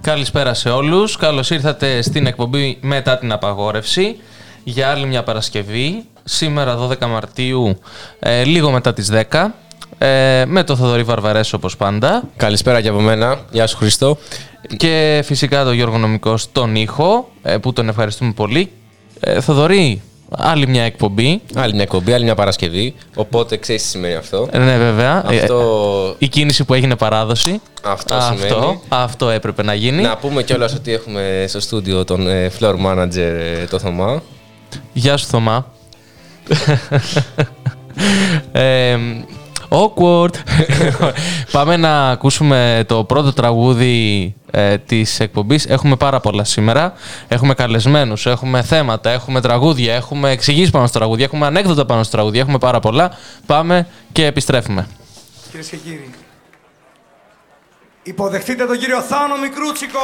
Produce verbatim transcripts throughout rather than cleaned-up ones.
Καλησπέρα σε όλους. Καλώς ήρθατε στην εκπομπή Μετά την Απαγόρευση για άλλη μια Παρασκευή. Σήμερα δώδεκα Μαρτίου, ε, λίγο μετά τις δέκα, ε, με το Θοδωρή Βαρβαρέσσο όπως πάντα. Καλησπέρα και από μένα. Γεια σου Χριστό. Και φυσικά τον Γιώργο Νομικό στον ήχο, ε, που τον ευχαριστούμε πολύ. Ε, Θοδωρή, άλλη μια εκπομπή. Άλλη μια εκπομπή, άλλη μια Παρασκευή. Οπότε ξέρεις τι σημαίνει αυτό. Ε, ναι, βέβαια. Αυτό... Η κίνηση που έγινε παράδοση. Αυτό, αυτό σημαίνει. Αυτό έπρεπε να γίνει. Να πούμε κιόλας ότι έχουμε στο στούντιο τον ε, floor manager, ε, το Θωμά. Γεια σου Θωμά. ε, awkward. Πάμε να ακούσουμε το πρώτο τραγούδι ε, της εκπομπής. Έχουμε πάρα πολλά σήμερα. Έχουμε καλεσμένους, έχουμε θέματα, έχουμε τραγούδια, έχουμε εξηγήσεις πάνω στο τραγούδι, έχουμε ανέκδοτα πάνω στο τραγούδι, έχουμε πάρα πολλά. Πάμε και επιστρέφουμε. Κυρίες και κύριοι, υποδεχτείτε τον κύριο Θάνο Μικρούτσικο.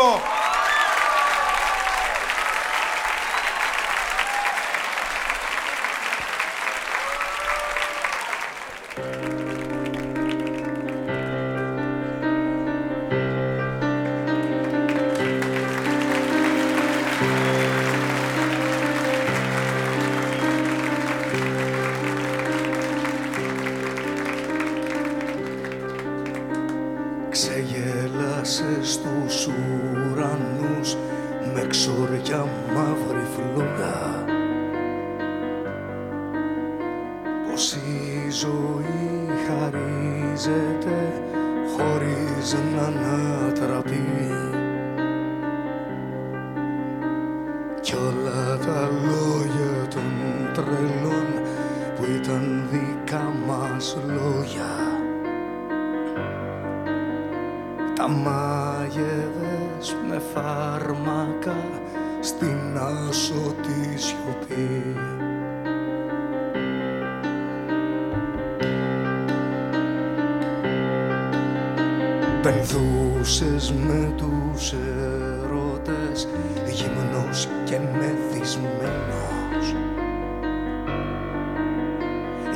Πενθούσες με τους ερώτες, γυμνός και μεθυσμένος.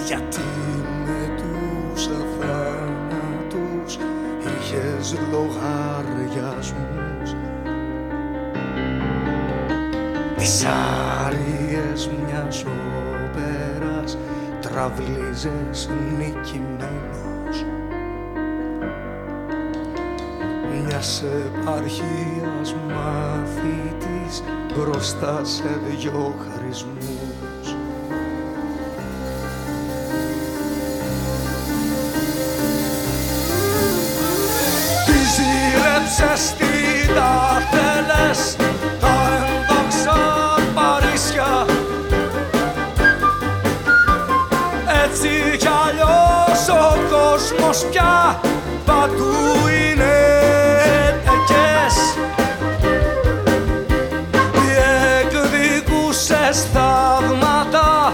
Γιατί με τους αθάνατους είχες λογαριασμούς. Τις άριες μιας όπερας τραυλίζες νικημένος. Μιας επαρχίας μαθητής μπροστά σε δυο χαρισμούς. Τι ζήρεψες, τι τα θέλες, τα ένδοξα Παρίσια. Έτσι κι αλλιώς ο κόσμος πια παντού είναι. Σταύματα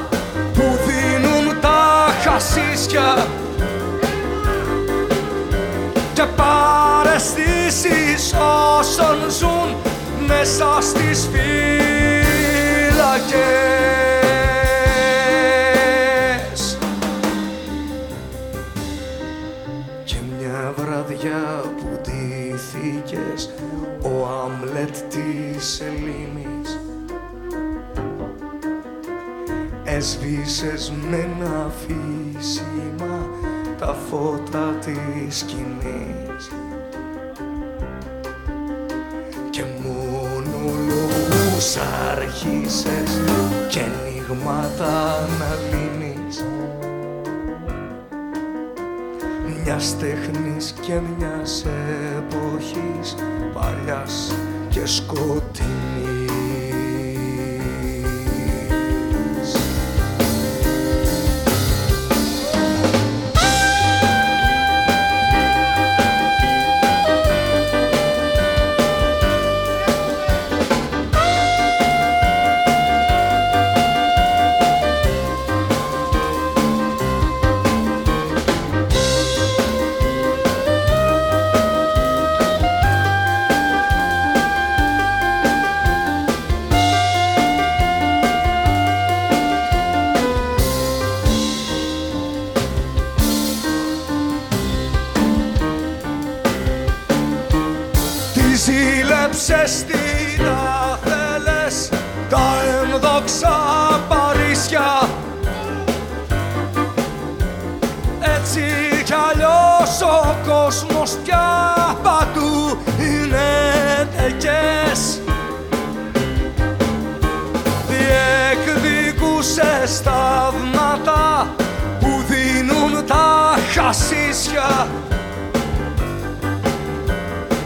που δίνουν τα χασίσκια και παραισθήσεις όσων ζουν μέσα στις φύλακες. Και μια βραδιά που ντύθηκες ο Άμλετ της Ελλήνης, έσβησες με ένα φύσιμα τα φώτα της σκηνής και μονολόγους άρχισες και ενίγματα να λύνεις. μιας τέχνης και μιας εποχής παλιάς και σκοτεινής.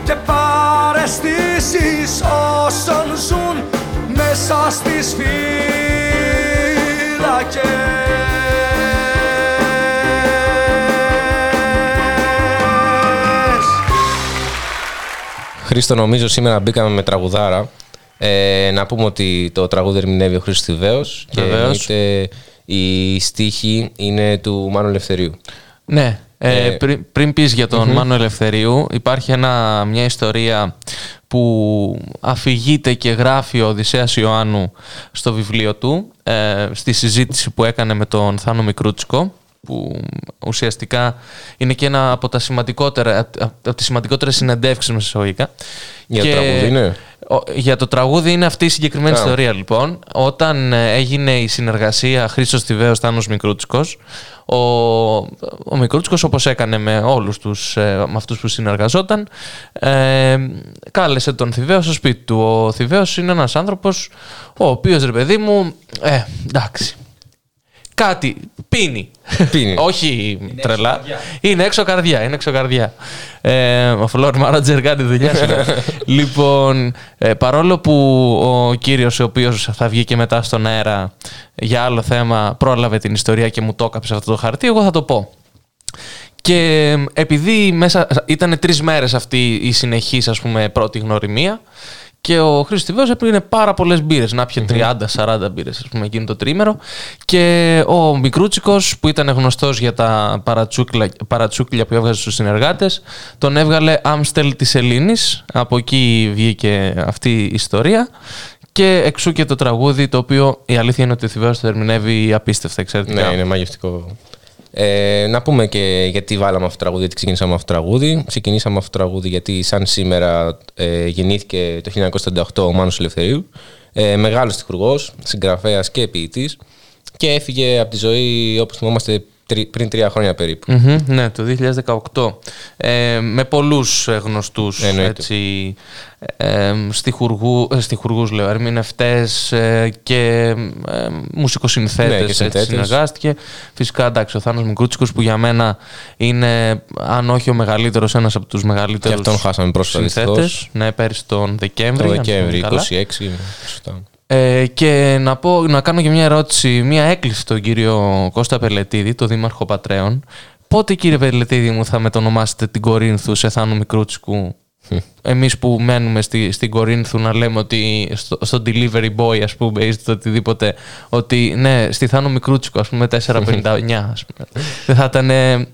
Και παρεστήσεις όσων ζουν μέσα στις φύλακες. Χρήστο, νομίζω σήμερα μπήκαμε με τραγουδάρα. Ε, να πούμε ότι το τραγούδι ερμηνεύει ο Χρήστος Θηβαίος και είτε η στίχη είναι του Μάνου Ελευθερίου. Ναι. Ε, πριν, πριν πεις για τον mm-hmm. Μάνο Ελευθερίου, υπάρχει ένα, μια ιστορία που αφηγείται και γράφει ο Οδυσσέας Ιωάννου στο βιβλίο του, ε, στη συζήτηση που έκανε με τον Θάνο Μικρούτσικο, που ουσιαστικά είναι και ένα από τα σημαντικότερα, από τις σημαντικότερες συνεντεύξεις μας εισαγωγικά. Για το τραγούδι είναι. Για το τραγούδι είναι αυτή η συγκεκριμένη yeah. ιστορία λοιπόν. Όταν έγινε η συνεργασία Χρήστος Θηβαίος Θάνος Μικρούτσικος, ο, ο Μικρούτσικος, όπως έκανε με όλους τους, με αυτούς που συνεργαζόταν, ε, κάλεσε τον Θηβαίο στο σπίτι του. Ο Θηβαίος είναι ένας άνθρωπος ο οποίος, ρε παιδί μου, ε, εντάξει, κάτι, πίνει. πίνει. Όχι είναι τρελά. Έξω είναι έξω καρδιά. Είναι έξω καρδιά. Ε, ο floor manager κάνει δουλειά. Λοιπόν, ε, παρόλο που ο κύριος, ο οποίος θα βγει και μετά στον αέρα για άλλο θέμα, πρόλαβε την ιστορία και μου το έκαψε αυτό το χαρτί, εγώ θα το πω. Και επειδή μέσα ήταν τρεις μέρες αυτή η συνεχής, ας πούμε, πρώτη γνωριμία, και ο Χρήστος Θηβαίος έπινε πάρα πολλές μπύρες, να πιει τριάντα σαράντα μπύρες, ας πούμε, εκείνο το τρίμερο. Και ο Μικρούτσικος, που ήταν γνωστός για τα παρατσούκλια, παρατσούκλια που έβγαζε στους συνεργάτες, τον έβγαλε Άμστελ της Ελλήνης. Από εκεί βγήκε αυτή η ιστορία. Και εξού και το τραγούδι, το οποίο η αλήθεια είναι ότι ο Θηβαίος το ερμηνεύει απίστευτα, εξαιρετικά. Ναι, είναι μαγευτικό. Ε, να πούμε και γιατί βάλαμε αυτό το τραγούδι, γιατί ξεκινήσαμε αυτό το τραγούδι. Ξεκινήσαμε αυτό το τραγούδι γιατί σαν σήμερα ε, γεννήθηκε το χίλια εννιακόσια τριάντα οκτώ ο Μάνος Ελευθερίου, ε, μεγάλος τυχουργός, συγγραφέας και ποιητής, και έφυγε από τη ζωή, όπως θυμόμαστε, τρι, πριν τρία χρόνια περίπου. Mm-hmm, ναι, το δύο χιλιάδες δεκαοκτώ. Ε, με πολλούς γνωστούς έτσι, ε, στιχουργού, ε, στιχουργούς, λέω, ερμηνευτές ε, και ε, μουσικοσυνθέτες, ναι, έτσι, συνεργάστηκε. Φυσικά, εντάξει, ο Θάνος Μικρούτσικος, που για μένα είναι, αν όχι ο μεγαλύτερος, ένας από τους μεγαλύτερους συνθέτες. Και αυτόν χάσαμε πρόσφατα, δυστυχώς. Ναι, πέρυσι τον Δεκέμβρη. Το Δεκέμβρη, είκοσι έξι, σωστά. Ε, και να, πω, να κάνω και μια ερώτηση, μια έκκληση στον κύριο Κώστα Πελετήδη, τον Δήμαρχο Πατρέων. Πότε, κύριε Πελετήδη μου, θα μετονομάσετε την Κορίνθου σε Θάνου Μικρούτσικου? Εμείς που μένουμε στη, στην Κορίνθου να λέμε ότι στο, στο delivery boy, ας πούμε, ή στο οτιδήποτε, ότι ναι, στη Θάνου Μικρούτσικου, ας πούμε, τετρακόσια πενήντα εννιά, ας πούμε. Δεν θα ήταν... Ε,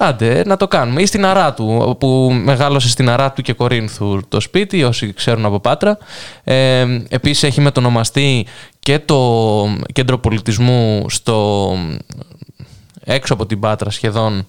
άντε, να το κάνουμε. Ή στην Αράτου, που μεγάλωσε στην Αράτου και Κορίνθου το σπίτι, όσοι ξέρουν από Πάτρα. Ε, επίσης έχει μετονομαστεί και το κέντρο πολιτισμού στο... έξω από την Πάτρα σχεδόν,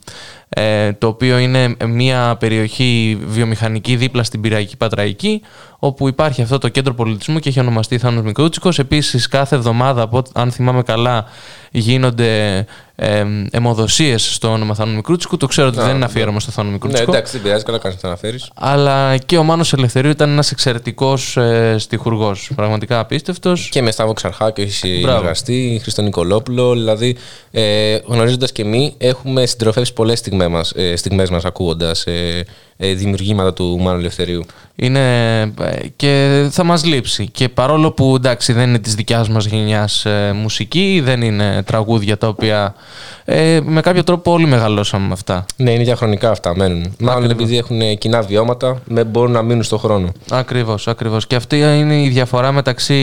ε, το οποίο είναι μια περιοχή βιομηχανική δίπλα στην Πυριακή Πατραϊκή, όπου υπάρχει αυτό το κέντρο πολιτισμού και έχει ονομαστεί Θάνος Μικρούτσικος. Επίσης κάθε εβδομάδα, από, αν θυμάμαι καλά, γίνονται ε, αιμοδοσίες στο όνομα Θάνου Μικρούτσικου. Το ξέρω ότι να, δεν είναι αφιέρωμα στο Θάνο Μικρούτσικο. Ναι, εντάξει, δεν πειράζει, καλά κάνεις να το αναφέρεις. Αλλά και ο Μάνος Ελευθερίου ήταν ένας εξαιρετικός ε, στιχουργός, πραγματικά απίστευτος. Και με Στάβο Ξαρχάκη έχει συνεργαστεί, Χρήστο Νικολόπουλο. Δηλαδή, ε, γνωρίζοντας και εμείς, έχουμε συντροφεύσει πολλές στιγμές στιγμές, ε, στιγμές μας ακούγοντας ε, ε, δημιουργήματα του Μάνου Ελευθερίου. Είναι και θα μας λείψει. Και παρόλο που εντάξει, δεν είναι της δικιάς μας γενιάς ε, μουσική, δεν είναι τραγούδια τα οποία ε, με κάποιο τρόπο όλοι μεγαλώσαμε με αυτά. Ναι, είναι διαχρονικά αυτά, μένουν. Μάλλον επειδή έχουν κοινά βιώματα, μπορούν να μείνουν στον χρόνο. Ακριβώς, ακριβώς. Και αυτή είναι η διαφορά μεταξύ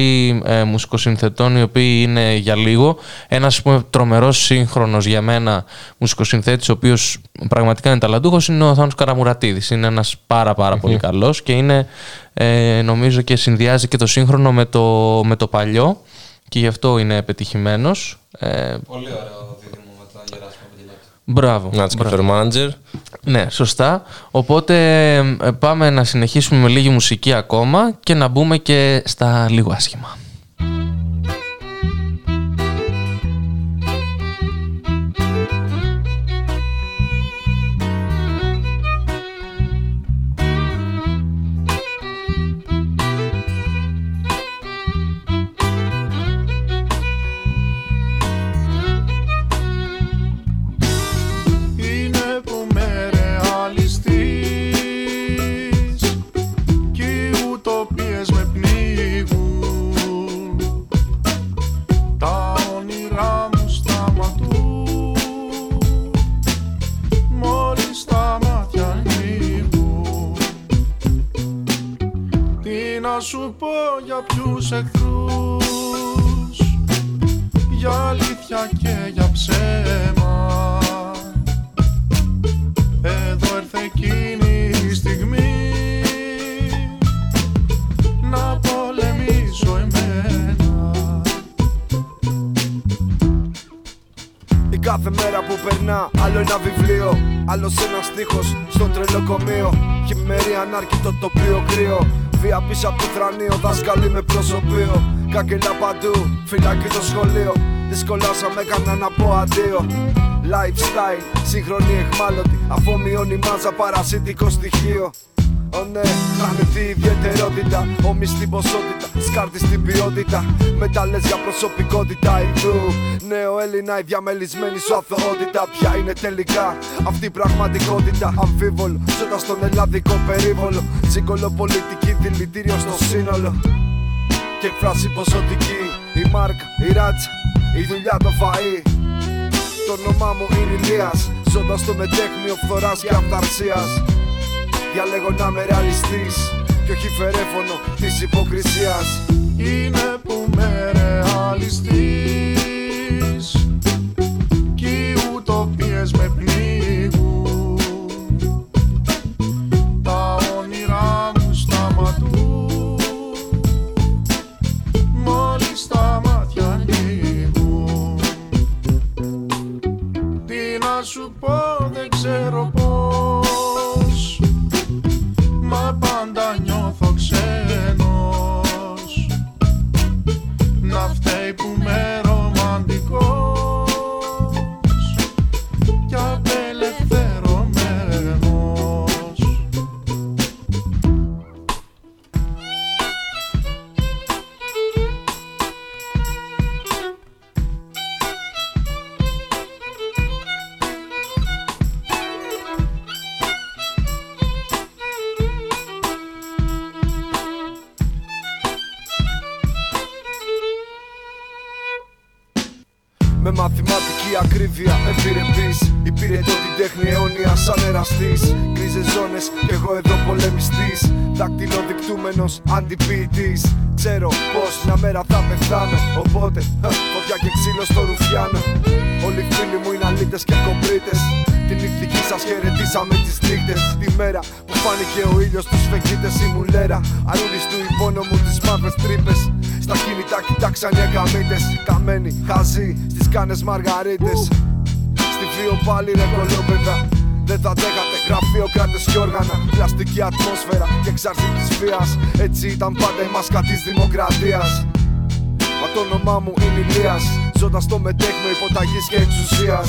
ε, μουσικοσυνθετών οι οποίοι είναι για λίγο. Ένας τρομερός σύγχρονος για μένα μουσικοσυνθέτης, ο οποίος πραγματικά είναι ταλαντούχος, είναι ο Θάνος Καραμουρατίδης. Είναι ένας πάρα πάρα mm-hmm. πολύ καλός και είναι, ε, νομίζω, και συνδυάζει και το σύγχρονο με το, με το παλιό και γι' αυτό είναι πετυχημένος. Ε, πολύ ωραίο δίδυμο με τον Γεράσιμο Πεντιλάτη. Μπράβο. Να τσικεφερμάντζερ. Ναι, σωστά. Οπότε πάμε να συνεχίσουμε με λίγη μουσική ακόμα και να μπούμε και στα λίγο άσχημα. Σου πω για ποιους εχθρούς, για αλήθεια και για ψέμα. Εδώ έρθε εκείνη η στιγμή να πολεμήσω εμένα. Η κάθε μέρα που περνά, άλλο ένα βιβλίο, άλλος ένας στίχος στο τρελοκομείο. Χειμερή ανάρκητο τοπίο κρύο, βία πίσω από το θρανείο, δάσκαλοι με προσωπείο. Κάγκελα παντού, φυλακή στο σχολείο. Δυσκολάσαμε κανένα να πω αντίο. Lifestyle, σύγχρονη εχμάλωτη, αφομοιώνει μάζα παρασίτικο στοιχείο. Ω oh, ναι, χάνεται η ιδιαιτερότητα, όμοι στην ποσότητα, σκάρτη στην ποιότητα. Μεταλλές για προσωπικότητα ιδού, νέο Έλληνα η διαμελισμένη σου αθωότητα. Ποια είναι τελικά αυτή η πραγματικότητα, αμφίβολο, ζώντας στον ελλαδικό περίβολο. Ziggo πολιτική, δηλητήριο στο σύνολο. Και εκφράση ποσοτική, η μάρκα, η ράτσα, η δουλειά, το φαΐ. Το όνομά μου είναι Ηλίας, ζώντας στο μετέχνιο φθοράς και αυθαρσίας. Διαλέγω να είμαι ρεαλιστής κι όχι φερέφωνο της υποκρισίας. Είναι που με ρεαλιστής κι οι ουτοπίες με πνίγουν. Τα όνειρά μου σταματούν μόλις τα μάτια ανοίγουν. Τι να σου πω δεν ξέρω πώς, πάντα νιώθω ξένος. Να φταίει που είμαι ρομαντικός κι απελευθερωμένος. Με μαθηματική ακρίβεια επιρρεπής, υπηρετώ την τέχνη αιώνια σαν εραστής. Κρίζες ζώνες κι εγώ εδώ πολεμιστής, δακτυλοδεικτούμενος αντιποιητής. Ξέρω πως μια μέρα θα πεθάνω, οπότε φωτιά και ξύλο στο ρουφιάνο. Όλοι οι φίλοι μου είναι αλήτες και κομπρίτες, την ηθική σας χαιρετήσαμε τις νύχτες. Τη μέρα που φάνηκε ο ήλιος τους φεγγίτες, η μουλέρα αρούλης του υπόνομου τις μαύρες τρύπες. Στα κινητά κοιτάξαν οι εγκαμίτες, καμένοι, χαζοί, στις κάνες μαργαρίτες. Στη βίο πάλι ρε κολόπεδα, δεν θα δέχατε γραφείο, κράτες και όργανα. Πλαστική ατμόσφαιρα και εξάρτηση της βίας, έτσι ήταν πάντα η μάσκα της δημοκρατίας. Μα το όνομά μου είναι Ηλίας, ζώντας το μετέχνιο υποταγής και εξουσίας.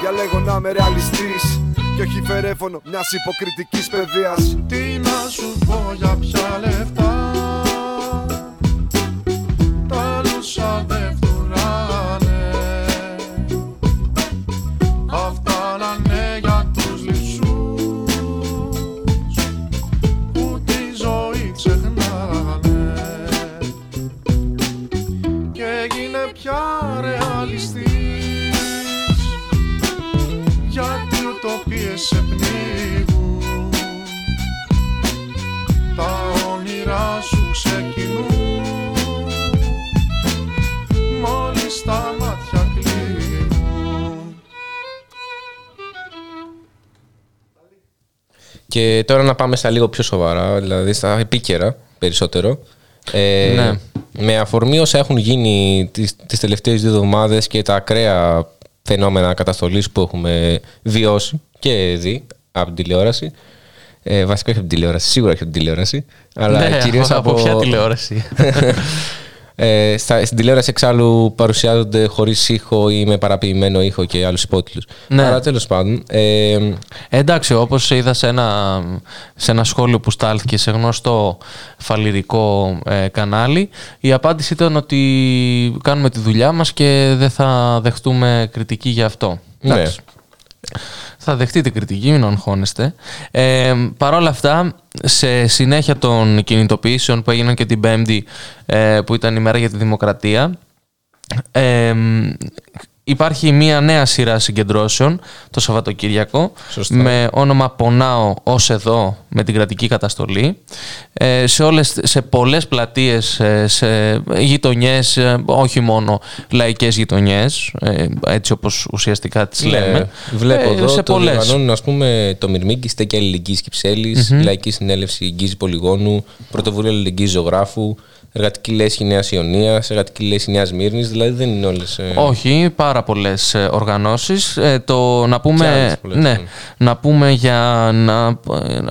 Διαλέγω να είμαι ρεαλιστής κι όχι φερέφωνο μιας υποκριτικής παιδείας. Τι να σου πω για ποια λεφτά, σαν δεν φτουράνε, αυτά να ναι. Και τώρα να πάμε στα λίγο πιο σοβαρά, δηλαδή στα επίκαιρα περισσότερο. Ε, ναι. Με αφορμή όσα έχουν γίνει τις, τις τελευταίες δύο εβδομάδες και τα ακραία φαινόμενα καταστολής που έχουμε βιώσει και δει από την τηλεόραση. Ε, βασικά όχι από την τηλεόραση, σίγουρα όχι από την τηλεόραση. Αλλά ναι, κυρίως από, από ποια τηλεόραση. ε, στα, στην τηλεόραση εξάλλου παρουσιάζονται χωρίς ήχο ή με παραποιημένο ήχο και άλλους υπότιτλους. Ναι. Αλλά τέλος πάντων. Ε, Εντάξει, όπως είδα σε ένα, σε ένα σχόλιο που στάλθηκε σε γνωστό φαλιρικό ε, κανάλι, η απάντηση ήταν ότι κάνουμε τη δουλειά μας και δεν θα δεχτούμε κριτική για αυτό. Ναι. Θα δεχτείτε κριτική, μην αγχώνεστε. Ε, Παρ' όλα αυτά, σε συνέχεια των κινητοποιήσεων που έγιναν και την Πέμπτη, ε, που ήταν η μέρα για τη δημοκρατία, ε, υπάρχει μια νέα σειρά συγκεντρώσεων το Σαββατοκύριακο. Σωστά. Με όνομα «Πονάω ως εδώ» με την κρατική καταστολή. Ε, σε, όλες, σε πολλές πλατείες, σε γειτονιές, όχι μόνο λαϊκές γειτονιές, ε, έτσι όπως ουσιαστικά τις Λε, λέμε. Βλέπω ε, εδώ σε το πολλές. Διοργανώνουν, ας πούμε, το Μυρμήγκη, Στέκια Αλληλεγγύης Κυψέλης, mm-hmm. Λαϊκή Συνέλευση Εγγύης Πολυγώνου, Πρωτοβουλία Αλληλεγγύης Ζωγράφου, Εργατική Λέσχη Νέας Ιωνίας, Εργατική Λέσχη Νέας Μύρνης, δηλαδή δεν είναι όλες. Ε... Όχι, πάρα πολλές οργανώσεις. Ε, το, να, πούμε, πολλές, ναι, ναι. να πούμε για να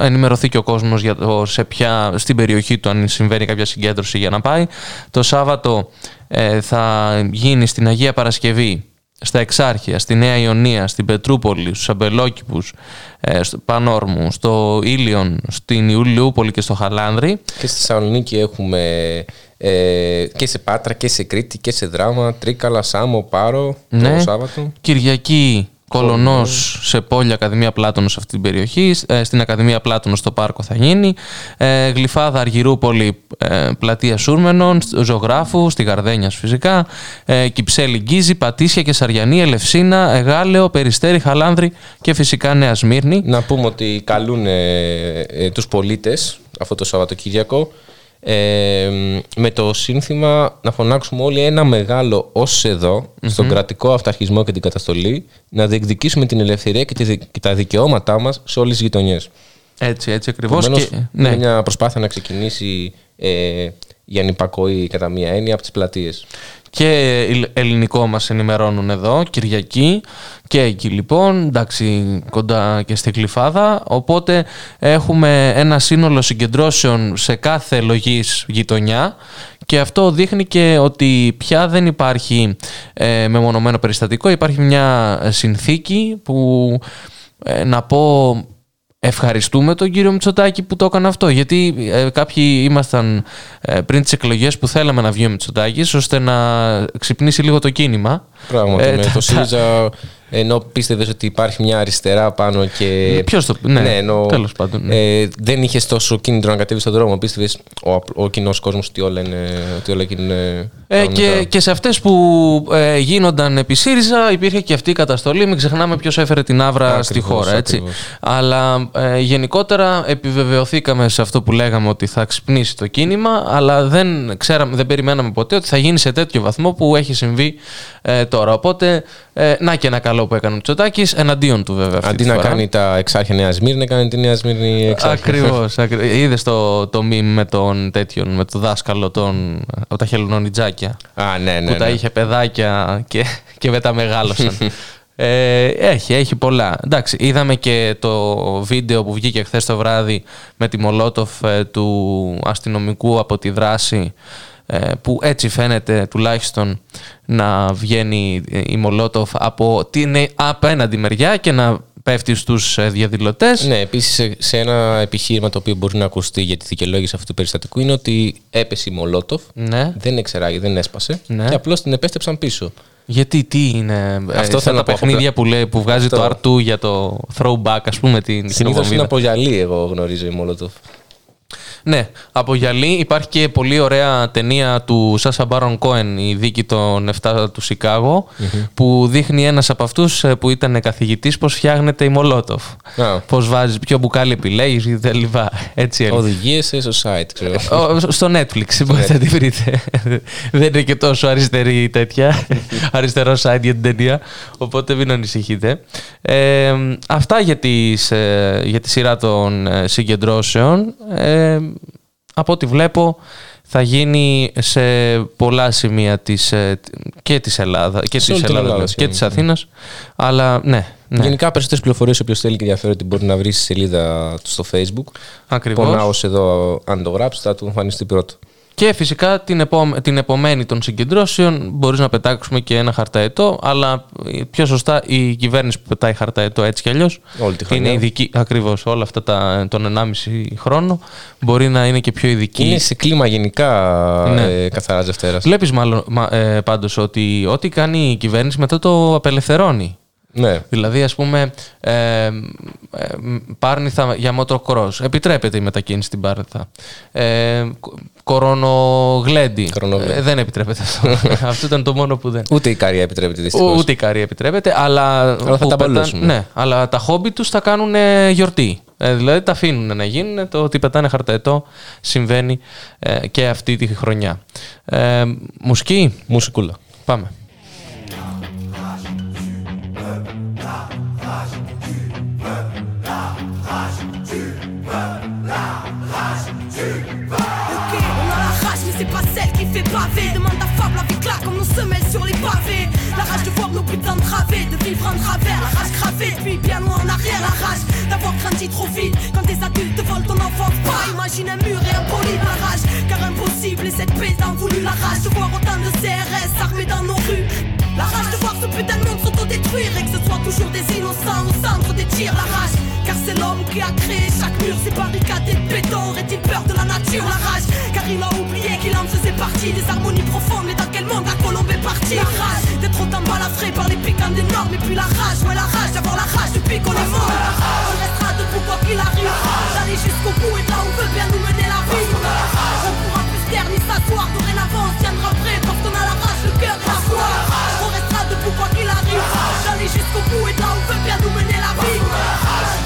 ενημερωθεί και ο κόσμος για το, σε ποια, στην περιοχή του, αν συμβαίνει κάποια συγκέντρωση για να πάει. Το Σάββατο ε, θα γίνει στην Αγία Παρασκευή, στα Εξάρχεια, στη Νέα Ιωνία, στην Πετρούπολη, στους Αμπελόκηπους, στο Πανόρμου, στο Ήλιον, στην Ιουλιούπολη και στο Χαλάνδρη. Και στη Θεσσαλονίκη έχουμε ε, και σε Πάτρα και σε Κρήτη και σε Δράμα, Τρίκαλα, Σάμο, Πάρο, ναι. Το Σάββατο. Κυριακή, Κολονός, σε Πόλη Ακαδημία Πλάτωνος, σε αυτή την περιοχή, ε, στην Ακαδημία Πλάτωνος στο Πάρκο θα γίνει, ε, Γλυφάδα, Αργυρούπολη, ε, Πλατεία Σούρμενων, Ζωγράφου, στη Γαρδένιας φυσικά, ε, Κυψέλη, Γκίζη, Πατήσια και Σαριανή, Ελευσίνα, Εγάλεο, Περιστέρι, Χαλάνδρη και φυσικά Νέα Σμύρνη. Να πούμε ότι καλούν ε, ε, τους πολίτες αυτό το Σαββατοκύριακο ε, με το σύνθημα να φωνάξουμε όλοι ένα μεγάλο ως εδώ στον mm-hmm. κρατικό αυταρχισμό και την καταστολή, να διεκδικήσουμε την ελευθερία και, τη, και τα δικαιώματά μας σε όλες τις γειτονιές. Έτσι, έτσι ακριβώς. Επομένως, και, ναι. είναι μια προσπάθεια να ξεκινήσει ε, για νηπακοή κατά μία έννοια από τις πλατείες. Και ελληνικό μας ενημερώνουν εδώ, Κυριακή, και εκεί λοιπόν, εντάξει, κοντά και στη Γλυφάδα. Οπότε έχουμε ένα σύνολο συγκεντρώσεων σε κάθε λογής γειτονιά και αυτό δείχνει και ότι πια δεν υπάρχει ε, μεμονωμένο περιστατικό, υπάρχει μια συνθήκη που ε, να πω... Ευχαριστούμε τον κύριο Μητσοτάκη που το έκανε αυτό, γιατί ε, κάποιοι ήμασταν ε, πριν τις εκλογές που θέλαμε να βγει ο Μητσοτάκης ώστε να ξυπνήσει λίγο το κίνημα. Πράγματι, ε, με τα, το ΣΥΡΙΖΑ, ενώ πίστευες ότι υπάρχει μια αριστερά πάνω και... Ποιος το... Ναι, ναι ενώ, τέλος πάντων. Ναι. Ε, δεν είχες τόσο κίνητρο να κατέβεις στον δρόμο, πίστευες ο, ο κοινός κόσμος ότι όλα είναι... Ότι όλα είναι ε, και, και σε αυτές που ε, γίνονταν επί ΣΥΡΙΖΑ υπήρχε και αυτή η καταστολή, μην ξεχνάμε ποιος έφερε την άβρα ακριβώς, στη χώρα. Έτσι. Αλλά ε, γενικότερα επιβεβαιωθήκαμε σε αυτό που λέγαμε ότι θα ξυπνήσει το κίνημα, αλλά δεν, ξέραμε, δεν περιμέναμε ποτέ ότι θα γίνει σε τέτοιο βαθμό που έχει συμβεί ε, τώρα. Οπότε, ε, να και ένα καλό που έκανε ο Μητσοτάκης, εναντίον του βέβαια. Αυτή αντί να φορά. Κάνει τα Εξάρχεια Νέα Σμύρνη, έκανε τη Νέα Σμύρνη Εξάρχεια. Ακριβώς. Ακρι... Είδες το, το μιμ με τον τέτοιον, με τον δάσκαλο τον, από τα χελωνονιτζάκια. Α, ναι, ναι. Που ναι. τα είχε παιδάκια και, και μετά μεγάλωσαν. Ε, έχει, έχει πολλά. Εντάξει, είδαμε και το βίντεο που βγήκε χθες το βράδυ με τη Μολότοφ του αστυνομικού από τη δράση, που έτσι φαίνεται τουλάχιστον να βγαίνει η Μολότοφ από την απέναντι μεριά και να πέφτει στους διαδηλωτές. Ναι, επίσης σε ένα επιχείρημα το οποίο μπορεί να ακουστεί για τη δικαιολόγηση αυτού του περιστατικού είναι ότι έπεσε η Μολότοφ, ναι. δεν εξεράγει, δεν έσπασε ναι. και απλώς την επέστρεψαν πίσω. Γιατί τι είναι αυτό θα τα παιχνίδια που, λέει, που βγάζει αυτό. Το αρ τού για το throwback, ας πούμε, την συνήθως είναι από γυαλί, εγώ γνωρίζω η Μολότοφ. Ναι, από γυαλί. Υπάρχει και πολύ ωραία ταινία του Σάσα Μπάρον Κόεν, η δίκη των επτά του Σικάγο, mm-hmm. που δείχνει ένας από αυτούς που ήταν καθηγητής πώς φτιάχνεται η Μολότοφ. Yeah. Πώς βάζεις, ποιο μπουκάλι επιλέγεις ή τα λοιπά. Οδηγίες στο site, ξέρω. Στο Netflix, μπορείτε να τη βρείτε. Δεν είναι και τόσο αριστερή τέτοια. Αριστερό site για την ταινία. Οπότε μην ανησυχείτε. Ε, αυτά για, τις, για τη σειρά των συγκεντρώσεων. Ε, από ό,τι βλέπω θα γίνει σε πολλά σημεία της, και της Ελλάδα και της, Ελλάδας, και της Αθήνας, αλλά ναι, ναι. Γενικά περισσότερες πληροφορίες όποιος θέλει και ενδιαφέρεται μπορεί να βρει στη σελίδα του στο Facebook. Ακριβώς. Πονάως εδώ, αν το γράψει θα του εμφανιστεί πρώτο. Και φυσικά την, επο... την επομένη των συγκεντρώσεων μπορείς να πετάξουμε και ένα χαρταετό, αλλά πιο σωστά η κυβέρνηση που πετάει χαρταετό έτσι κι αλλιώς είναι ειδική, ακριβώς όλα αυτά τα... τον ενάμιση χρόνο μπορεί να είναι και πιο ειδική. Είναι σε κλίμα γενικά ναι. ε, καθαρά Δευτέρας. Βλέπεις μάλλον, ε, πάντως ότι ό,τι κάνει η κυβέρνηση μετά το απελευθερώνει. Ναι. Δηλαδή, ας πούμε, ε, ε, Πάρνηθα για μοτοκρός. Επιτρέπεται η μετακίνηση στην Πάρνηθα. Ε, Κορονογλέντι. Ε, δεν επιτρέπεται αυτό. Αυτό ήταν το μόνο που δεν. Ούτε η Καρία επιτρέπεται δυστυχώς. Ούτε η Καρία επιτρέπεται, αλλά, αλλά θα τα πετάνε, ναι, αλλά τα χόμπι τους θα κάνουν γιορτή. Ε, δηλαδή, τα αφήνουν να γίνουν. Το ότι πετάνε χαρταετό συμβαίνει ε, και αυτή τη χρονιά. Ε, μουσική. Μουσικούλα. Πάμε. Demande ta fable avec claque comme nos semelles sur les pavés. La rage de voir nos putains de travées, de vivre en travers, la rage cravée depuis bien loin en arrière. La rage d'avoir grandi trop vite quand des adultes volent ton enfant. Pas imagine un mur et un poli la rage, car impossible et cette paix tant voulu. La rage de voir autant de C R S armés dans nos rues. La rage de voir ce putain de monde s'autodétruire et que ce soit toujours des innocents au centre des tirs. La rage, car c'est l'homme qui a créé chaque mur, ses barricades et de béton. Aurait-il peur de la nature? La rage, car il a oublié qu'il en faisait partie. Des harmonies profondes, mais dans quel monde la colombe est partie? La rage, d'être autant balafré par les piquants des normes. Et puis la rage, ouais la rage, d'avoir la rage depuis qu'on est mort. La rage, on restera debout quoi qu'il arrive. D'aller jusqu'au bout et là on veut bien nous mener la vie. On a la rage, on pourra plus se taire ni s'asseoir. Dorénavant on tiendra prêt parce qu'on a la rage, le cœur et la foi. On restera debout quoi qu'il arrive. D'aller jusqu'au bout et là on veut bien nous mener la vie.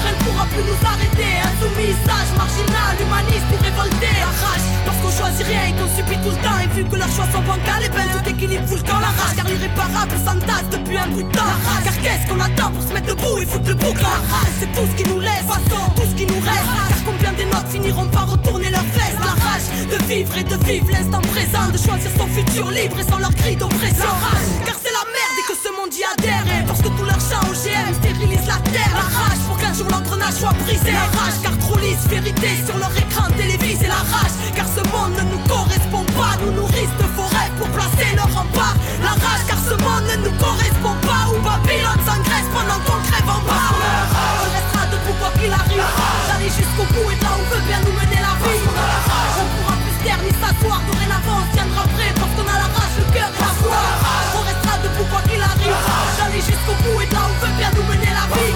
Rien ne pourra plus nous arrêter. Insoumis, sage, marginal, humaniste ou révolté. La rage, parce qu'on choisit rien et qu'on subit tout le temps. Et vu que leurs choix sont bancales, et ben tout équilibre fout le camp. La rage, car l'irréparable s'entasse depuis un bout de temps. La rage, car qu'est-ce qu'on attend pour se mettre debout et foutre le bouc? La rage, c'est tout ce qui nous laisse, façon, tout ce qui nous reste. Car combien des nôtres finiront par retourner leurs fesses? La rage, de vivre et de vivre l'instant présent. De choisir son futur libre et sans leur cri d'oppression. La rage, car c'est la merde et que ce monde y adhère. Et parce que tout leur champ O G M stérilise la terre. La rage, pour qu'un jour l'engrenage soit brisé. La rage, car trop lisse vérité sur leur écran télévisé. La rage, car ce monde ne nous correspond pas. Nous nourrissent de faux rêves pour placer leur rempart. La rage, car ce monde ne nous correspond pas. Où Babylone s'engraisse pendant qu'on crève en bas. La rage, on restera debout quoi qu'il arrive. D'aller jusqu'au bout et là on veut bien nous mener la vie. On a la rage, on pourra plus se taire ni s'asseoir. Dorénavant on tiendra prêt parce qu'on a la rage, le cœur et la foi. On restera debout quoi qu'il arrive. D'aller jusqu'au bout et là on veut bien nous mener la vie.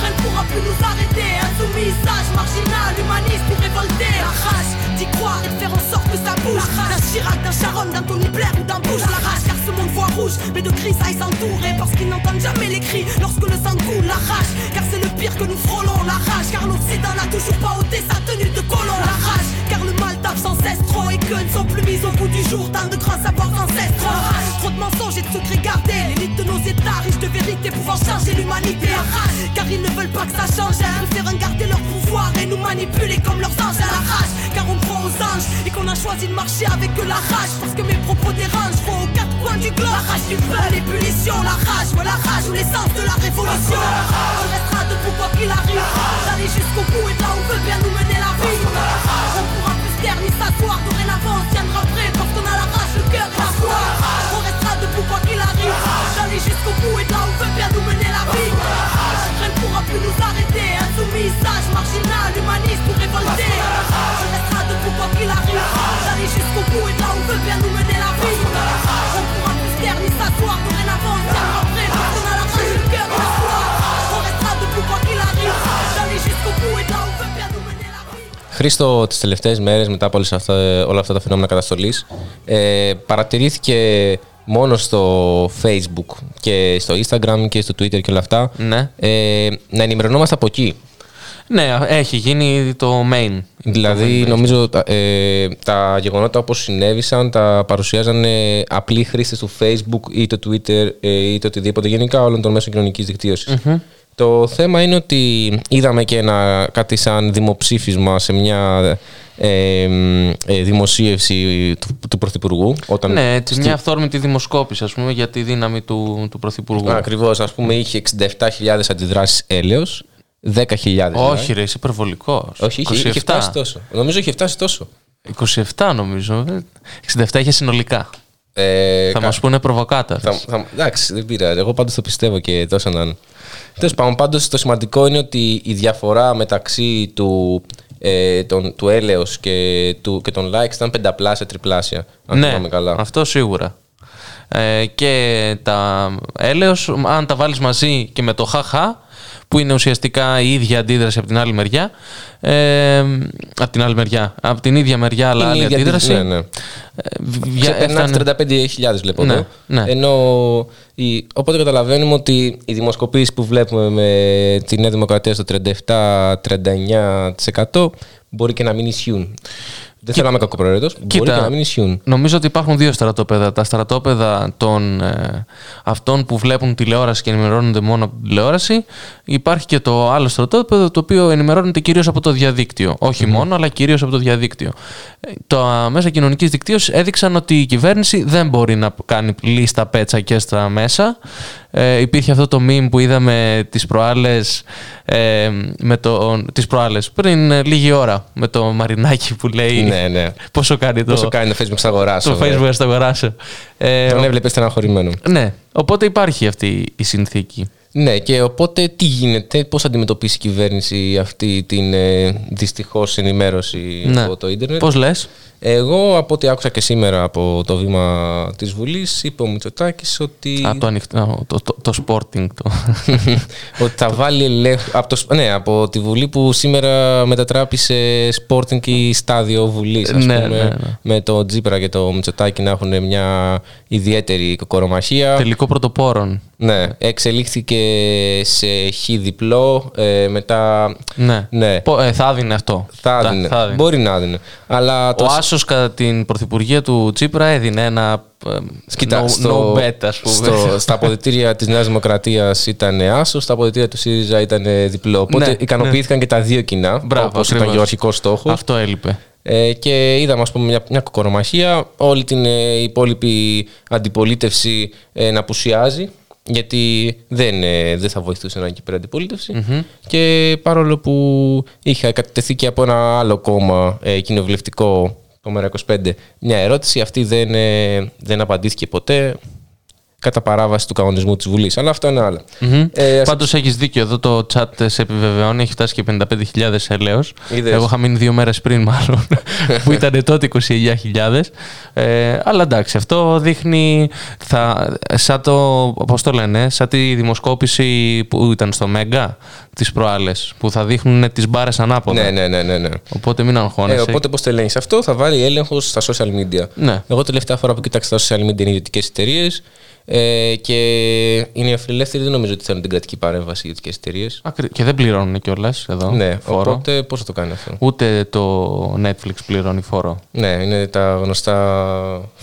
Rien ne pourra plus nous arrêter. Insoumis, sage, marginal, humaniste ou révolté. La rage, d'y croire et de faire en sorte que ça bouge. D'un Chirac, d'un Charon, d'un Tony Blair ou d'un Bush. La rage, car ce monde voit rouge, mais de cris ça ils s'entourent. Parce qu'ils n'entendent jamais les cris lorsque le sang coule. La rage, car c'est le pire que nous frôlons. La rage, car l'Occident n'a toujours pas ôté sa tenue de colon. La rage, car le mal tape sans cesse trop. Et que ne sont plus mises au bout du jour tant de grands savoirs ancestraux. La rage, trop de mensonges et de secrets gardés. L'élite de nos états riche de vérité pouvant changer l'humanité. La rage, car ils ne veulent pas que ça change. Ils nous faire garder leur pouvoir et nous manipuler comme leurs anges. La rage, car on croit aux anges et qu'on a choisi de marcher avec eux. La rage, parce que mes propos dérangent trop aux quatre coins du globe. La rage du feu, l'ébullition, la rage, voilà la rage ou l'essence de la révolution. La rage, on restera debout quoi qu'il arrive. D'aller jusqu'au bout et là on veut bien nous mener la vie. On a la rage, on pourra plus se taire ni s'asseoir. Dorénavant on tiendra prêt parce qu'on a la rage, le cœur et la foi. On restera debout quoi qu'il arrive. D'aller jusqu'au bout et là on veut bien nous mener la vie. Rien ne pourra plus nous arrêter. Insoumis, sage, marginal, humaniste ou révolté. On restera debout quoi qu'il arrive. D'aller jusqu'au bout et là on veut bien nous mener la vie. On pourra plus se taire ni s'asseoir. Dorénavant on tiendra prêt parce qu'on a la rage, le cœur et la foi. On restera debout quoi Χρήστο, τις τελευταίες μέρες μετά από αυτά, όλα αυτά τα φαινόμενα καταστολής, ε, παρατηρήθηκε μόνο στο Facebook και στο Instagram και στο Twitter και όλα αυτά, ναι. ε, να ενημερωνόμαστε από εκεί. Ναι, έχει γίνει το main. Δηλαδή, το main νομίζω ε, τα γεγονότα όπως συνέβησαν τα παρουσιάζαν απλοί χρήστες του Facebook ή το Twitter ε, ή το οτιδήποτε, γενικά όλων των μέσων κοινωνικής δικτύωσης. Mm-hmm. Το θέμα είναι ότι είδαμε και ένα, κάτι σαν δημοψήφισμα σε μια ε, ε, δημοσίευση του, του Πρωθυπουργού. Όταν ναι, στη... μια αυθόρμητη δημοσκόπηση, ας πούμε, για τη δύναμη του, του Πρωθυπουργού. Ακριβώς, ας πούμε, είχε εξήντα επτά χιλιάδες αντιδράσεις έλεος. δέκα χιλιάδες. Όχι, ρε, είσαι υπερβολικός. Όχι, είχε, είχε φτάσει τόσο. Νομίζω είχε φτάσει τόσο. είκοσι επτά νομίζω. εξήντα επτά είχε συνολικά. Ε, θα κα... μας πούνε προβοκάτα. Εντάξει, δεν πειράζει. Εγώ πάντως το πιστεύω και τόσο να είναι. Τέλος πάντων, πάντως το σημαντικό είναι ότι η διαφορά μεταξύ του, ε, τον, του έλεος και, του, και των likes ήταν πενταπλάσια, τριπλάσια. Αν ναι, θυμάμαι καλά. Αυτό σίγουρα. Ε, και τα έλεος, αν τα βάλεις μαζί και με το χαχα, που είναι ουσιαστικά η ίδια αντίδραση από την άλλη μεριά. Ε, από την άλλη μεριά. Από την ίδια μεριά, αλλά είναι άλλη αντίδραση. Ναι, ναι. Ε, Ξεπερνά τις τριάντα πέντε χιλιάδες βλέπω. Ναι, ναι. Ενώ, η, οπότε καταλαβαίνουμε ότι οι δημοσκοπήσεις που βλέπουμε με τη Νέα Δημοκρατία στο τριάντα επτά με τριάντα εννιά τοις εκατό μπορεί και να μην ισχύουν. Δεν θέλαμε κακοπροαίρετος, μπορεί και να μην ισχύουν. Νομίζω ότι υπάρχουν δύο στρατόπεδα. Τα στρατόπεδα των ε, αυτών που βλέπουν τηλεόραση και ενημερώνονται μόνο από την τηλεόραση. Υπάρχει και το άλλο στρατόπεδο, το οποίο ενημερώνεται κυρίως από το διαδίκτυο. Όχι mm-hmm. μόνο, αλλά κυρίως από το διαδίκτυο. Τα μέσα κοινωνικής δικτύωσης έδειξαν ότι η κυβέρνηση δεν μπορεί να κάνει λίστα πέτσα και στα μέσα. Ε, υπήρχε αυτό το meme που είδαμε τις προάλλες, ε, με το, τις προάλλες πριν ε, λίγη ώρα, με το Μαρινάκι που λέει ναι, ναι. πόσο κάνει το, πόσο κάνει το Facebook στα αγοράσω. Το Facebook στα αγοράσω. Ε, Τον έβλεπες στεναχωρημένο. Ναι, οπότε υπάρχει αυτή η συνθήκη. Ναι, και οπότε τι γίνεται, πώς αντιμετωπίσει η κυβέρνηση αυτή την ε, δυστυχώς ενημέρωση ναι. από το ίντερνετ. Πώς λες? Εγώ από ό,τι άκουσα και σήμερα από το βήμα της Βουλής, είπε ο Μητσοτάκης ότι... Α, το ανοιχτό, το, το, το sporting. Το... ότι θα βάλει ελέγχο... από, το, ναι, από τη Βουλή που σήμερα μετατράπησε sporting ή στάδιο Βουλής, ας ναι, πούμε, ναι, ναι. με το Τζίπρα και το Μητσοτάκη να έχουν μια ιδιαίτερη κοκορομαχία. Τελικό πρωτοπόρων. Ναι, εξελίχθηκε σε χ διπλό, ε, μετά... Ναι, ναι. Πο, ε, θα δίνει αυτό. Θα δίνει, θα δίνει. Μπορεί να δίνει. Αλλά το... Άσως κατά την πρωθυπουργία του Τσίπρα έδινε ένα Κοίτα, no, στο, no bet, ας πούμε. Στο, στα αποδυτήρια της Νέας Δημοκρατίας ήταν άσος, στα αποδυτήρια του ΣΥΡΙΖΑ ήταν διπλό. Οπότε ναι, ικανοποιήθηκαν ναι. και τα δύο κοινά, Μπράβο, όπως ακριβώς. ήταν ο αρχικός στόχος. Αυτό έλειπε. Ε, και είδαμε, ας πούμε, μια, μια κοκορομαχία, όλη την ε, υπόλοιπη αντιπολίτευση ε, να απουσιάζει. Γιατί δεν, δεν θα βοηθούσε να είναι εκεί πέρα αντιπολίτευση. Mm-hmm. Και παρόλο που είχα κατατεθεί και από ένα άλλο κόμμα ε, κοινοβουλευτικό, το Μέρα είκοσι πέντε, μια ερώτηση, αυτή δεν, ε, δεν απαντήθηκε ποτέ κατά παράβαση του κανονισμού της Βουλής. Αλλά αυτό είναι άλλο. Mm-hmm. Ε, ας... Πάντως έχεις δίκιο, εδώ το chat σε επιβεβαιώνει, έχει φτάσει και πενήντα πέντε χιλιάδες ελέος. Εγώ είχα μείνει δύο μέρες πριν μάλλον, που ήταν τότε είκοσι εννιά χιλιάδες. Ε, αλλά εντάξει, αυτό δείχνει, θα, σαν το, πώς το λένε, σαν τη δημοσκόπηση που ήταν στο Μέγκα, τις προάλλες, που θα δείχνουν τις μπάρες ανάποδα. Ναι, ναι, ναι, ναι, ναι. Οπότε μην αγχώνεσαι. Ε, οπότε πώς το ελέγχεις αυτό, θα βάλει έλεγχο στα social media. Ναι. Εγώ τελευταία φορά που κοίταξα τα social media είναι ιδιωτικές εταιρείες. Ε, και είναι αφιλελεύθεροι, δεν νομίζω ότι θέλουν την κρατική παρέμβαση για τις εταιρείες. Και δεν πληρώνουν κιόλας εδώ. Ναι, φόρο. Οπότε πώς θα το κάνει αυτό. Ούτε το Netflix πληρώνει φόρο. Ναι, είναι τα γνωστά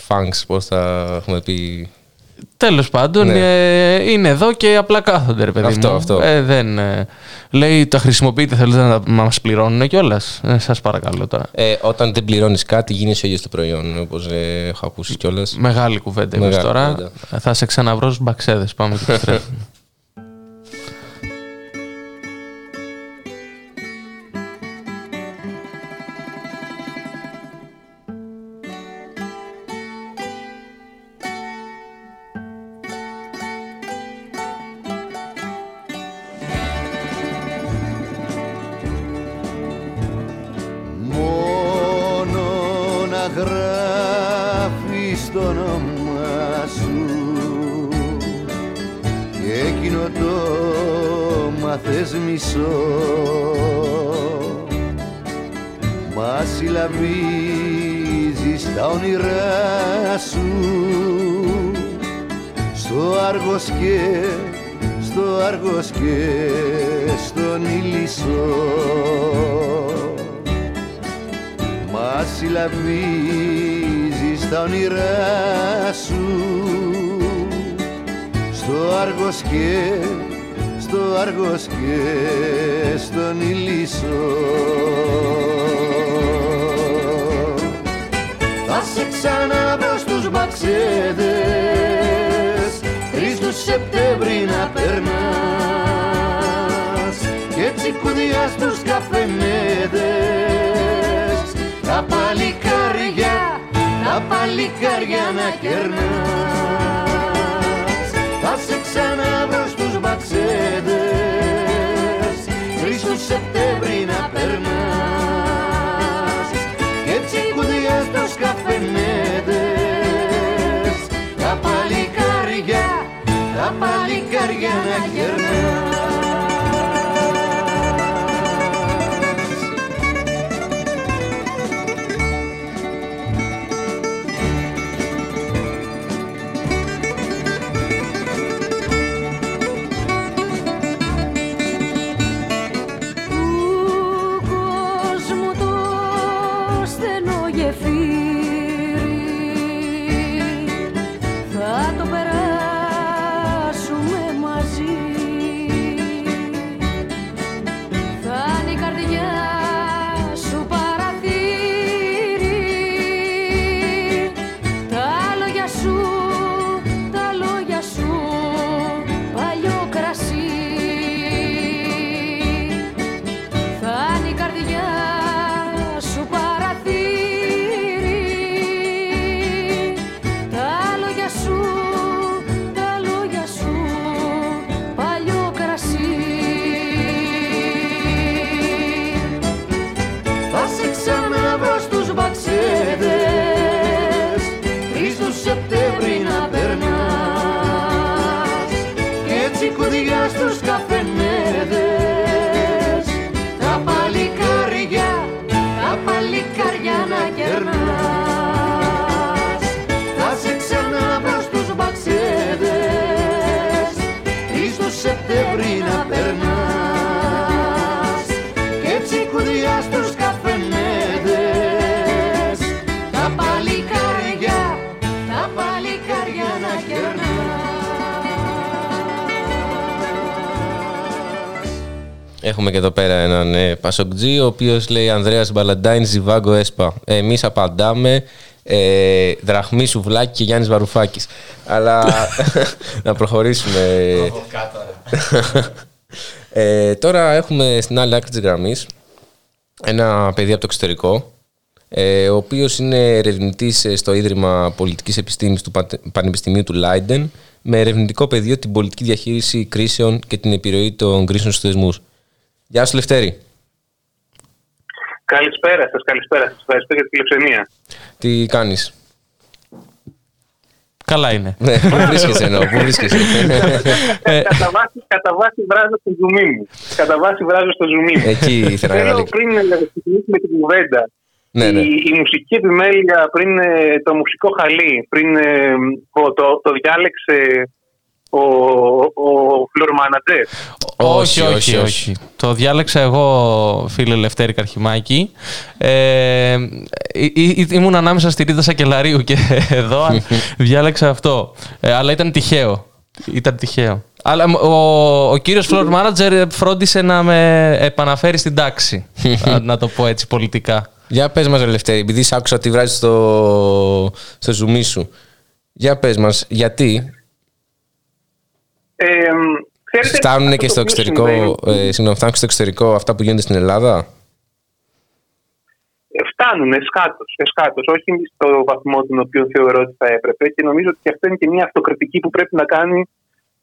funks, πώς θα έχουμε πει. Τέλος πάντων, ναι. ε, είναι εδώ και απλά κάθονται, ρε παιδί αυτό, μου. Αυτό. Ε, δεν, ε, λέει, τα χρησιμοποιείτε, θέλετε να μας πληρώνουν κιόλας. Ε, σας παρακαλώ τώρα. Ε, όταν δεν πληρώνεις κάτι, γίνεις ο ίδιος το προϊόν, όπως ε, έχω ακούσει κιόλας. Μεγάλη κουβέντα εμείς τώρα. Κουβέντα. Θα σε ξαναβρω στους μπαξέδες. Πάμε και επιστρέφουμε. Μα συλλαβίζεις τα όνειρά σου στο Άργος και, στο Άργος και στον Ηλισσό. Μα συλλαβίζεις τα όνειρά σου στο Άργος και, στο Άργος και στον Ηλισσό. Θα σε ξανά βρω στους μπαξέδες, τρεις του Σεπτέμβρη να περνάς, και τσικουδιά στους καφενέδες, τα παλικάρια, τα παλικάρια να κερνάς. Θα σε ξανά βρω στους μπαξέδες, τρεις του Σεπτέμβρη να περνάς, και τσικουδιά στους καφενέδες, τα παλικάρια, τα παλικάρια να κερνάς. Έχουμε και εδώ πέρα έναν ε, Πασοκτζή, ο οποίος λέει Ανδρέας Μπαλαντάιν, Ζιβάγκο Έσπα. Εμείς απαντάμε ε, Δραχμή Σουβλάκη και Γιάννης Βαρουφάκης. Αλλά να προχωρήσουμε. ε, τώρα έχουμε στην άλλη άκρη της γραμμής ένα παιδί από το εξωτερικό, ε, ο οποίος είναι ερευνητής στο Ίδρυμα Πολιτικής Επιστήμης του Πανεπιστημίου του Λάιντεν, με ερευνητικό πεδίο την πολιτική διαχείριση κρίσεων και την επιρροή των κρίσεων στους θεσμούς. Γεια σου, Λευτέρη. Καλησπέρα σας, καλησπέρα σας. Ευχαριστώ για τη φιλοξενία. Τι κάνεις? Καλά είναι. Πού βρίσκεσαι εννοώ, πού βρίσκεσαι? Κατά βάση βράζω στο ζουμί μου. Κατά βάση βράζω στο ζουμί μου. Εκεί ήθελα να καταλήξω. Πριν να ξεκινήσουμε την κουβέντα, ναι, ναι. Η, η μουσική επιμέλεια, πριν το μουσικό χαλί, πριν το, το, το διάλεξε ο, ο, ο floor manager. Όχι, όχι, όχι, όχι. Το διάλεξα εγώ, φίλε Λευτέρη Καρχιμάκη. Ε, ή, ή, ήμουν ανάμεσα στη Ρίδα Σακελαρίου και εδώ διάλεξα αυτό. Ε, αλλά ήταν τυχαίο. Ήταν τυχαίο. Αλλά ο, ο κύριος floor manager φρόντισε να με επαναφέρει στην τάξη. να, να το πω έτσι πολιτικά. Για πες μας, Λευτέρη, επειδή σ' άκουσα ότι βράζεις στο, στο ζουμί σου. Για πες μας, γιατί... Ε, Φτάνουν και στο εξωτερικό, ε, συγγνώμη, φτάνουν στο εξωτερικό αυτά που γίνονται στην Ελλάδα. Ε, φτάνουν εσχάτως, εσχάτως, όχι στο βαθμό τον οποίο θεωρώ ότι θα έπρεπε, και νομίζω ότι αυτό είναι και μια αυτοκριτική που πρέπει να κάνει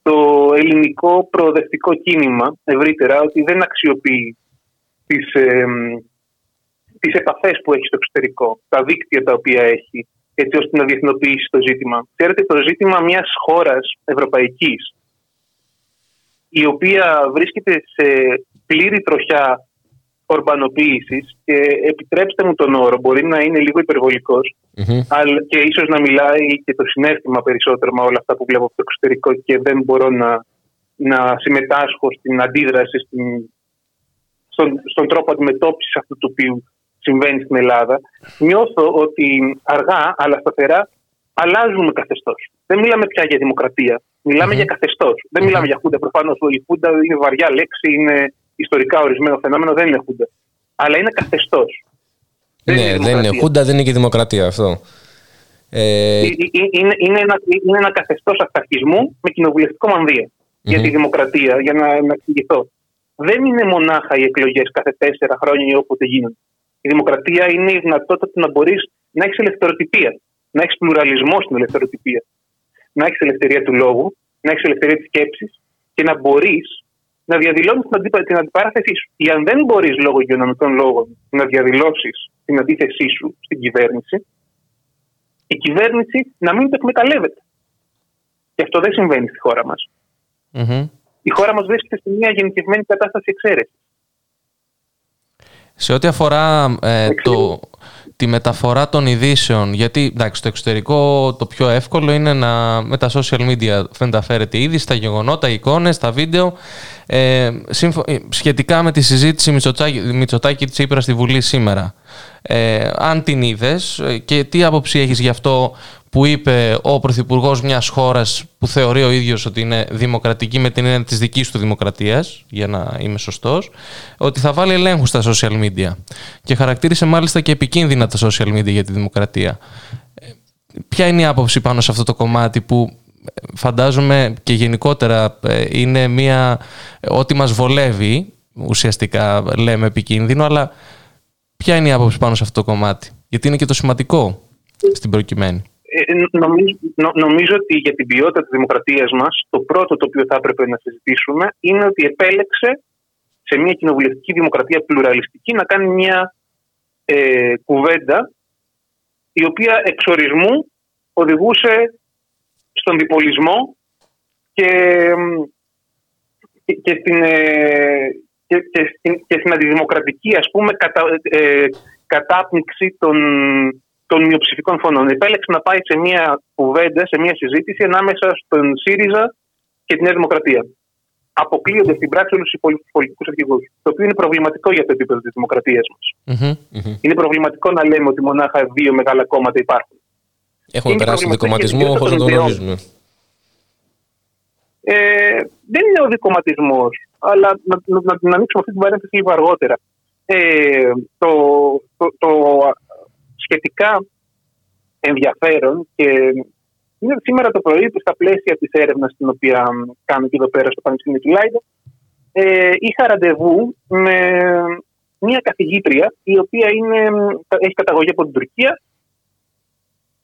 το ελληνικό προοδευτικό κίνημα ευρύτερα, ότι δεν αξιοποιεί τις, ε, τις επαφές που έχει στο εξωτερικό, τα δίκτυα τα οποία έχει, έτσι ώστε να διεθνοποιήσει το ζήτημα. Ξέρετε, το ζήτημα μιας χώρας ευρωπαϊκής, η οποία βρίσκεται σε πλήρη τροχιά ορμπανοποίησης, και επιτρέψτε μου τον όρο, μπορεί να είναι λίγο υπερβολικός, mm-hmm. αλλά και ίσως να μιλάει και το συναίσθημα περισσότερο με όλα αυτά που βλέπω από το εξωτερικό, και δεν μπορώ να, να συμμετάσχω στην αντίδραση, στην, στον, στον τρόπο αντιμετώπισης αυτού του οποίου συμβαίνει στην Ελλάδα. Νιώθω ότι αργά αλλά σταθερά αλλάζουμε καθεστώς. Δεν μιλάμε πια για δημοκρατία, μιλάμε mm-hmm. για καθεστώς. Mm-hmm. Δεν μιλάμε για χούντα. Προφανώς η χούντα είναι βαριά λέξη, είναι ιστορικά ορισμένο φαινόμενο, δεν είναι χούντα. Αλλά είναι καθεστώς. Ναι, δεν είναι, δεν είναι χούντα, δεν είναι και δημοκρατία αυτό. Ε... Είναι, είναι ένα, είναι ένα καθεστώς αυταρχισμού με κοινοβουλευτικό μανδύα mm-hmm. για τη δημοκρατία, για να, να εξηγηθώ. Δεν είναι μονάχα οι εκλογές κάθε τέσσερα χρόνια ή όποτε γίνονται. Η δημοκρατία είναι η δυνατότητα του να μπορείς να έχεις ελευθεροτυπία, να έχεις πλουραλισμό στην ελευθεροτυπία, να έχεις ελευθερία του λόγου, να έχεις ελευθερία της σκέψης και να μπορείς να διαδηλώνεις την, αντιπα... την αντιπαράθεσή σου. Ή αν δεν μπορείς λόγω υγειονομικών λόγων να διαδηλώσεις την αντίθεσή σου στην κυβέρνηση, η κυβέρνηση να μην το εκμεταλλεύεται. Και αυτό δεν συμβαίνει στη χώρα μας. Mm-hmm. Η χώρα μας βρίσκεται σε μια γενικευμένη κατάσταση εξαίρεσης. Σε ό,τι αφορά ε, το, τη μεταφορά των ειδήσεων, γιατί εντάξει, στο εξωτερικό το πιο εύκολο είναι να, με τα social media μεταφέρεται η είδηση, τα γεγονότα, οι εικόνες, τα βίντεο. Ε, σύμφω, σχετικά με τη συζήτηση Μητσοτάκη-Τσίπρα στη Βουλή σήμερα, ε, αν την είδες και τι άποψη έχεις γι' αυτό που είπε ο πρωθυπουργός μιας χώρας που θεωρεί ο ίδιος ότι είναι δημοκρατική με την έννοια της δικής του δημοκρατίας, για να είμαι σωστός, ότι θα βάλει ελέγχους στα social media, και χαρακτήρισε μάλιστα και επικίνδυνα τα social media για τη δημοκρατία. Ποια είναι η άποψη πάνω σε αυτό το κομμάτι που φαντάζομαι και γενικότερα είναι μια, ό,τι μας βολεύει ουσιαστικά λέμε επικίνδυνο, αλλά ποια είναι η άποψη πάνω σε αυτό το κομμάτι, γιατί είναι και το σημαντικό στην προκειμένη. Ε, νομίζω, νο, νομίζω ότι για την ποιότητα της δημοκρατίας μας το πρώτο το οποίο θα έπρεπε να συζητήσουμε είναι ότι επέλεξε σε μια κοινοβουλευτική δημοκρατία πλουραλιστική να κάνει μια ε, κουβέντα η οποία εξ ορισμού οδηγούσε στον διπολισμό και, και, και, στην, ε, και, και, στην, και στην αντιδημοκρατική, ας πούμε, κατα, ε, κατάπνιξη των των μειοψηφικών φωνών. Επέλεξε να πάει σε μια κουβέντα, σε μια συζήτηση ανάμεσα στον ΣΥΡΙΖΑ και τη Νέα Δημοκρατία. Αποκλείονται στην πράξη όλους τους πολιτικούς αρχηγούς. Το οποίο είναι προβληματικό για το επίπεδο της δημοκρατίας μας. Mm-hmm, mm-hmm. Είναι προβληματικό να λέμε ότι μονάχα δύο μεγάλα κόμματα υπάρχουν. Έχουμε είναι περάσει τον δικοματισμό χωρίς να τον γνωρίζουμε. Ε, δεν είναι ο δικοματισμός, αλλά να, να, να, να ανοίξουμε αυτή την παρένθεση λίγο αργότερα. Ε, το, το, το, σχετικά ενδιαφέρον, και σήμερα το πρωί στα πλαίσια της έρευνας την οποία κάνω και εδώ πέρα στο Πανεπιστήμιο του Λάιντεν, ε, είχα ραντεβού με μια καθηγήτρια η οποία είναι, έχει καταγωγή από την Τουρκία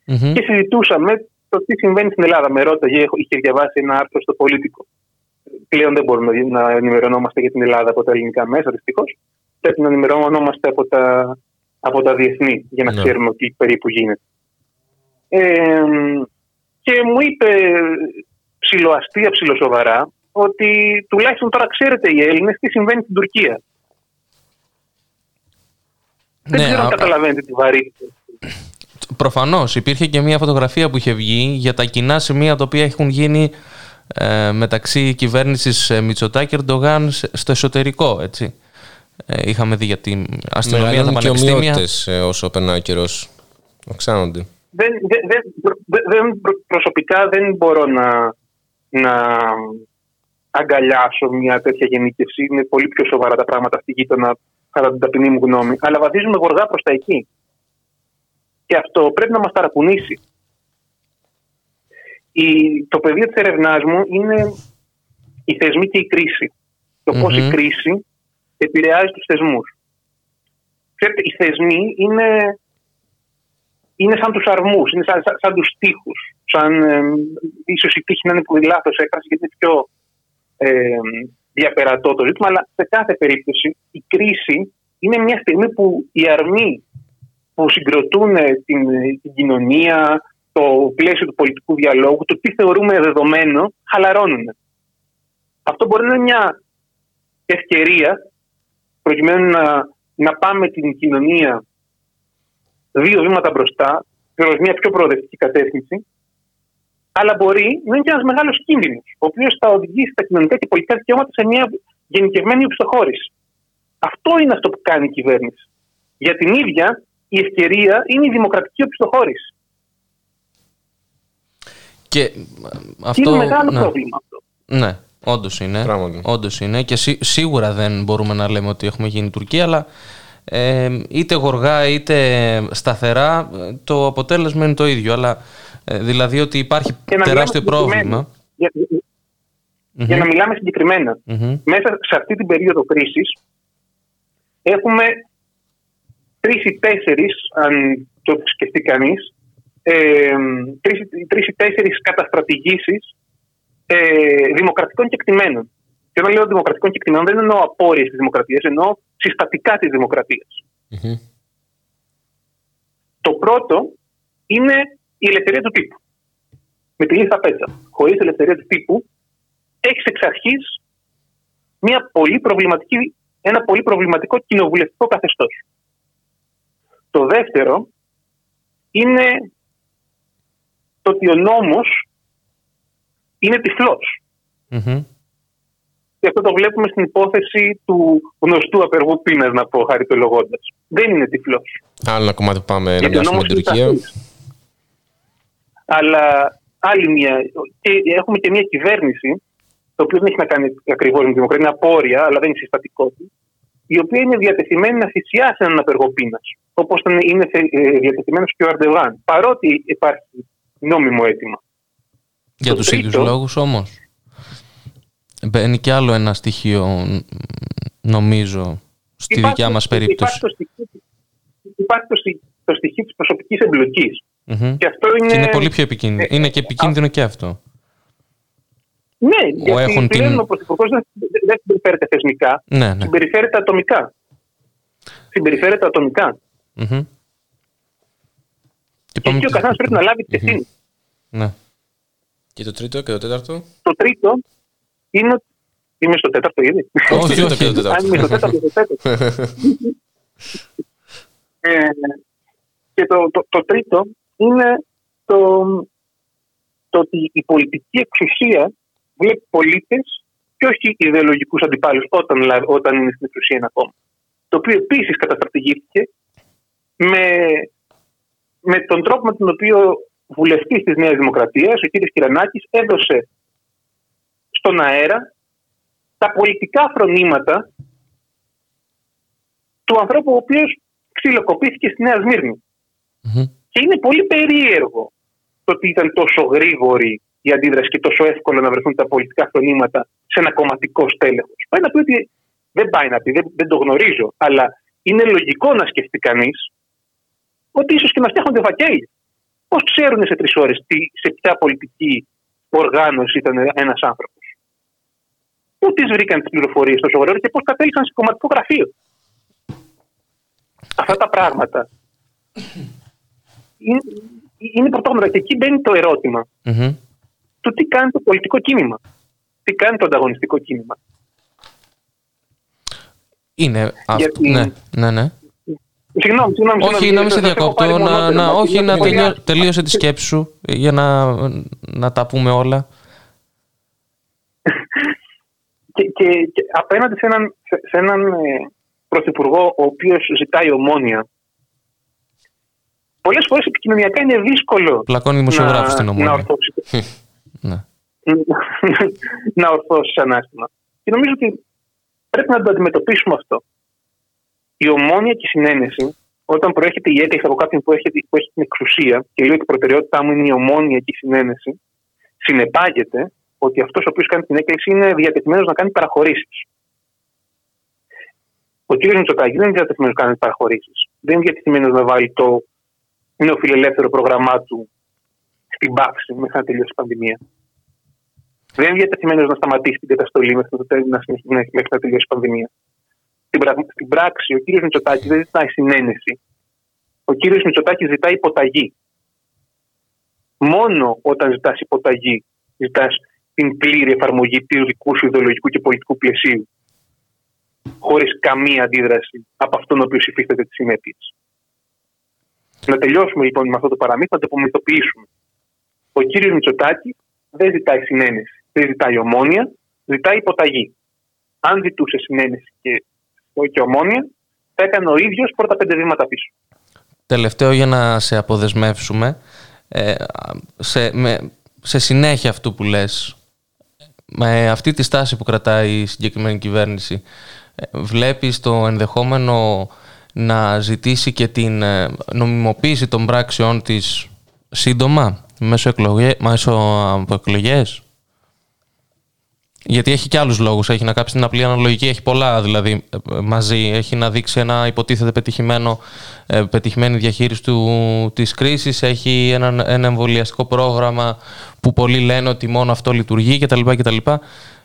mm-hmm. και συζητούσαμε το τι συμβαίνει στην Ελλάδα. Με ρώταγε, είχε διαβάσει ένα άρθρο στο Πολίτικο. Πλέον δεν μπορούμε να ενημερωνόμαστε για την Ελλάδα από τα ελληνικά μέσα, δυστυχώς. Πρέπει να ενημερωνόμαστε από τα... από τα διεθνή, για να ναι. ξέρουμε τι περίπου γίνεται. Ε, και μου είπε ψιλοαστία, ψιλοσοβαρά, ότι τουλάχιστον τώρα ξέρετε οι Έλληνες τι συμβαίνει στην Τουρκία. Ναι, δεν ξέρω αν α... καταλαβαίνετε τη βαρύτητα. Προφανώς. Υπήρχε και μια φωτογραφία που είχε βγει για τα κοινά σημεία τα οποία έχουν γίνει ε, μεταξύ κυβέρνησης Μητσοτάκη Ερντογάν στο εσωτερικό, έτσι. Είχαμε δει για την αστυνομία, τα πανεπιστήμια. Ομοιότητες όσο περνά ο καιρός. Αυξάνονται. Δεν, δεν, δεν, προσωπικά δεν μπορώ να, να αγκαλιάσω μια τέτοια γενίκευση. Είναι πολύ πιο σοβαρά τα πράγματα στη γείτονα, κατά την ταπεινή μου γνώμη. Αλλά βαδίζουμε γοργά προς τα εκεί. Και αυτό πρέπει να μας ταρακουνήσει. Η, το πεδίο της ερευνάς μου είναι οι θεσμοί και η κρίση. Το mm-hmm. πώς η κρίση επηρεάζει τους θεσμούς. Ξέρετε, οι θεσμοί είναι, είναι σαν τους αρμούς, είναι σαν, σαν, σαν τους τοίχους. Σαν, ε, ίσως η τύχη να είναι πολύ λάθος έκφραση, γιατί είναι πιο ε, διαπερατό το ζήτημα, αλλά σε κάθε περίπτωση η κρίση είναι μια στιγμή που οι αρμοί που συγκροτούν την, την κοινωνία, το πλαίσιο του πολιτικού διαλόγου, το τι θεωρούμε δεδομένο, χαλαρώνουν. Αυτό μπορεί να είναι μια ευκαιρία προκειμένου να, να πάμε την κοινωνία δύο βήματα μπροστά, προς μια πιο προοδευτική κατεύθυνση, αλλά μπορεί να είναι και ένας μεγάλος κίνδυνος, ο οποίος θα οδηγήσει τα κοινωνικά και πολιτικά δικαιώματα σε μια γενικευμένη υψοχώρηση. Αυτό είναι αυτό που κάνει η κυβέρνηση. Για την ίδια η ευκαιρία είναι η δημοκρατική οπισθοχώρηση. Και αυτό είναι μεγάλο ναι. πρόβλημα αυτό. Ναι, όντως είναι. Όντως είναι. Και σί, σίγουρα δεν μπορούμε να λέμε ότι έχουμε γίνει Τουρκία, αλλά ε, είτε γοργά είτε σταθερά το αποτέλεσμα είναι το ίδιο. Αλλά ε, δηλαδή ότι υπάρχει τεράστιο πρόβλημα. Για, mm-hmm. για να μιλάμε συγκεκριμένα. Mm-hmm. Μέσα σε αυτή την περίοδο κρίσης έχουμε τρεις ή τέσσερις, αν το σκεφτεί κανείς, ε, τρεις ή τέσσερις καταστρατηγήσεις ε, δημοκρατικών κεκτημένων. Και όταν λέω δημοκρατικών κεκτημένων δεν εννοώ απόρριες της δημοκρατίας, εννοώ συστατικά της δημοκρατίας. Mm-hmm. Το πρώτο είναι η ελευθερία του τύπου. Με τη λίστα πέτσα. Χωρίς ελευθερία του τύπου έχεις εξ αρχής μια πολύ προβληματική, ένα πολύ προβληματικό κοινοβουλευτικό καθεστώς. Το δεύτερο είναι το ότι ο νόμος είναι τυφλός. Mm-hmm. Και αυτό το βλέπουμε στην υπόθεση του γνωστού απεργού πείνας, να πω χαριτολογώντας. Δεν είναι τυφλός. Άλλο ένα κομμάτι που πάμε να μοιάσουμε με την Τουρκία. Αλλά άλλη μια. Και έχουμε και μια κυβέρνηση, το οποίο δεν έχει να κάνει ακριβώς με τη δημοκρατία, είναι απόρρια, αλλά δεν είναι συστατικό της, η οποία είναι διατεθειμένη να θυσιάσει έναν απεργό πείνας, όπως είναι διατεθειμένος και ο Ερντογάν, παρότι υπάρχει νόμιμο αίτημα. Για το τους ίδιους λόγους όμως. Μπαίνει κι άλλο ένα στοιχείο, νομίζω, στη υπάρχει δικιά μας περίπτωση. Υπάρχει το στοιχείο, υπάρχει το στοιχείο, το στοιχείο της προσωπικής εμπλοκής. Mm-hmm. Και αυτό είναι... Και είναι πολύ πιο επικίνδυνο. Ε, είναι και επικίνδυνο α... και αυτό. Ναι, γιατί πλέον ο Πρωθυπουργός δεν συμπεριφέρεται θεσμικά, ναι, ναι. συμπεριφέρεται ατομικά. Συμπεριφέρεται ατομικά. Mm-hmm. Και, και εκεί ο καθένας πρέπει να λάβει την ευθύνη. Mm-hmm. Ναι. Και το τρίτο και το τέταρτο. Το τρίτο είναι... Είμαι στο τέταρτο ήδη. Όχι, όχι, το τέταρτο. Αν είμαι στο τέταρτο, το τέταρτο. ε, και το, το, το τρίτο είναι το, το ότι η πολιτική εξουσία βλέπει πολίτες και όχι ιδεολογικούς αντιπάλους όταν, όταν είναι στην εξουσία ένα κόμμα. Το οποίο επίσης καταστρατηγήθηκε με, με τον τρόπο με τον οποίο βουλευτής της Νέας Δημοκρατίας, ο κ. Κυρανάκης, έδωσε στον αέρα τα πολιτικά φρονήματα του ανθρώπου ο οποίος ξυλοκοπήθηκε στη Νέα Σμύρνη. Mm-hmm. Και είναι πολύ περίεργο το ότι ήταν τόσο γρήγορη η αντίδραση και τόσο εύκολο να βρεθούν τα πολιτικά φρονήματα σε ένα κομματικό στέλεχος. Πάει να πει ότι δεν πάει να πει, δεν, δεν το γνωρίζω, αλλά είναι λογικό να σκεφτεί κανείς ότι ίσως και να φτιάχνονται φακέλοι. Πώς ξέρουν σε τρεις ώρες τι, σε ποια πολιτική οργάνωση ήταν ένας άνθρωπος. Πού τις βρήκαν τις πληροφορίες τόσο γρήγορα και πώς κατέληξαν σε κομματικό γραφείο. Αυτά τα πράγματα είναι, είναι πρωτόγνωρα και εκεί μπαίνει το ερώτημα. Mm-hmm. Του τι κάνει το πολιτικό κίνημα, τι κάνει το ανταγωνιστικό κίνημα. Είναι αυτό, ναι, ναι, ναι. Συγγνώμη, συγγνώμη. Όχι, να μην σε διακόπτω, να, όχι, να τελείωσε τη σκέψη σου για να τα πούμε όλα. Και απέναντι σε έναν πρωθυπουργό ο οποίος ζητάει ομόνοια, πολλές φορές επικοινωνιακά είναι δύσκολο να ορθώσει. Ναι. να ορθώσει ανάστημα. Και νομίζω ότι πρέπει να το αντιμετωπίσουμε αυτό. Η ομόνοια και η συνένεση, όταν προέρχεται η έκκληση από κάποιον που έχει, που έχει την εξουσία, και λέει ότι η προτεραιότητά μου είναι η ομόνοια και η συνένεση, συνεπάγεται ότι αυτός ο οποίος κάνει την έκκληση είναι διατεθειμένος να κάνει παραχωρήσεις. Ο κ. Μητσοτάκη δεν είναι διατεθειμένος να κάνει παραχωρήσεις. Δεν είναι διατεθειμένος να βάλει το νεοφιλελεύθερο πρόγραμμά του στην πάυση μέχρι να τελειώσει η πανδημία. Δεν είναι διατεθειμένος να σταματήσει την καταστολή μέχρι να τελειώσει η πανδημία. Στην πράξη, ο κύριος Μητσοτάκης δεν ζητάει συνένεση. Ο κύριος Μητσοτάκης ζητάει υποταγή. Μόνο όταν ζητάς υποταγή, ζητάς την πλήρη εφαρμογή του δικού σου ιδεολογικού και πολιτικού πλαισίου. χωρίς καμία αντίδραση από αυτόν ο οποίος υφίσταται τις συνέπειες. Να τελειώσουμε λοιπόν με αυτό το παραμύθι, να το απομυθοποιήσουμε. Ο κύριος Μητσοτάκη δεν ζητάει συνένεση, δεν ζητάει ομόνοια, ζητάει υποταγή. Αν ζητούσε συνένεση και, και ομόνοια, θα έκανε ο ίδιος πρώτα πέντε βήματα πίσω. Τελευταίο, για να σε αποδεσμεύσουμε, ε, σε, με, σε συνέχεια αυτού που λες, με αυτή τη στάση που κρατάει η συγκεκριμένη κυβέρνηση, ε, βλέπεις το ενδεχόμενο να ζητήσει και την ε, νομιμοποίηση των πράξεών της σύντομα, μέσω, εκλογε, μέσω από εκλογές? Γιατί έχει και άλλους λόγους, έχει να κάψει την απλή αναλογική, έχει πολλά δηλαδή μαζί, έχει να δείξει ένα υποτίθεται πετυχημένο, πετυχημένη διαχείριση του, της κρίσης, έχει ένα, ένα εμβολιαστικό πρόγραμμα που πολλοί λένε ότι μόνο αυτό λειτουργεί κτλ. κτλ.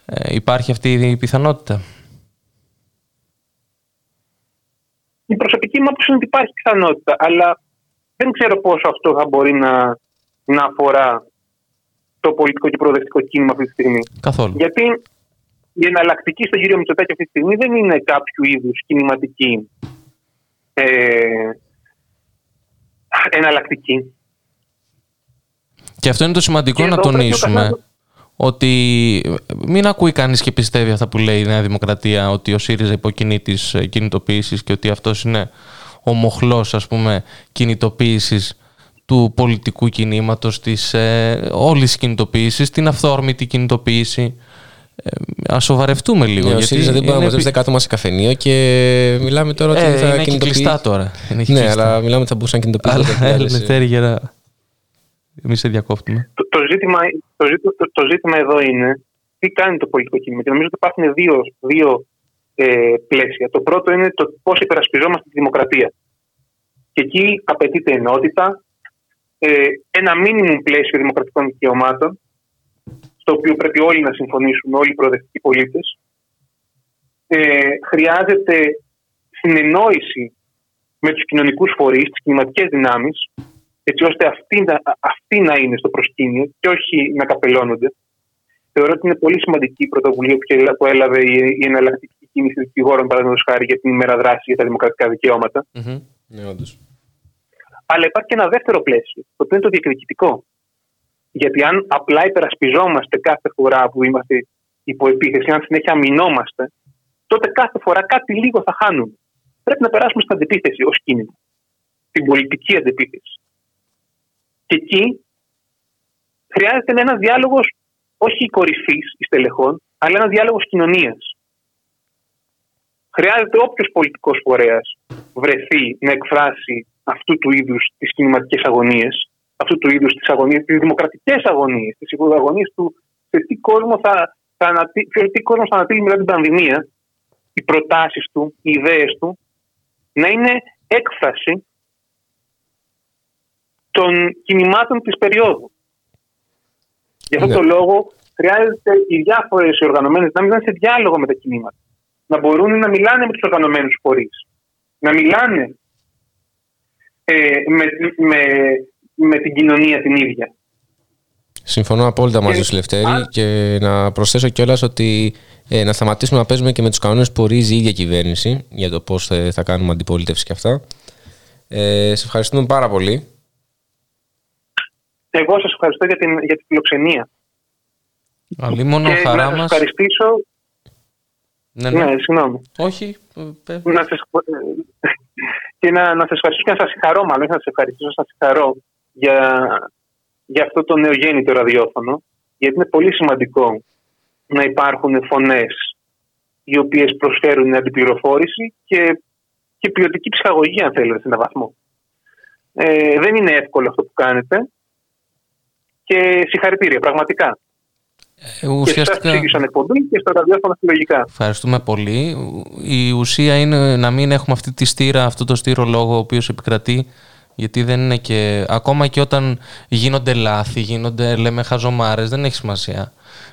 Ε, υπάρχει αυτή η πιθανότητα? Η προσωπική μου άποψη είναι ότι υπάρχει πιθανότητα, αλλά δεν ξέρω πόσο αυτό θα μπορεί να, να αφορά το πολιτικό και προοδευτικό κίνημα αυτή τη στιγμή. Καθόλου. Γιατί η εναλλακτική στον κύριο Μητσοτάκη αυτή τη στιγμή δεν είναι κάποιο είδους κινηματική ε, εναλλακτική. Και αυτό είναι το σημαντικό και να τονίσουμε. Καθώς... Ότι μην ακούει κανείς και πιστεύει αυτά που λέει η Νέα Δημοκρατία, ότι ο ΣΥΡΙΖΑ υποκινεί της κινητοποίησης και ότι αυτός είναι ο μοχλός, ας πούμε, κινητοποίησης του πολιτικού κινήματος, της ε, όλης της κινητοποίησης, την αυθόρμητη κινητοποίηση. Ε, ας σοβαρευτούμε λίγο. Ο ΣΥΡΙΖΑ δεν μπορεί να μαζεύεται κάτω μας σε καφενείο και μιλάμε τώρα ότι ε, θα κινητοποιήσει. Είναι κλειστά τώρα. Είναι ναι, κλειστά. Αλλά μιλάμε ότι θα μπορούσαν να κινητοποιήσει. Αλλά εμείς σε διακόπτουμε. Το, το, ζήτημα, το, ζήτημα, το, το ζήτημα εδώ είναι τι κάνει το πολιτικό κίνημα. Και νομίζω ότι υπάρχουν δύο, δύο ε, πλαίσια. Το πρώτο είναι το πώς υπερασπιζόμαστε τη δημοκρατία. Και εκεί απαιτείται ενότητα. Ένα μίνιμουμ πλαίσιο δημοκρατικών δικαιωμάτων, στο οποίο πρέπει όλοι να συμφωνήσουμε, όλοι οι προοδευτικοί πολίτες. Ε, χρειάζεται συνεννόηση με τους κοινωνικούς φορείς, τις κινηματικές δυνάμεις, έτσι ώστε αυτοί να, αυτοί να είναι στο προσκήνιο και όχι να καπελώνονται. Θεωρώ ότι είναι πολύ σημαντική η πρωτοβουλία που έλαβε η εναλλακτική κίνηση δικηγόρων, παραδείγματος χάρη, για την ημέρα δράση για τα δημοκρατικά δικαιώματα. Mm-hmm. Ναι, όντως. Αλλά υπάρχει και ένα δεύτερο πλαίσιο, το οποίο είναι το διεκδικητικό. Γιατί αν απλά υπερασπιζόμαστε κάθε φορά που είμαστε υπό επίθεση, αν συνέχεια αμυνόμαστε, τότε κάθε φορά κάτι λίγο θα χάνουμε. Πρέπει να περάσουμε στην αντεπίθεση ως κίνημα. Την πολιτική αντεπίθεση. Και εκεί χρειάζεται ένα διάλογος, όχι κορυφής ή στελεχών, αλλά ένα διάλογος κοινωνίας. Χρειάζεται όποιος πολιτικός φορέας βρεθεί να εκφράσει αυτού του είδους τις κινηματικές αγωνίες, αυτού του είδους τις αγωνίες, τις δημοκρατικές αγωνίες, τις αγωνίες του σε τι κόσμο θα, θα ανατείλει μετά την πανδημία, οι προτάσεις του, οι ιδέες του, να είναι έκφραση των κινημάτων της περίοδου. Γι' αυτόν ναι. τον λόγο χρειάζεται οι διάφορες οργανωμένες να μιλάνε σε διάλογο με τα κινήματα. Να μπορούν να μιλάνε με τους οργανωμένους φορείς. Να μιλάνε Ε, με, με, με την κοινωνία την ίδια. Συμφωνώ απόλυτα μαζί σου, Λευτέρη, α... και να προσθέσω κιόλας ότι ε, να σταματήσουμε να παίζουμε και με τους κανόνες που ορίζει η ίδια κυβέρνηση για το πώς θα, θα κάνουμε αντιπολίτευση και αυτά. Ε, σε ευχαριστούμε πάρα πολύ. Εγώ σας ευχαριστώ για την, για την φιλοξενία. Αλίμονο, και χαρά να σας μας. ευχαριστήσω. Ναι, ναι. ναι συγγνώμη. Όχι. Παι... Να σας... Και να, να σας ευχαριστήσω και να σας συγχαρώ, μάλλον να σας ευχαριστήσω, να σας συγχαρώ για, για αυτό το νεογέννητο ραδιόφωνο, γιατί είναι πολύ σημαντικό να υπάρχουν φωνές οι οποίες προσφέρουν αντιπληροφόρηση και, και ποιοτική ψυχαγωγή, αν θέλετε, σε έναν βαθμό. Ε, δεν είναι εύκολο αυτό που κάνετε και συγχαρητήρια, πραγματικά. Ε, ουσιαστικά... Και σας ψήφισαν εκπομπή και στο ραδιόφωνο συλλογικά. Ευχαριστούμε πολύ. Η ουσία είναι να μην έχουμε αυτή τη στήρα, αυτό το στήρο λόγο ο οποίος επικρατεί, γιατί δεν είναι και... Ακόμα και όταν γίνονται λάθη, γίνονται, λέμε, χαζομάρες, δεν έχει σημασία.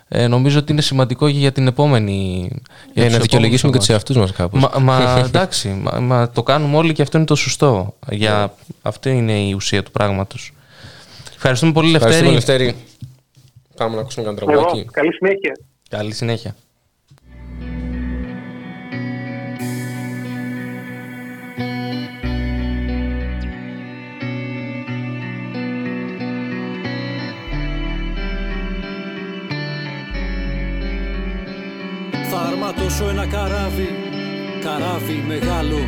Ε, νομίζω ότι είναι σημαντικό και για την επόμενη... Για ε, να δικαιολογήσουμε και τους εαυτούς μας κάπως. Μα, μα εντάξει, μα, μα, το κάνουμε όλοι και αυτό είναι το σωστό. Για... Yeah. Αυτή είναι η ουσία του πράγματος. Ευχαριστούμε πολύ, Λευτέρη. Λευτέρη. Πάμε να ακούσουμε ένα τραγουδάκι. Καλή συνέχεια. Καλή συνέχεια. καράβι, καράβι μεγάλο.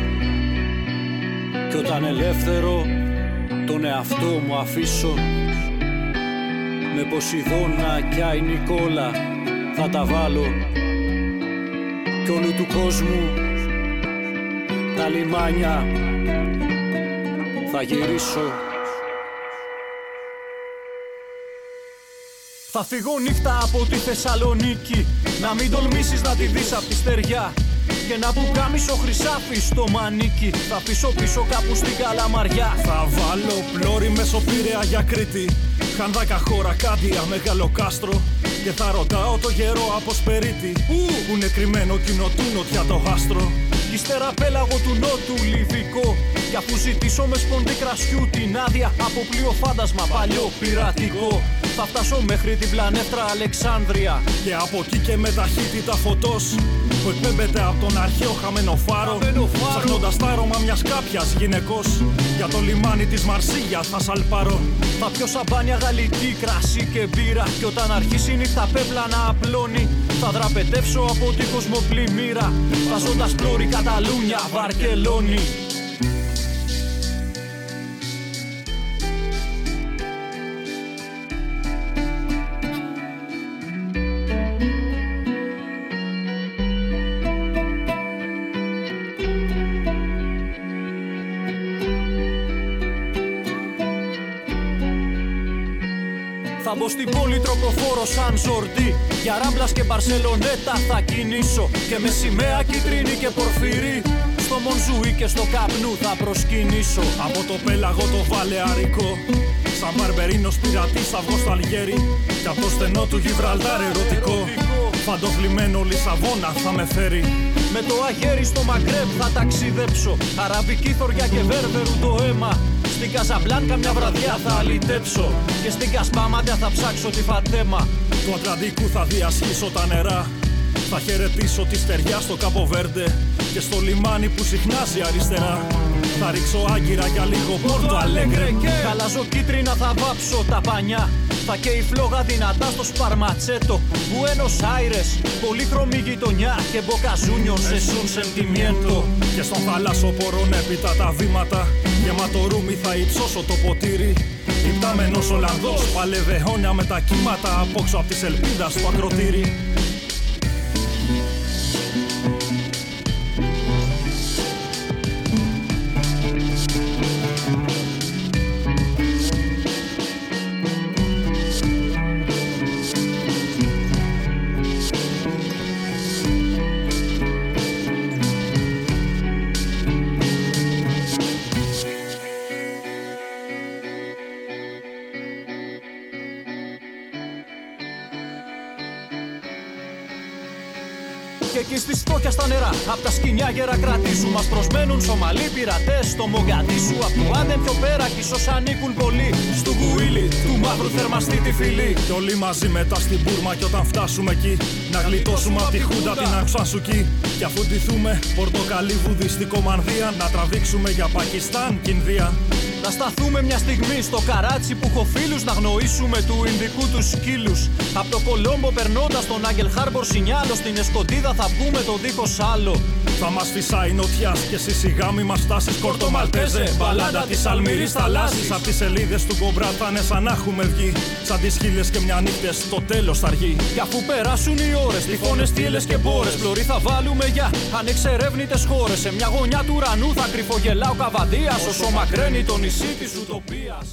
Κι όταν ελεύθερο τον εαυτό μου αφήσω, με Ποσειδώνα κι Αϊνικόλα θα τα βάλω. Κι όλου του κόσμου τα λιμάνια θα γυρίσω. Θα φύγω νύχτα από τη Θεσσαλονίκη, να μην τολμήσεις να τη δεις απ' τη στεριά. Και ένα πουκάμισο χρυσάφι στο μανίκι θα πίσω πίσω κάπου στην Καλαμαριά. Θα βάλω πλώρη Μεσοπήραια για Κρήτη, χανδάκα χώρα Κάντια, μεγάλο κάστρο. Και θα ρωτάω το γερό από Σπερίτη, που είναι κρυμμένο κοινοτούνο για το άστρο. Ύστερα πέλαγο του νότου λιβικό, κι αφού ζητήσω με σπονδή κρασιού την άδεια από πλοίο φάντασμα παλιό πειρατικό, θα φτάσω μέχρι την πλανέφτρα Αλεξάνδρεια. Και από εκεί και με ταχύτητα φωτός που εκπέμπεται από τον αρχαίο χαμένο φάρο, ψάχνοντας τα άρωμα μιας κάποιας γυναικός, για το λιμάνι της Μαρσίγιας θα σαλπάρω. Θα πιω σαμπάνια γαλλική, κρασί και μπύρα, κι όταν αρχίσει η νύχτα πέπλα να απλώνει, θα δραπετεύσω από την κοσμοπλημμύρα, βάζοντας πλώρη Καταλούνια, Βαρκελόνη. Στην πόλη τροποφόρο σαν ζορτή, για Ράμπλας και Μπαρσελονέτα θα κινήσω, και με σημαία κίτρινη και πορφυρή στο Μονζουί και στο Καπνού θα προσκυνήσω. Από το πέλαγο το βαλεαρικό, σαν Μπαρμπερίνος πειρατής αυγό στο Αλγέρι, κι από το στενό του Γιβραλτάρ ερωτικό, φαντοβλημένο Λισαβόνα θα με φέρει. Με το αγέρι στο Μαγκρέμ θα ταξιδέψω, αραβική θωριά και βέρβερου το αίμα. Στην Καζαμπλάνκα μια βραδιά θα αλυτέψω, και στην Κασπάμαντα θα ψάξω τη Φατέμα. Του Ατλαντικού θα διασχίσω τα νερά, θα χαιρετήσω τη στεριά στο Καποβέρντε, και στο λιμάνι που συχνάζει αριστερά θα ρίξω άγκυρα για λίγο Πόρτο Αλέγκρε. Καλάζω κίτρινα θα βάψω τα πανιά, θα καίει φλόγα δυνατά στο Σπαρματσέτο, Μπουένος Άιρες, πολύχρωμη γειτονιά, και Μποκαζούνιο σε Σουν Σεντιμιέντο. Και στον θαλάσσο πορών έπειτα τα βήματα, γεμάτο ρούμι θα υψώσω το ποτήρι. Υπτάμενος Ολλανδός παλεύε αιώνια με τα κύματα, απόξω απ' της ελπίδας στο ακροτήρι. Στα νερά, απ' τα σκηνιά γερακρατήσου μας προσμένουν Σομαλοί πειρατές στο Μογκαντήσου. Απ' του Άντεν πιο πέρα κι ίσως ανήκουν πολλοί στο Γουίλι, του μαύρου θερμαστή τη φυλή. Κι όλοι μαζί μετά στην Μπούρμα, κι όταν φτάσουμε εκεί να γλιτώσουμε απ' τη Χούντα την Αξουασουκή. Κι αφού ντυθούμε πορτοκαλί βουδιστικό μανδύα, να τραβήξουμε για Πακιστάν κι Ινδία. Να σταθούμε μια στιγμή στο Καράτσι που έχω φίλους, να γνωρίσουμε του Ινδικού τους σκύλους. Από το Κολόμπο περνώντας τον Άγγελ Χάρμπορ Σινιάλο, στην Εσκοντίδα θα βγούμε το δίχως άλλο. Θα μας φυσάει νοτιάς και εσύ σιγά μη μας φτάσεις. Πόρτο Μαλτέζε, μπαλάντα της Αλμυρής θαλάσσης. Απ' τις σελίδες του Κομπρά θα είναι σαν να έχουμε βγει, σαν τις χίλιες και μια νύχτες το τέλος θα αργεί. Κι αφού περάσουν οι ώρες, τυφώνες, στήλες και μπόρες, πλωρή θα βάλουμε για ανεξερεύνητες χώρες. Σε μια γωνιά του ουρανού θα κρυφογελάω Καβαδίας, όσο μακραίνει το νησί της Ουτοπίας.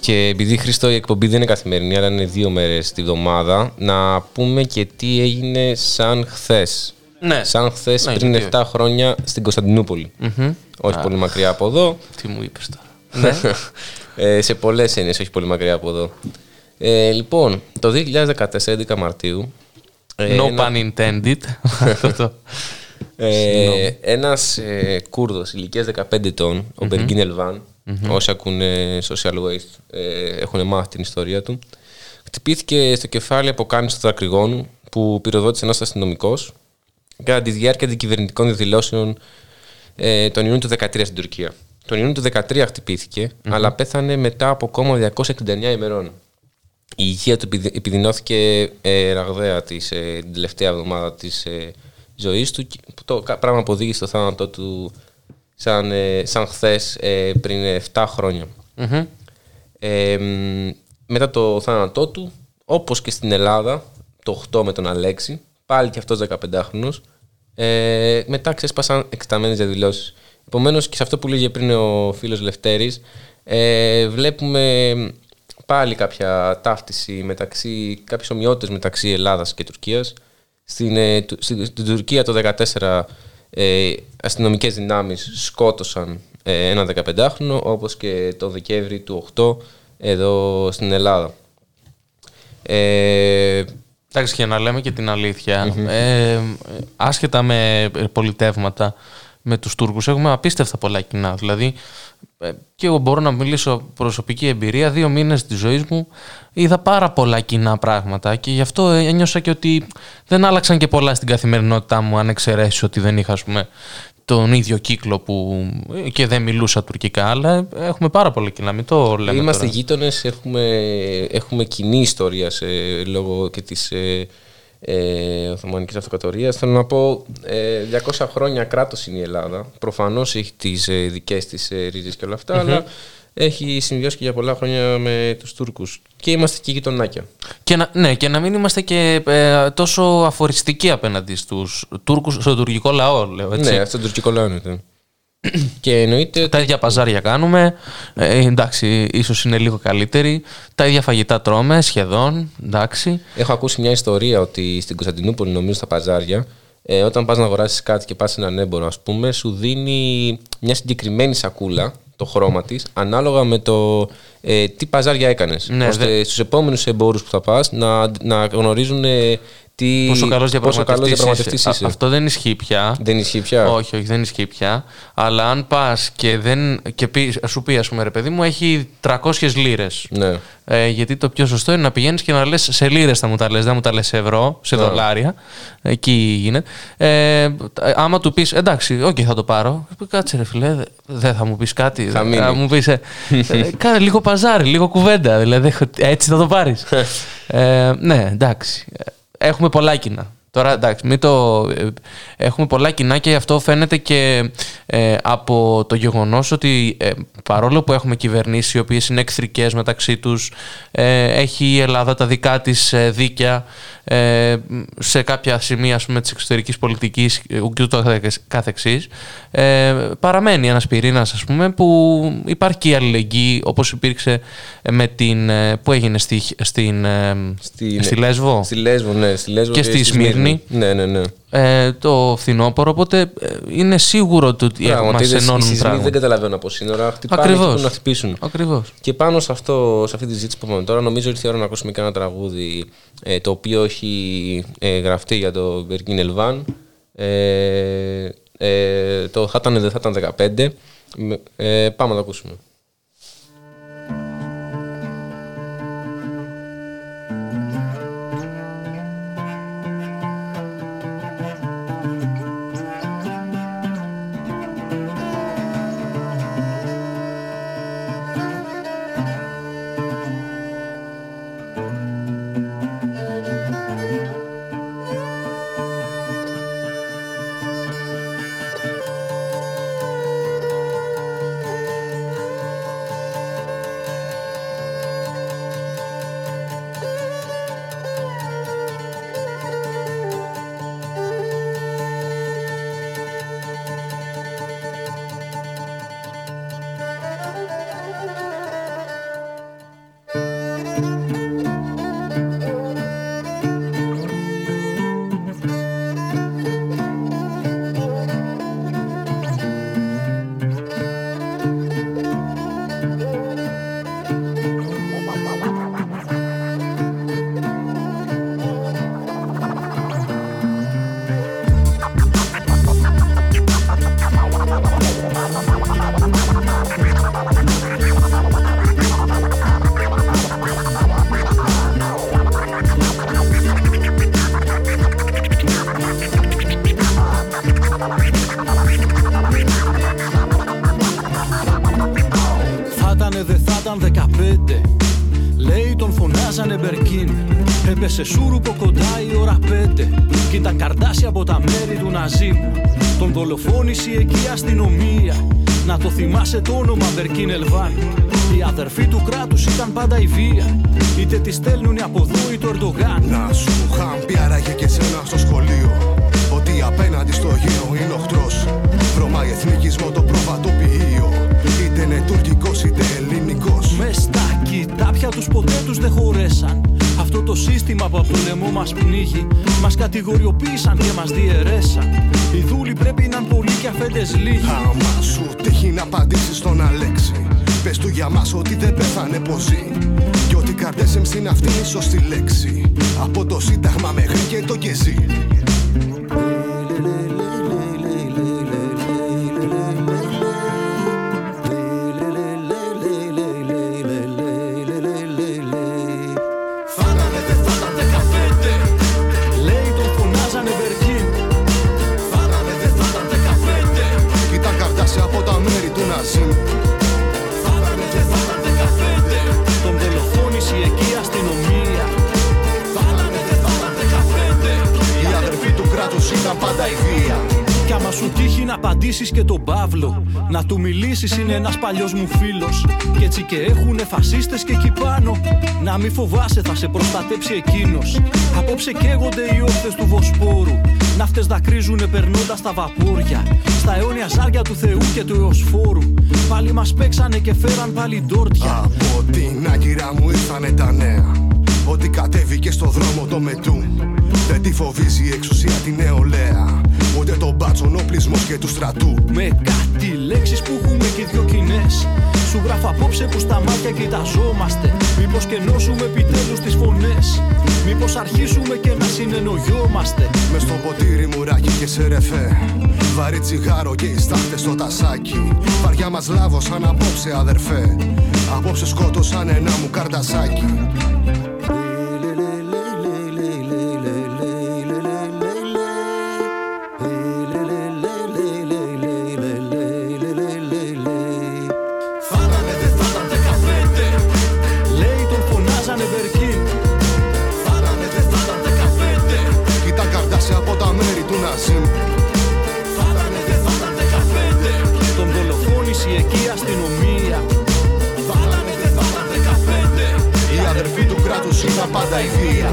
Και επειδή, Χρήστο, η εκπομπή δεν είναι καθημερινή, αλλά είναι δύο μέρες τη βδομάδα, να πούμε και τι έγινε σαν χθες. Ναι. Σαν χθες, ναι, πριν ναι, εφτά ναι. χρόνια στην Κωνσταντινούπολη. Mm-hmm. Όχι Άρα. πολύ μακριά από εδώ. Τι μου είπες τώρα. Ναι. ε, σε πολλές έννοιες, όχι πολύ μακριά από εδώ. Ε, λοιπόν, το δύο χιλιάδες δεκατέσσερα, έντεκα Μαρτίου. Ε, no ένα... pun intended. ε, ένας ε, Κούρδος ηλικίας δεκαπέντε ετών, mm-hmm. ο Μπεργκίν Ελβάν, mm-hmm. όσοι ακούνε social waste ε, έχουν μάθει την ιστορία του, χτυπήθηκε στο κεφάλι από κάμισο του δακρυγόνου που πυροδότησε ένας αστυνομικός κατά τη διάρκεια αντικυβερνητικών διαδηλώσεων ε, τον Ιούνιο του δεκατρία στην Τουρκία. Τον Ιούνιο του δεκατρία χτυπήθηκε, mm-hmm. αλλά πέθανε μετά από κόμμα διακόσιες εξήντα εννέα ημερών. Η υγεία του επιδεινώθηκε ε, ραγδαία της, ε, την τελευταία εβδομάδα της ε, ζωής του, το πράγμα που οδήγησε στο θάνατό του σαν, σαν χθες πριν επτά χρόνια. Mm-hmm. Ε, μετά το θάνατό του, όπως και στην Ελλάδα, το οκτώ με τον Αλέξη, πάλι και αυτός δεκαπεντάχρονος, ε, μετά ξέσπασαν εκτεταμένες διαδηλώσεις. Επομένως, και σε αυτό που λέγε πριν ο φίλος Λευτέρης, ε, βλέπουμε πάλι κάποια ταύτιση, μεταξύ, κάποιες ομοιότητες μεταξύ Ελλάδας και Τουρκίας. Στην, ε, στην, στην Τουρκία το δεκατέσσερα ε, αστυνομικές δυνάμεις σκότωσαν ε, ένα δεκαπεντάχρονο, όπως και το Δεκέμβρη του οκτώ εδώ στην Ελλάδα. Ε, Εντάξει, και να λέμε και την αλήθεια, mm-hmm. ε, άσχετα με πολιτεύματα, με τους Τούρκους έχουμε απίστευτα πολλά κοινά. Δηλαδή, ε, και εγώ μπορώ να μιλήσω προσωπική εμπειρία, δύο μήνες της ζωής μου είδα πάρα πολλά κοινά πράγματα και γι' αυτό ένιωσα και ότι δεν άλλαξαν και πολλά στην καθημερινότητά μου, αν εξαιρέσεις ότι δεν είχα, ας πούμε, τον ίδιο κύκλο που και δεν μιλούσα τουρκικά, αλλά έχουμε πάρα πολλά κοινά. Μην το λέμε. Είμαστε γείτονες, έχουμε, έχουμε κοινή ιστορία σε, λόγω και της ε, ε, Οθωμανικής Αυτοκρατορίας. Θέλω να πω, ε, διακόσια χρόνια κράτος είναι η Ελλάδα. Προφανώς έχει τις ε, δικές της ε, ρίζες και όλα αυτά, mm-hmm. αλλά έχει συμβιώσει και για πολλά χρόνια με τους Τούρκους. Και είμαστε και γειτονάκια. Και να, ναι, και να μην είμαστε και ε, τόσο αφοριστικοί απέναντι στους Τούρκους, στον τουρκικό λαό, λέω έτσι. Ναι, στον τουρκικό λαό είναι. Και εννοείται. Τα ίδια παζάρια κάνουμε. Ε, εντάξει, ίσως είναι λίγο καλύτεροι. Τα ίδια φαγητά τρώμε σχεδόν. Εντάξει. Έχω ακούσει μια ιστορία ότι στην Κωνσταντινούπολη, νομίζω, στα παζάρια, ε, όταν πας να αγοράσεις κάτι και πας σε έναν έμπορο, ας πούμε, σου δίνει μια συγκεκριμένη σακούλα, το χρώμα της, ανάλογα με το ε, τι παζάρια έκανες, ναι, ώστε δε... στους επόμενους εμπόρους που θα πας να, να γνωρίζουν ε, τι... πόσο καλός διαπραγματευτής είσαι. είσαι. Αυτό δεν ισχύει πια. Δεν ισχύει πια. Όχι, όχι, δεν ισχύει πια. Αλλά αν πας και, δεν, και πει, σου πει, ας πούμε, ρε παιδί μου, έχει τριακόσιες λίρες. Ναι. Ε, γιατί το πιο σωστό είναι να πηγαίνεις και να λες σε λίρες, θα μου τα λες, δεν μου τα λες σε ευρώ, σε ναι. δολάρια. Εκεί γίνεται. Ε, άμα του πεις, εντάξει, όχι, okay, θα το πάρω. Κάτσε, ρε φιλέ, δεν θα μου πεις κάτι. Θα, θα μου πεις, ε, ε, κάνε λίγο παζάρι, λίγο κουβέντα. Δηλαδή, έτσι θα το πάρεις. ε, ναι, εντάξει. Έχουμε πολλά κοινά. Τώρα, εντάξει, μην το... Έχουμε πολλά κοινά και αυτό φαίνεται και ε, από το γεγονός ότι ε, παρόλο που έχουμε κυβερνήσεις οι οποίες είναι εχθρικές μεταξύ τους, ε, έχει η Ελλάδα τα δικά της ε, δίκαια ε, σε κάποια σημεία, ας πούμε, της εξωτερικής πολιτικής και ούτω καθεξής, ε, παραμένει ένας πυρήνας, ας πούμε, που υπάρχει και η αλληλεγγύη, όπως υπήρξε με την... Ε, που έγινε στη, στην, ε, στη, στη Λέσβο. Στη Λέσβο, ναι. Στη Λέσβο και στη Σμύρνη. Ναι, ναι, ναι. Ε, το φθινόπωρο, οπότε είναι σίγουρο το ότι μας ενώνουν πράγματα. Δεν καταλαβαίνω από σύνορα. Χτυπάνε, Ακριβώς. να χτυπήσουν. Ακριβώς. Και πάνω σε, αυτό, σε αυτή τη συζήτηση που είπαμε τώρα, νομίζω ήρθε η ώρα να ακούσουμε και ένα τραγούδι ε, το οποίο έχει ε, γραφτεί για το Μπεργκίν Ελβάν. Ε, ε, το θα ήταν, θα ήταν δεκαπέντε. Ε, πάμε να το ακούσουμε. τον φωνάζανε Μπεργκίν. Έπεσε σούρουπο κοντά η ώρα πέντε και τα καρδάσια από τα μέρη του Ναζίμ. Τον δολοφόνησε η εκεί αστυνομία. Να το θυμάσαι το όνομα Μπεργκίν Ελβάν. Οι αδερφοί του κράτους ήταν πάντα η βία. Είτε τη στέλνουν από εδώ ή το Ερντογάν. Να σου χάμπι άραγε και σένα στο σχολείο. Ότι απέναντι στο γύρο είναι οχτρός. Βρωμάει εθνικισμό το προβατοποιείο. Είτε είναι τουρκικός είτε ελληνικός. Με στα κοιτάπια τους ποτέ τους δεν χωρέσαν. Αυτό το σύστημα που από το λαιμό μας πνίγει. Μας κατηγοριοποίησαν και μας διαιρέσαν. Οι δούλοι πρέπει να είναι πολλοί και αφέντες λίγοι. Άμα σου τύχει να απαντήσεις στον Αλέξη, πες του για μας ότι δεν πέθανε ποζή. Και ότι καρτέσεμς είναι αυτή η σωστή λέξη. Από το Σύνταγμα μέχρι και το Κεζί. Κι άμα σου τύχει να απαντήσεις και τον Παύλο, να του μιλήσεις είναι ένας παλιός μου φίλος. Κι έτσι και έχουνε φασίστες και εκεί πάνω. Να μη φοβάσαι, θα σε προστατέψει εκείνος. Απόψε καίγονται οι όχθες του Βοσπόρου. Ναύτες δακρύζουνε περνώντας τα βαπούρια. Στα αιώνια ζάρια του Θεού και του Εωσφόρου. Πάλι μας παίξανε και φέραν πάλι ντόρτια. Από την Άγκυρα μου ήρθανε τα νέα. Ότι κατέβηκε στο δρόμο το μετού. Δεν τη φοβίζει η εξουσία την νεολαία. Ούτε τον μπάτσον οπλισμός και του στρατού. Με κάτι λέξεις που έχουμε και δυο κοινές. Σου γράφω απόψε που στα μάτια κοιταζόμαστε. Μήπως κενώσουμε επιτέλους τις φωνές. Μήπως αρχίσουμε και να συνεννοιόμαστε. Μες στο ποτήρι μουράκι και σε ρεφέ. Βαρύ τσιγάρο και οι στάχτες στο τασάκι. Βαριά μας λάβος σαν απόψε αδερφέ. Απόψε σκότωσαν ένα μου καρτασάκι. Πάντα η βία.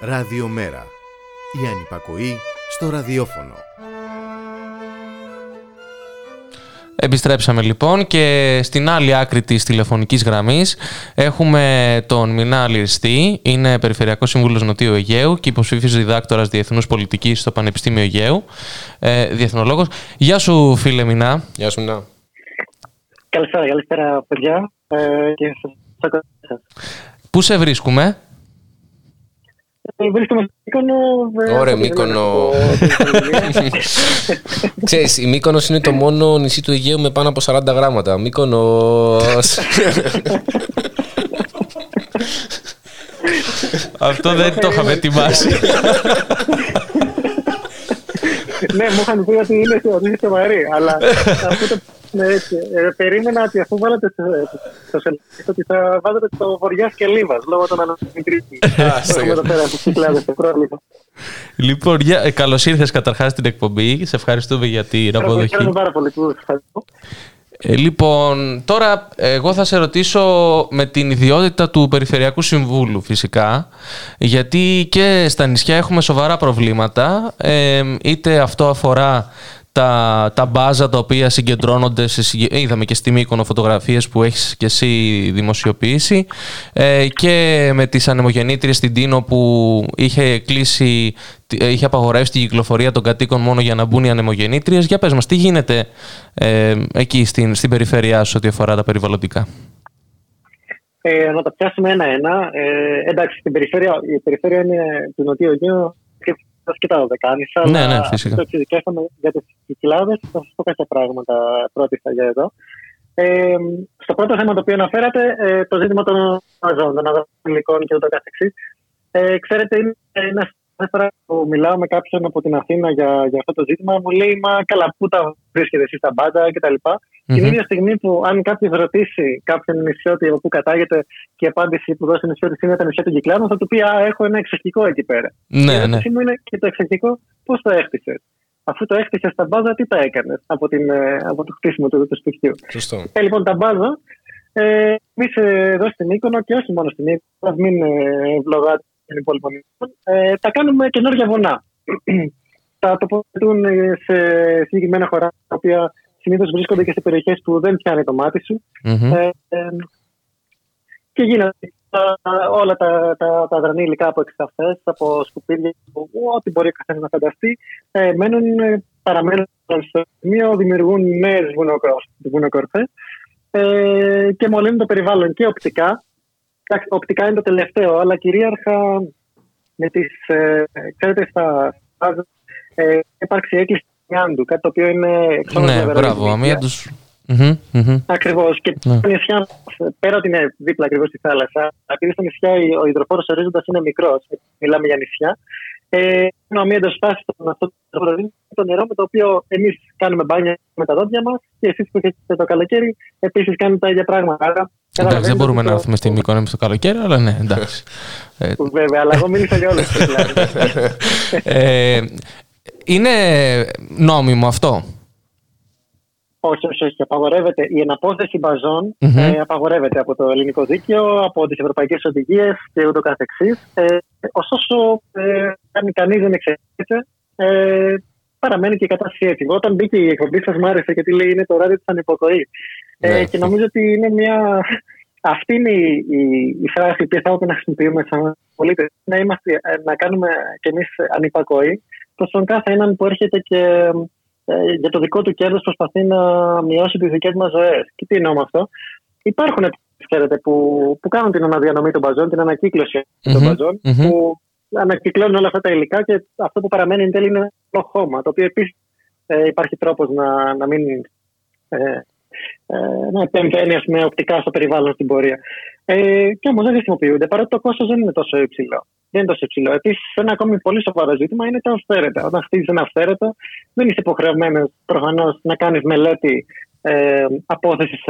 Ραδιομέρα. Η ανυπακοή στο ραδιόφωνο. Επιστρέψαμε λοιπόν και στην άλλη άκρη της τηλεφωνικής γραμμής έχουμε τον Μινά Αλυριστή, είναι Περιφερειακός Σύμβουλος Νοτίου Αιγαίου και υποψήφιος διδάκτορας Διεθνούς Πολιτικής στο Πανεπιστήμιο Αιγαίου, ε, διεθνολόγος. Γεια σου φίλε Μινά. Γεια σου Μινά. Καλησπέρα, καλησπέρα παιδιά. Ε, και... Πού σε βρίσκουμε? βρίσκομαι στο Μύκονο. Ωραία, Μύκονο. Ξέρεις, η Μύκονος είναι το μόνο νησί του Αιγαίου με πάνω από σαράντα γράμματα. Μύκονος. Αυτό δεν το είχαμε ετοιμάσει. Ναι, μου είχαν πει ότι είναι στο βαρύ, αλλά αυτό το... Ναι, έτσι. Ε, περίμενα ότι αφού βάλατε το σελίδι, ότι θα βάζετε το βοριά Σκελίβας λόγω των αναμετρήσεων. Λοιπόν, καλώς ήρθες καταρχάς στην εκπομπή. Σε ευχαριστούμε για την αποδοχή. Ευχαριστούμε πάρα πολύ. Ε, λοιπόν, τώρα εγώ θα σε ρωτήσω με την ιδιότητα του Περιφερειακού Συμβούλου φυσικά, γιατί και στα νησιά έχουμε σοβαρά προβλήματα, ε, είτε αυτό αφορά Τα, τα μπάζα τα οποία συγκεντρώνονται, σε, είδαμε και στη Μύκονο φωτογραφίες που έχεις και εσύ δημοσιοποιήσει, ε, και με τις ανεμογεννήτριες στην Τίνο που είχε κλείσει, είχε απαγορεύσει την κυκλοφορία των κατοίκων μόνο για να μπουν οι ανεμογεννήτριες. Για πες μας, τι γίνεται ε, εκεί στην, στην περιφέρειά σου ό,τι αφορά τα περιβαλλοντικά? Ε, να τα πιάσουμε ένα-ένα. Ε, εντάξει, στην περιφέρεια, η περιφέρεια είναι του Νοτιού Αιγαίου. Κοιτάω δεκάνησα, ναι, αλλά ναι, το εξειδικεύσαμε για τις Κυκλάδες. Θα σας πω κάποια πράγματα πρώτιστα για εδώ. Ε, στο πρώτο θέμα το οποίο αναφέρατε, ε, το ζήτημα των αγρών, των αγροφιλικών και ούτω καθεξής. Ε, ξέρετε, είναι ένα φορά που μιλάω με κάποιον από την Αθήνα για, για αυτό το ζήτημα. Μου λέει, μα καλά, πού τα βρίσκεται εσείς τα μπάντα κτλ. Mm-hmm. Την ίδια στιγμή που, αν κάποιος ρωτήσει κάποιον νησιώτη από πού κατάγεται και η απάντηση που δώσει ο νησιώτης είναι τα νησιά των Κυκλάδων, θα του πει, α, έχω ένα εξοχικό εκεί πέρα. Ναι, η ερώτηση μου είναι, και το εξοχικό πώς το έχτισες? Αφού το έχτισες τα μπάζα, τι τα έκανες από, την, από το χτίσιμο του, του σπιτιού? Ε, λοιπόν, τα μπάζα, ε, εμείς εδώ στην Μύκονο και όχι μόνο στην Μύκονο, μην βλογάτε των υπόλοιπων, ε, τα κάνουμε καινούργια βουνά. Τα τοποθετούν σε συγκεκριμένα χωρά τα οποία συνήθως βρίσκονται και σε περιοχές που δεν πιάνει το μάτι σου. Mm-hmm. Ε, ε, και γίνονται όλα τα, τα, τα δρανή υλικά από εξαφές, από σκουπίδια, από ό,τι μπορεί ο καθένας να φανταστεί, ε, μένουν, παραμένουν στο σημείο, δημιουργούν νέες βουνοκορφές, ε, και μολύνουν το περιβάλλον και οπτικά. Εντάξει, οπτικά είναι το τελευταίο, αλλά κυρίαρχα με τις, ε, ξέρετε, στα βάζα, ε, υπάρξει έκκληση Άντου, κάτι το οποίο είναι εξόντως διαδρομή. Ναι, μπράβο, αμύαντους. Ακριβώς. Και ναι, τα νησιά, πέρα ότι είναι δίπλα ακριβώς στη θάλασσα, επειδή στα νησιά ο υδροφόρος ορίζοντας είναι μικρός, μιλάμε για νησιά, ε, είναι ο αμύαντος σπάσης των αυτών των προβλήμων, το νερό με το οποίο εμείς κάνουμε μπάνια με τα δόντια μας και εσείς που έχετε το καλοκαίρι επίσης κάνετε τα ίδια πράγματα. Εντάξει, δεν μπορούμε να έρθουμε στη Μύκονο στο καλοκαίρι, αλλά ναι, εντάξει. Βέβαια, αλλά εγώ μίλησα για όλες. Είναι νόμιμο αυτό? Όχι, όχι, όχι. Απαγορεύεται. Η εναπόθεση μπαζών, mm-hmm, ε, απαγορεύεται από το ελληνικό δίκαιο, από τις ευρωπαϊκές οδηγίες και ούτω καθεξής. Ε, ωστόσο, ε, αν κανείς δεν εξαιρείται, ε, παραμένει και η κατάσταση έτσι. Όταν μπήκε η εκπομπή σας, μ' άρεσε γιατί λέει είναι το ράδιο της ανυποκοής. Ε, yeah. Και νομίζω ότι είναι μια... Αυτή είναι η, η, η φράση που θα να χρησιμοποιούμε σαν πολίτες. Να, είμαστε, να κάνουμε κι εμείς ανυπακοή προς τον κάθε έναν που έρχεται και ε, για το δικό του κέρδος προσπαθεί να μειώσει τις δικές μας ζωές. Και τι εννοώ με αυτό? Υπάρχουν, ξέρετε, που, που κάνουν την αναδιανομή των μπαζών, την ανακύκλωση mm-hmm, των μπαζών, mm-hmm, που ανακυκλώνουν όλα αυτά τα υλικά και αυτό που παραμένει εν τέλει είναι το χώμα, το οποίο επίσης ε, υπάρχει τρόπος να, να μην ε, ε, να επεμβαίνει, ας πούμε, οπτικά στο περιβάλλον στην πορεία. Ε, και όμως δεν χρησιμοποιούνται, παρότι το κόστος δεν είναι τόσο υψηλό. Δεν είναι τόσο υψηλό. Επίσης, ένα ακόμη πολύ σοβαρό ζήτημα είναι τα αυθαίρετα. Όταν χτίζεις ένα αυθαίρετο, δεν είσαι υποχρεωμένος προφανώς να κάνεις μελέτη ε, απόθεσης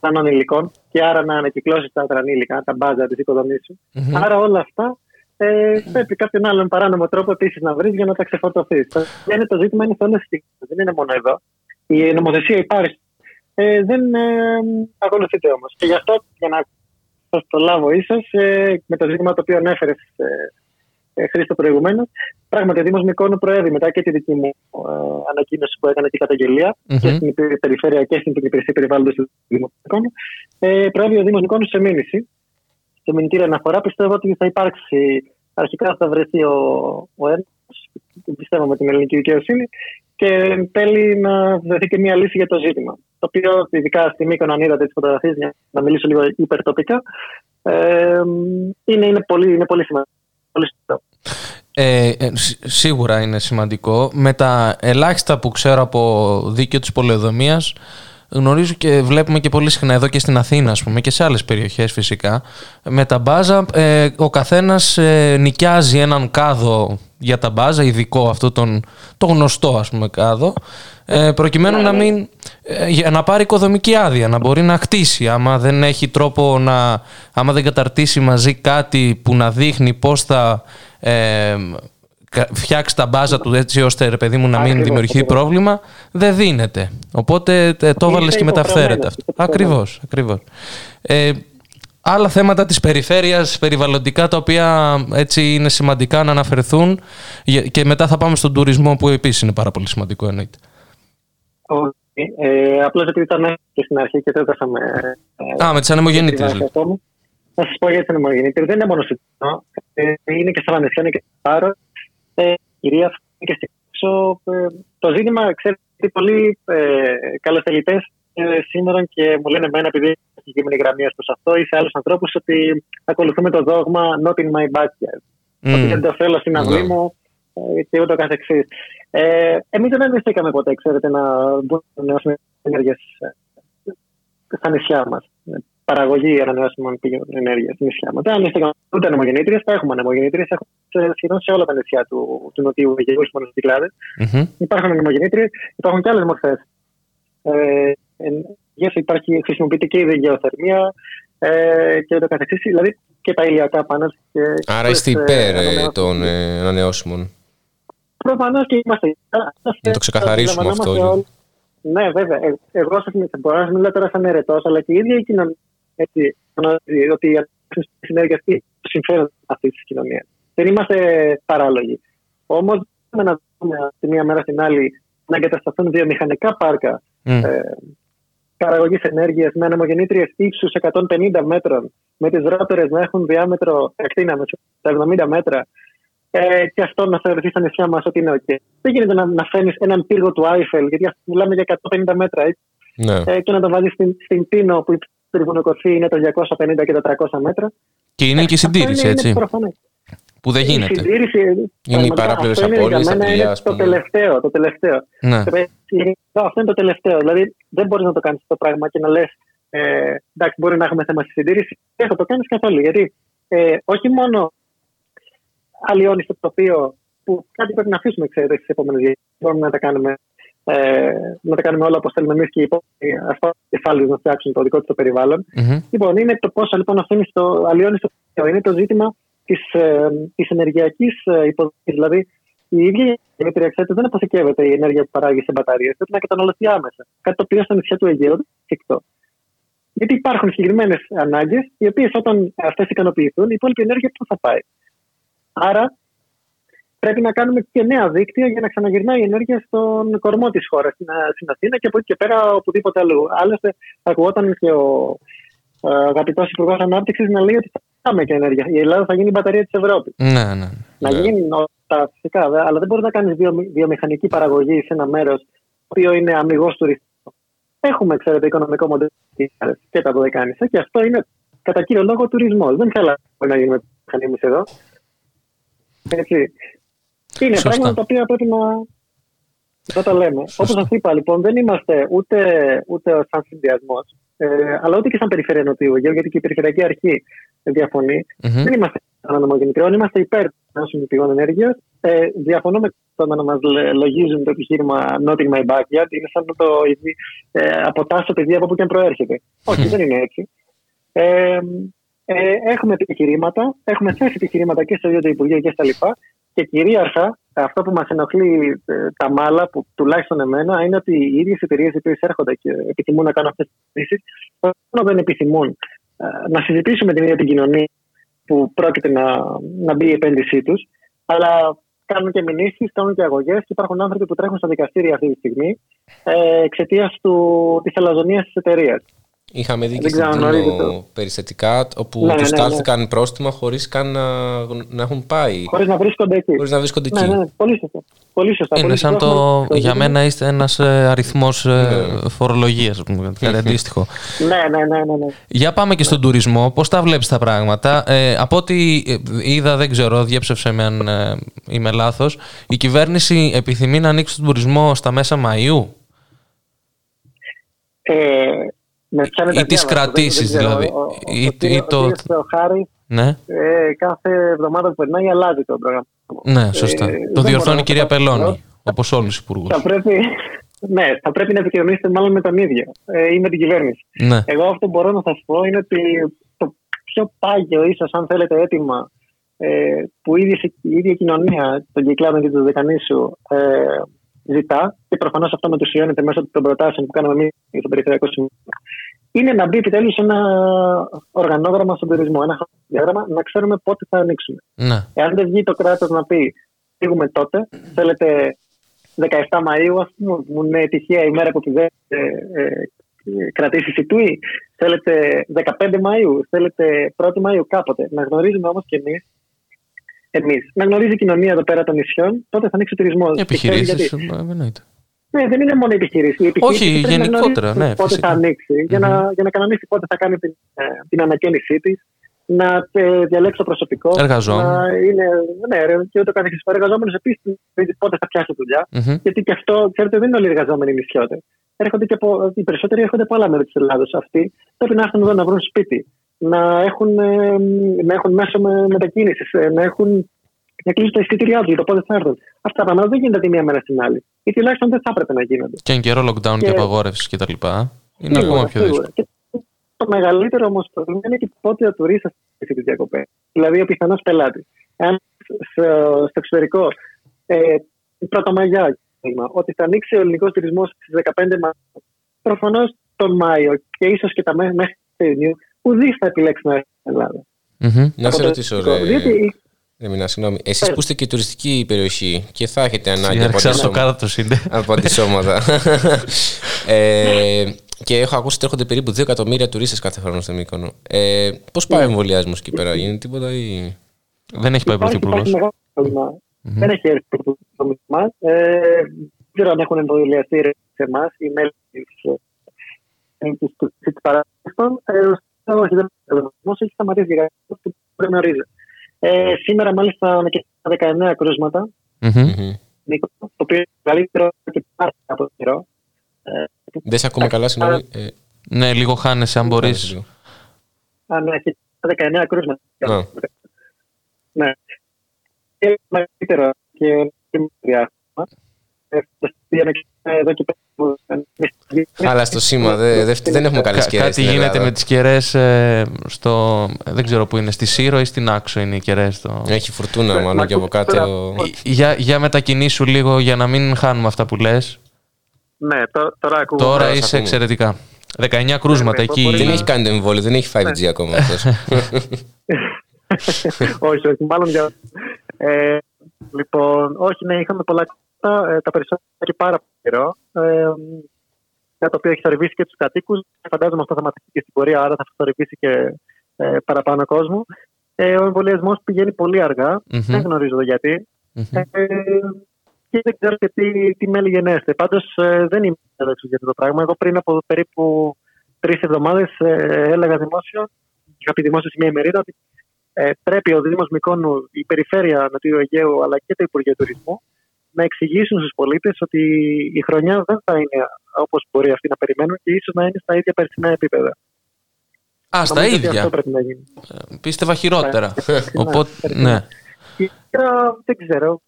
δρανών υλικών και άρα να ανακυκλώσεις τα δρανή υλικά, τα μπάζα της οικοδομής σου. Mm-hmm. Άρα όλα αυτά ε, πρέπει κάποιον άλλον παράνομο τρόπο επίσης να βρεις για να τα ξεφορτωθείς. Mm-hmm. Το ζήτημα είναι σε όλες τις κοινότητες. Δεν είναι μόνο εδώ. Η νομοθεσία υπάρχει. Ε, δεν ε, ακολουθείται όμως. Και γι' αυτό, για να το λάβω ίσως, ε, με το ζήτημα το οποίο ανέφερες, ε, ε, Χρήστο, προηγουμένως. Πράγματι, ο Δήμος Μυκόνου προέβη μετά και τη δική μου ε, ανακοίνωση που έκανε και η καταγγελία mm-hmm, και στην περιφέρεια και στην υπηρεσία περιβάλλοντος του Δήμου Μυκόνου. Ε, προέβη ο Δήμος Μυκόνου σε μήνυση. Σε μηνυτήρια αναφορά, πιστεύω ότι θα υπάρξει. Αρχικά θα βρεθεί ο, ο ένας, πιστεύω με την ελληνική δικαιοσύνη, και εν τέλει να βρεθεί και μια λύση για το ζήτημα. Το οποίο, ειδικά στη Μύκονο, αν είδατε τις φωτογραφίες, για να μιλήσω λίγο υπερτοπικά, ε, είναι, είναι πολύ, είναι πολύ σημαντικό. Πολύ σημαντικό. Ε, σίγουρα είναι σημαντικό. Με τα ελάχιστα που ξέρω από δίκαιο της πολεοδομίας, γνωρίζω και βλέπουμε και πολύ συχνά εδώ και στην Αθήνα, ας πούμε, και σε άλλες περιοχές φυσικά. Με τα μπάζα, ε, ο καθένας ε, νοικιάζει έναν κάδο για τα μπάζα, ειδικό αυτό, τον, το γνωστό, ας πούμε, κάδο, ε, προκειμένου να, μην, ε, για να πάρει οικοδομική άδεια, να μπορεί να χτίσει. Άμα δεν έχει τρόπο να. Άμα δεν καταρτήσει μαζί κάτι που να δείχνει πώς θα. Ε, φτιάξει τα μπάζα του έτσι ώστε, ρε παιδί μου, να μην δημιουργεί πρόβλημα, δεν δίνεται. Οπότε το έβαλες και μεταφέρεται αυτό. Ακριβώς, ακριβώς. Ε, άλλα θέματα της περιφέρειας, περιβαλλοντικά, τα οποία έτσι είναι σημαντικά να αναφερθούν, και μετά θα πάμε στον τουρισμό που επίσης είναι πάρα πολύ σημαντικό, εννοείται. Okay. Ε, απλώς επειδή ήταν και στην αρχή και το έκαθαμε. Α, με τις ανεμογεννήτριες. Να σας πω για τις ανεμογεννήτριες. Δεν είναι μόνο στην Τινό, είναι και στα Βανεσιά, είναι και στο Πάρο. Ε, κυρία, και στην πίσω, ε, το ζήτημα, ξέρετε, πολλοί ε, καλοθελητές ε, σήμερα και μου λένε εμένα, επειδή είναι συγκεκριμένη γραμμή προς αυτό ή σε άλλους ανθρώπους, ότι ακολουθούμε το δόγμα not in my backyard. Mm. Ότι δεν το θέλω στην αυλή yeah. μου ε, και ούτω καθεξής. Ε, εμείς δεν ενδυστήκαμε ποτέ, ξέρετε, να μπουν ανανεώσιμες ενέργειες στα νησιά μας. Παραγωγή ανανεώσιμων πηγών ενέργεια στη νησιά μα. Δεν είναι ούτε ανεμογεννήτριες, τα έχουμε ανεμογεννήτριες. Έχουμε σχεδόν σε όλα τα νησιά του, του Νοτιού Αιγαίου, όχι μόνο στις Κυκλάδες. Mm-hmm. Υπάρχουν ανεμογεννήτριες, υπάρχουν και άλλες μορφές. Ε, υπάρχει, χρησιμοποιείται και η γεωθερμία ε, και το καθεξής, δηλαδή και τα ηλιακά πάνελ. Άρα είστε υπέρ ε, των ε, ανανεώσιμων. Προφανώς και είμαστε. Να το ξεκαθαρίσουμε αυτό. Ναι, βέβαια. Εγώ σα μπορώ να μιλάω τώρα σαν ερετός, αλλά και η ίδια η κοινωνία. Έτσι, ότι οι ατομικές συνέργειες το συμφέρον αυτής της κοινωνίας. Δεν είμαστε παράλογοι. Όμως δεν να δούμε τη μία μέρα στην άλλη να εγκατασταθούν βιομηχανικά πάρκα mm. ε, παραγωγής ενέργειας με ανεμογεννήτριες ύψους εκατόν πενήντα μέτρων, με τις ρότερες να έχουν διάμετρο ακτίνα με τα εβδομήντα μέτρα, ε, και αυτό να θεωρηθεί στα νησιά μας ότι είναι οκ. Okay. Δεν γίνεται να, να φέρνεις έναν πύργο του Άιφελ, γιατί ας μιλάμε για εκατόν πενήντα μέτρα, έτσι, mm. ε, και να το βάζεις στην, στην Τίνο που τριγωνοκορφή είναι το διακόσια πενήντα και τα τριακόσια μέτρα. Και είναι και η συντήρηση, έτσι. Είναι που δεν γίνεται. Η συντήρηση είναι οι παράπλευρες απώλειες. Αυτό είναι το τελευταίο. Το τελευταίο. Ναι. Αυτό είναι το τελευταίο. Δηλαδή δεν μπορείς να το κάνεις αυτό το πράγμα και να λες ε, εντάξει, μπορεί να έχουμε θέμα στη συντήρηση. Δεν θα το κάνεις καθόλου. Γιατί ε, όχι μόνο αλλοιώνεις το τοπίο που κάτι πρέπει να αφήσουμε, ξέρετε, στις επόμενες γενιές. Μπορούμε να τα κάνουμε. Ε, να τα κάνουμε όλα όπως θέλουμε εμείς και οι υπόλοιποι ασφάλειες να φτιάξουν το δικό τους το περιβάλλον. Mm-hmm. Λοιπόν, είναι το πόσο λοιπόν αφήνεις το αλλοιώνεις το περιβάλλον. Είναι το ζήτημα της, ε, της ενεργειακής ε, υποδομής. Δηλαδή, η ίδια ενέργεια, ξέρετε, δεν αποθηκεύεται η ενέργεια που παράγει σε μπαταρίες. Πρέπει να καταναλωθεί άμεσα. Κάτι το οποίο στα νησιά του Αιγαίου δεν είναι εφικτό. Γιατί υπάρχουν συγκεκριμένες ανάγκες, οι οποίες όταν αυτές ικανοποιηθούν, η υπόλοιπη ενέργεια πού θα πάει. Άρα, πρέπει να κάνουμε και νέα δίκτυα για να ξαναγυρνάει η ενέργεια στον κορμό της χώρας, στην Αθήνα και από εκεί και πέρα οπουδήποτε αλλού. Άλλωστε, ακουγόταν και ο αγαπητός Υπουργός Ανάπτυξης να λέει ότι θα κάνουμε και ενέργεια. Η Ελλάδα θα γίνει η μπαταρία της Ευρώπης. Ναι, ναι. Να γίνει όλα φυσικά, αλλά δεν μπορεί να κάνει βιομηχανική παραγωγή σε ένα μέρος το οποίο είναι αμιγώς τουριστικό. Έχουμε, ξέρετε, οικονομικό μοντέλο και τα δώδεκα άνοισα και αυτό είναι κατά κύριο λόγο τουρισμός. Δεν θέλαμε να γίνουμε μηχανήμους εδώ. Έτσι. Είναι πράγματα τα οποία πρέπει να, να τα λέμε. Όπως σας είπα, λοιπόν, δεν είμαστε ούτε, ούτε σαν συνδυασμός, ε, αλλά ούτε και σαν περιφέρεια Νοτιού Αιγαίου, γιατί και η Περιφερειακή Αρχή διαφωνεί. Mm-hmm. Δεν είμαστε ανανεμογεννητριών, είμαστε υπέρ των ανανεώσιμων πηγών ενέργειας. Ε, διαφωνούμε το να μας λογίζουν το επιχείρημα not in my backyard, είναι σαν το ε, αποτάσσω παιδί από που και αν προέρχεται. Όχι, δεν είναι έτσι. Ε, ε, έχουμε επιχειρήματα, έχουμε θέσει επιχειρήματα και στο ίδιο το Υπουργείο και στα λοιπά. Και κυρίαρχα, αυτό που μας ενοχλεί ε, τα μάλα, που τουλάχιστον εμένα, είναι ότι οι ίδιες εταιρείες οι οποίες έρχονται και επιθυμούν να κάνουν αυτές τις συζητήσεις, μόνο δεν επιθυμούν ε, να συζητήσουμε την ίδια την κοινωνία που πρόκειται να, να μπει η επένδυσή τους, αλλά κάνουν και μηνύσεις, κάνουν και αγωγές. Και υπάρχουν άνθρωποι που τρέχουν στα δικαστήρια αυτή τη στιγμή ε, εξαιτίας της αλαζονίας της εταιρείας. Είχαμε δει και στην περιστατικά όπου ναι, τους ναι, τάλθηκαν ναι. πρόστιμα χωρίς καν να, να έχουν πάει. Χωρίς να βρίσκονται εκεί. Χωρίς να βρίσκονται εκεί. Ναι, ναι, πολύ σωστά. Πολύ σωστά. Είναι πολύ σαν το, το για μένα είστε ένας αριθμός ναι. φορολογίας, κάτι αντίστοιχο. Ναι, ναι, ναι, ναι, ναι. Για πάμε και στον ναι. τουρισμό. Πώς τα βλέπεις τα πράγματα? Ε, από ό,τι είδα, δεν ξέρω, διέψευσε με αν ε, είμαι λάθος, η κυβέρνηση επιθυμεί να ανοίξει τον τουρισμό στα μέσα Μαΐου. Ε, Ή τις κρατήσεις δηλαδή. Ο Θεοχάρη κάθε εβδομάδα που περνάει αλλάζει το πρόγραμμα. Ναι, σωστά. Το διορθώνει η κυρία Πελώνη, όπως όλους τους υπουργούς. Ναι, θα πρέπει να επικοινωνήσετε μάλλον με τον ίδιο ή με την κυβέρνηση. Εγώ αυτό που μπορώ να σας πω είναι ότι το πιο πάγιο, ίσως αν θέλετε, αίτημα που η ίδια κοινωνία των Κυκλάδων και του Δεκανήσου ζητά, και προφανώς αυτό μετουσιώνεται μέσω των προτάσεων που κάναμε εμείς στο Περιφερειακό Συμβούλιο, είναι να μπει επιτέλους ένα οργανόγραμμα στον τουρισμό, ένα χρονοδιάγραμμα, να ξέρουμε πότε θα ανοίξουμε. Ναι. Εάν δεν βγει το κράτος να πει φύγουμε τότε, θέλετε δεκαεφτά Μαΐου, ας πούμε, που είναι τυχαία η μέρα που πηγαίνετε ε, ε, κρατήσεις η Τουή, θέλετε δεκαπέντε Μαΐου, θέλετε πρώτη Μαΐου, κάποτε. Να γνωρίζουμε όμως και εμείς. Εμείς. Να γνωρίζει η κοινωνία εδώ πέρα των νησιών, τότε θα ανοίξει ο τουρισμός. Επιχειρήσεις. Ναι, δεν είναι μόνο επιχειρήσεις. Όχι, γενικότερα. Ναι, πότε φυσικά θα ανοίξει, mm-hmm. για, να, για να κανονίσει πότε θα κάνει την, την ανακαίνισή τη, να ε, διαλέξει το προσωπικό. Εργαζόμενο. Ναι, ρε, και ούτω καθεξής. Ο εργαζόμενος επίσης πότε θα πιάσει δουλειά. Mm-hmm. Γιατί και αυτό, ξέρετε, δεν είναι όλοι οι εργαζόμενοι νησιώτες. Οι περισσότεροι έρχονται από άλλα μέρη της Ελλάδος. Αυτοί πρέπει να έρθουν εδώ να βρουν σπίτι, να έχουν, να έχουν μέσο με, μετακίνησης, να, έχουν, να κλείσουν τα εισιτήριά τους για το πότε θα έρθουν. Αυτά τα πράγματα δεν γίνονται τη μία μέρα στην άλλη. Ή τουλάχιστον δεν θα έπρεπε να γίνονται. Και εν καιρό lockdown και, και απαγόρευση κτλ. Είναι ακόμα πιο δύσκολο. Και το μεγαλύτερο όμως πρόβλημα είναι και πότε ο τουρίστας έχει τις διακοπές. Δηλαδή ο πιθανός πελάτης. Αν στο εξωτερικό, ε, πρώτα Μαγιά, ότι θα ανοίξει ο ελληνικός τουρισμός στις δεκαπέντε Μαΐου, προφανώς τον Μάιο και ίσως και τα μέχρι Ιουνίου, ουδείς θα επιλέξει να έρθει στην Ελλάδα. Mm-hmm. Να σε ρωτήσω, ρε, διότι... ρε Μινά, συγγνώμη. Εσείς που είστε και τουριστική περιοχή και θα έχετε ανάγκη από αντισώματα. από αντισώματα. ε, και έχω ακούσει ότι έρχονται περίπου δύο εκατομμύρια τουρίστες κάθε χρόνο στον Μύκονο. Ε, πώς πάει ο εμβολιασμός εκεί πέρα, γίνεται τίποτα ή... Δεν έχει πάει πρωθυπουργός. Δεν έχει έρθει πρωθυπουργός μας. Δεν ξέρω αν έχουν εμβολιαστεί σε εμάς οι μέλη της παράδεισης. Όχι, δεν έχει σταματήσει για κάτι που γνωρίζετε. Ε, σήμερα, μάλιστα, και τα δεκαεννέα κρούσματα, mm-hmm. Νίκο, το οποίο είναι καλύτερο και πάρα πολύ καιρό. Δεν σε ακούμε καλά, συγγνώμη. Ε, ναι, λίγο χάνεσαι, αν μπορείς. Α, ναι, και τα δεκαεννέα κρούσματα. Oh. Ναι. Είναι μεγαλύτερο και διάστημα. Εδώ και αλλά στο σήμα δεν, δεν έχουμε καλές κερές. Κάτι γίνεται με τις κερές στο, δεν ξέρω που είναι, στη Σύρο ή στην Άξο είναι οι κερές στο... Έχει φουρτούνα μάλλον και από κάτω. Για, για μετακινήσου λίγο για να μην χάνουμε αυτά που λες. Ναι, τώρα ακούω. Τώρα είσαι εξαιρετικά. δεκαεννέα κρούσματα εκεί. Δεν έχει κάνει το εμβόλιο, δεν έχει φάιβ τζι ακόμα. Όχι, όχι, μάλλον για... Λοιπόν, όχι, ναι, είχαμε πολλά. Τα περισσότερα και πάρα πολύ καιρό. Ε, για το οποίο έχει θορυβήσει και τους κατοίκους. Φαντάζομαι αυτό θα ματιστεί και στην πορεία, άρα θα θορυβήσει και ε, παραπάνω κόσμο. Ε, ο εμβολιασμός πηγαίνει πολύ αργά. Mm-hmm. Δεν γνωρίζω γιατί. Mm-hmm. Ε, και δεν ξέρω και τι, τι μέλη γενέστε. Πάντως ε, δεν είμαι έξω για αυτό το πράγμα. Εγώ πριν από περίπου τρεις εβδομάδες ε, έλεγα δημόσιο, είχα πει δημόσιο σε μια ημερίδα, ότι ε, πρέπει ο Δήμος Μικόνου, η Περιφέρεια Νοτιού Αιγαίου αλλά και το Υπουργείο Τουρισμού να εξηγήσουν στους πολίτες ότι η χρονιά δεν θα είναι όπως μπορεί αυτοί να περιμένουν και ίσως να είναι στα ίδια περσινά επίπεδα. Α, στα νομίζω ίδια. Αυτό πρέπει να γίνει. Πίστευα χειρότερα. Οπότε, ναι. Και δεν ξέρω.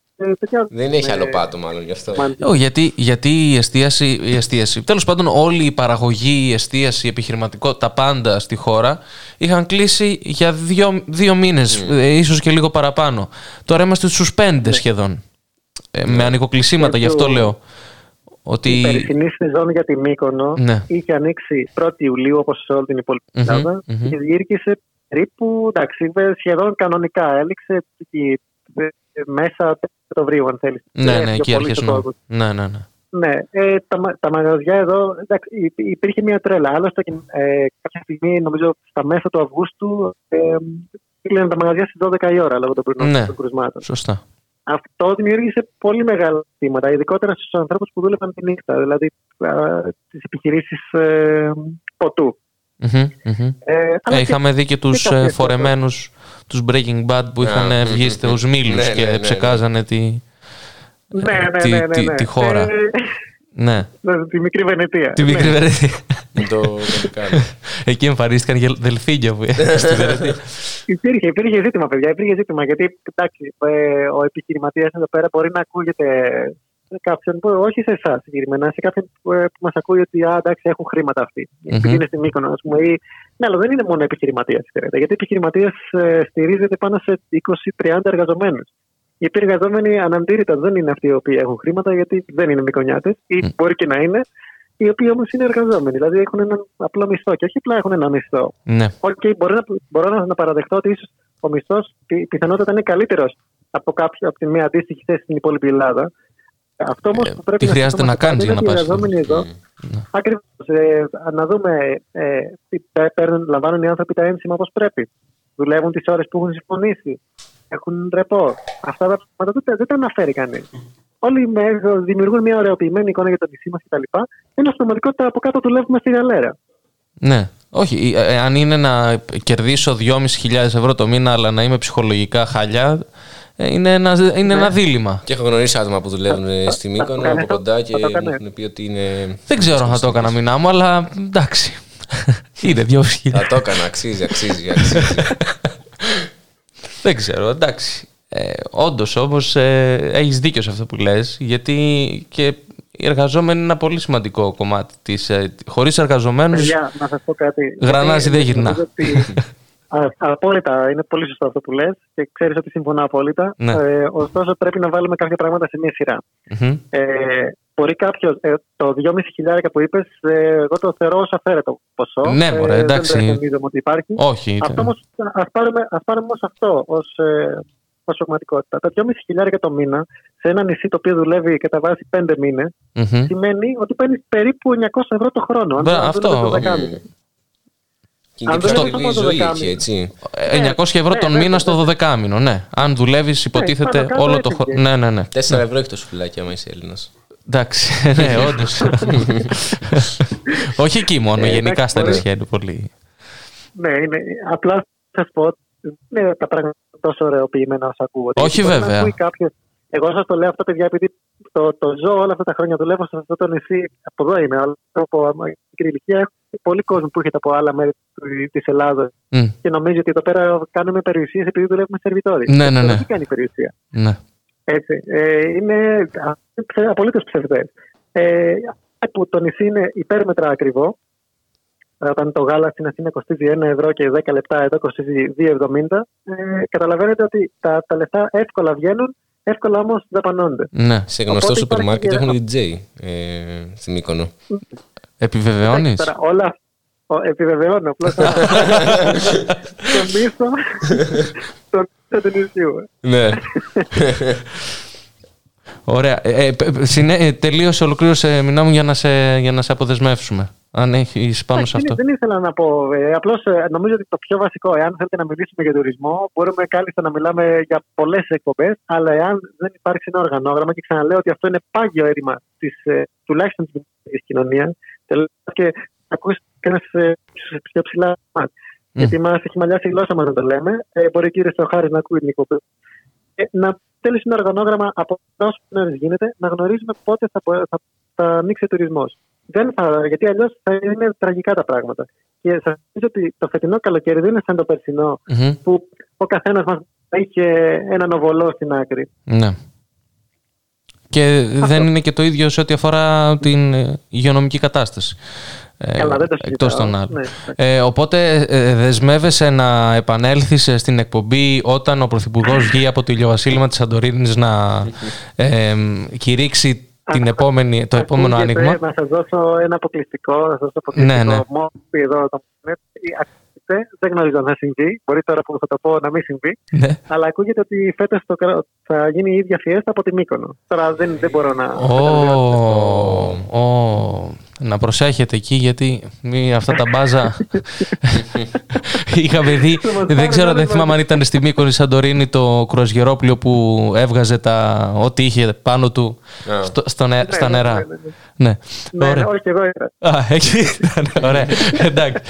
Δεν έχει άλλο πάτο μάλλον γι' αυτό. Ω, γιατί, γιατί η εστίαση, η εστίαση. Τέλος πάντων, όλη η παραγωγή, η εστίαση, η επιχειρηματικότητα, πάντα στη χώρα είχαν κλείσει για δύο, δύο μήνες, mm. ίσως και λίγο παραπάνω. Τώρα είμαστε στους πέντε σχεδόν. Ε, με ανοικοκλεισίματα, γι' αυτό λέω. Ότι... Η περσινή σεζόν για τη Μύκονο ναι. είχε ανοίξει πρώτη Ιουλίου όπως σε όλη την υπόλοιπη Ελλάδα mm-hmm, mm-hmm. και διήρκησε περίπου, εντάξει, σχεδόν κανονικά. Έληξε μέσα Οκτωβρίου, αν θέλει. Ναι, ναι, εκεί αρχές. Ναι, ναι, ναι. Ναι, ε, τα, τα μαγαζιά εδώ, εντάξει, υπήρχε μια τρέλα. Άλλωστε, ε, κάποια στιγμή, νομίζω, στα μέσα του Αυγούστου, ε, κλείναν τα μαγαζιά στις δώδεκα η ώρα λόγω των πυρηνικών των κρουσμάτων. Σωστά. Αυτό δημιούργησε πολύ μεγάλα ζητήματα, ειδικότερα στους ανθρώπους που δούλευαν τη νύχτα, δηλαδή τις επιχειρήσεις ε, ποτού. Mm-hmm, mm-hmm. Ε, ε, είχαμε και... δει και τους ε, φορεμένους, τους Breaking Bad που είχαν yeah, βγει στους mm-hmm. μήλους ναι, και ναι, ναι, ψεκάζανε ναι. τη, ναι, ναι, τη, ναι, ναι, ναι. τη, τη χώρα. Ε, ναι. Τη μικρή Βενετία. Τη μικρή Βενετία. Εκεί εμφανίστηκαν και δελφίνια που στη Βενετία. Υπήρχε, υπήρχε ζήτημα, παιδιά. Υπήρχε ζήτημα. Γιατί κοιτάξτε, ο επιχειρηματίας εδώ πέρα μπορεί να ακούγεται κάποιον, που, όχι σε εσάς συγκεκριμένα, σε κάποιον που, που μας ακούει ότι α, εντάξει, έχουν χρήματα αυτοί. Mm-hmm. Επειδή είναι στην Μύκονο, ας πούμε. Ή... Ναι, αλλά δεν είναι μόνο επιχειρηματίας. Γιατί επιχειρηματίας ε, στηρίζεται πάνω σε είκοσι με τριάντα εργαζομένους. Οι επιεργαζόμενοι αναντήρητα δεν είναι αυτοί οι οποίοι έχουν χρήματα, γιατί δεν είναι μικονιάτες, ή mm. μπορεί και να είναι, οι οποίοι όμως είναι εργαζόμενοι. Δηλαδή έχουν έναν απλό μισθό και όχι απλά έχουν ένα μισθό. Ναι. Okay, μπορώ, να, μπορώ να παραδεχτώ ότι ίσως ο μισθός πι, πιθανότατα είναι καλύτερος από, κάποιο, από τη μια αντίστοιχη θέση στην υπόλοιπη Ελλάδα. Αυτό όμως ε, που πρέπει τι χρειάζεται να, να κάνεις για να πας. Εδώ, ναι. Ακριβώς. Ε, να δούμε, ε, τι παίρνουν, λαμβάνουν οι άνθρωποι τα ένσημα όπως πρέπει. Δουλεύουν τις ώρες που έχουν συμφωνήσει. Έχουν ρεπό. Αυτά τα πράγματα δεν τα αναφέρει κανείς. Όλοι δημιουργούν μια ωραιοποιημένη εικόνα για το νησί μας κτλ. Ενώ στην πραγματικότητα από κάτω δουλεύουμε στη γαλέρα. Ναι. Όχι. Ε, αν είναι να κερδίσω δυόμισι χιλιάδες ευρώ το μήνα, αλλά να είμαι ψυχολογικά χαλιά, ε, είναι ένα, είναι ναι. ένα δίλημα. Και έχω γνωρίσει άτομα που δουλεύουν στη Μύκονο από κοντά και μου έχουν πει ότι είναι. Δεν ξέρω αν θα το έκανα μηνά μου, αλλά εντάξει. Είναι δυόμισι χιλιάδες. Θα το έκανα. Αξίζει, αξίζει, αξίζει. Δεν ξέρω, εντάξει. Ε, όντως όμως ε, έχεις δίκιο σε αυτό που λες, γιατί και οι εργαζόμενοι είναι ένα πολύ σημαντικό κομμάτι της. Ε, χωρίς εργαζομένους, παιδιά, να σας πω κάτι. Γρανάζει δεν γυρνά. Ότι, α, απόλυτα, είναι πολύ σωστό αυτό που λες και ξέρεις ότι συμφωνώ απόλυτα. Ναι. Ε, ωστόσο πρέπει να βάλουμε κάποια πράγματα σε μία σειρά. Mm-hmm. Ε, μπορεί κάποιος, ε, το δυόμισι χιλιάδες που είπες, ε, εγώ το θεωρώ ως αφαίρετο ποσό. Ναι, μωρέ, ε, εντάξει. Δεν νομίζω ότι υπάρχει. Όχι. Αυτό όμως, ας πάρουμε, ας πάρουμε ως αυτό, ως, ε, ως πραγματικότητα. Τα δυόμισι χιλιάδες το μήνα, σε ένα νησί το οποίο δουλεύει κατά βάση πέντε μήνες, mm-hmm. σημαίνει ότι παίρνεις περίπου εννιακόσια ευρώ το χρόνο. Αν Μπα, αυτό. Το αν δουλεύεις το δωδεκάμινο, έτσι. εννιακόσια ευρώ τον μήνα στο δωδεκάμινο, ναι. Αν δουλεύεις, υποτίθεται όλο το χρόνο. Ναι, ναι, ναι. τέσσερα ευρώ έχει το σουφλάκι, άμα είσαι Έλληνας. Εντάξει, ναι, όντως. Όχι εκεί μόνο, γενικά στα νησιά είναι πολύ. Ναι, απλά θα σας πω ότι δεν είναι τα πράγματα τόσο ωραιοποιημένα όσο ακούγονται. Όχι, βέβαια. Εγώ σας το λέω αυτό, παιδιά, επειδή το, το ζω όλα αυτά τα χρόνια. Δουλεύω σε αυτό το νησί, από εδώ είμαι, αλλά από μικρή ηλικία έχω πολύ κόσμο που έρχεται από άλλα μέρη της Ελλάδας mm. και νομίζει ότι εδώ πέρα κάνουμε περιουσίες επειδή δουλεύουμε σερβιτόροι. Ναι, ναι, ναι. Δεν κάνει περιουσία. Ναι. Έτσι. Ε, είναι απολύτως ψευδές. Ε, το νησί είναι υπέρμετρα ακριβό. Όταν το γάλα στην Αθήνα κοστίζει ένα ευρώ και δέκα λεπτά, εδώ κοστίζει δύο εβδομήντα. Ε, καταλαβαίνετε ότι τα, τα λεφτά εύκολα βγαίνουν. Εύκολα όμως δαπανώνται. Ναι, σε γνωστό σούπερ μάρκετ έχουν ντι τζέι ε, στην Μύκονο. Επιβεβαιώνεις? Όλα. Επιβεβαιώνω. Απλώς το μίσο του νησιού. Ναι. Ωραία. Ε, συνέ, τελείωσε, ολοκλήρωσε, Μινά μου, για να σε, για να σε αποδεσμεύσουμε. Αν έχεις πάνω σε αυτό. Δεν ήθελα να πω. Ε, απλώς ε, νομίζω ότι το πιο βασικό, εάν θέλετε να μιλήσουμε για τουρισμό, μπορούμε κάλλιστα να μιλάμε για πολλές εκπομπές, αλλά εάν δεν υπάρξει ένα οργανόγραμμα, και ξαναλέω ότι αυτό είναι πάγιο αίτημα της, ε, τουλάχιστον της κοινωνίας, και ακούστε ένας ε, πιο ψηλά μας. Mm. Γιατί μας έχει μαλλιάσει η γλώσσα μας να το λέμε. Ε, μπορεί ο κύριος Στοχάρης να ακούει την εκπομπή. Ε, να τέλει ένα οργανόγραμμα από όσο γίνεται, να γνωρίζουμε πότε θα, θα, θα, θα ανοίξει ο τουρισμός. Δεν θα, γιατί αλλιώς θα είναι τραγικά τα πράγματα. Και σας θυμίζω ότι το φετινό καλοκαίρι δεν είναι σαν το περσινό, mm-hmm. που ο καθένας μας είχε έναν οβολό στην άκρη. Ναι. Και αυτό. Δεν είναι και το ίδιο σε ό,τι αφορά την υγειονομική κατάσταση. Καλά, ε, δεν το συζητάω. Εκτός των άλλων. Ναι. Ε, οπότε ε, δεσμεύεσαι να επανέλθεις στην εκπομπή όταν ο Πρωθυπουργός βγει από το ηλιοβασίλεμα της Σαντορίνης να ε, ε, κηρύξει την επόμενη, το επόμενο άνοιγμα. Να σας δώσω ένα αποκλειστικό. Να σας δώσω αποκλειστικό. Ναι, ναι. Μόνο εδώ, ακούγεται, δεν γνωρίζω αν θα συμβεί, μπορεί τώρα που θα το πω να μην συμβεί, αλλά ακούγεται ότι φέτος το, θα γίνει η ίδια φιέστα από τη Μύκονο. Τώρα δεν, δεν μπορώ να... Oh, oh. Να προσέχετε εκεί, γιατί μη αυτά τα μπάζα είχαμε δει, δεν ξέρω, δεν θυμάμαι αν ήταν στη Μύκονο Σαντορίνη το κρουαζιερόπλιο που έβγαζε τα... ό,τι είχε πάνω του στο, στο νε... ναι, στα νερά. Ναι, ναι, ναι, όχι εγώ ήταν. Α, εκεί ήταν, ωραία, εντάξει.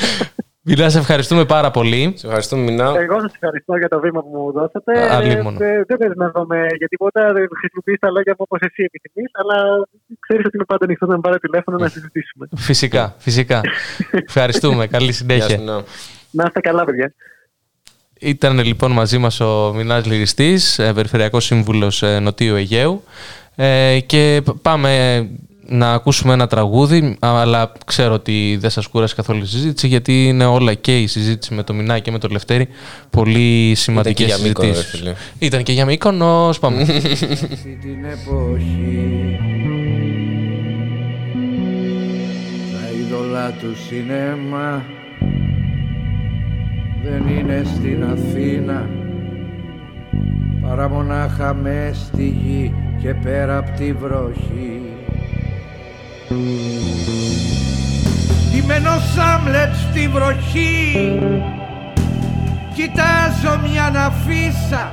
Μινά, σε ευχαριστούμε πάρα πολύ. Σε ευχαριστούμε, Μινά. Εγώ σας ευχαριστώ για το βήμα που μου δώσατε. Αλλήμωνο. Ε, δεν δεσμεύομαι για τίποτα, δεν χρησιμοποιείς τα λόγια μου όπως εσύ επιθυμείς, αλλά ξέρεις ότι είμαι πάντα ανοιχτό να πάρω τηλέφωνο να συζητήσουμε. Φυσικά, φυσικά. Ευχαριστούμε. Καλή συνέχεια. Να είστε καλά, παιδιά. Ήταν λοιπόν μαζί μας ο Μινάς Αλυριστής, Περιφερειακός Σύμβουλος Νοτίου Αιγαίου. Ε, και πάμε... να ακούσουμε ένα τραγούδι, αλλά ξέρω ότι δεν σας κούρασε καθόλου η συζήτηση, γιατί είναι όλα και η συζήτηση με τον Μινά και με τον Λευτέρη πολύ σημαντικές συζητήσεις. Ήταν και για Μύκονο, πάμε. Αυτή την εποχή τα είδωλα του σινέμα δεν είναι στην Αθήνα παρά μονάχα μες στη γη και πέρα απ' τη βροχή. Ντυμένο σάμλετ στη βροχή, κοιτάζω μια αναφίσα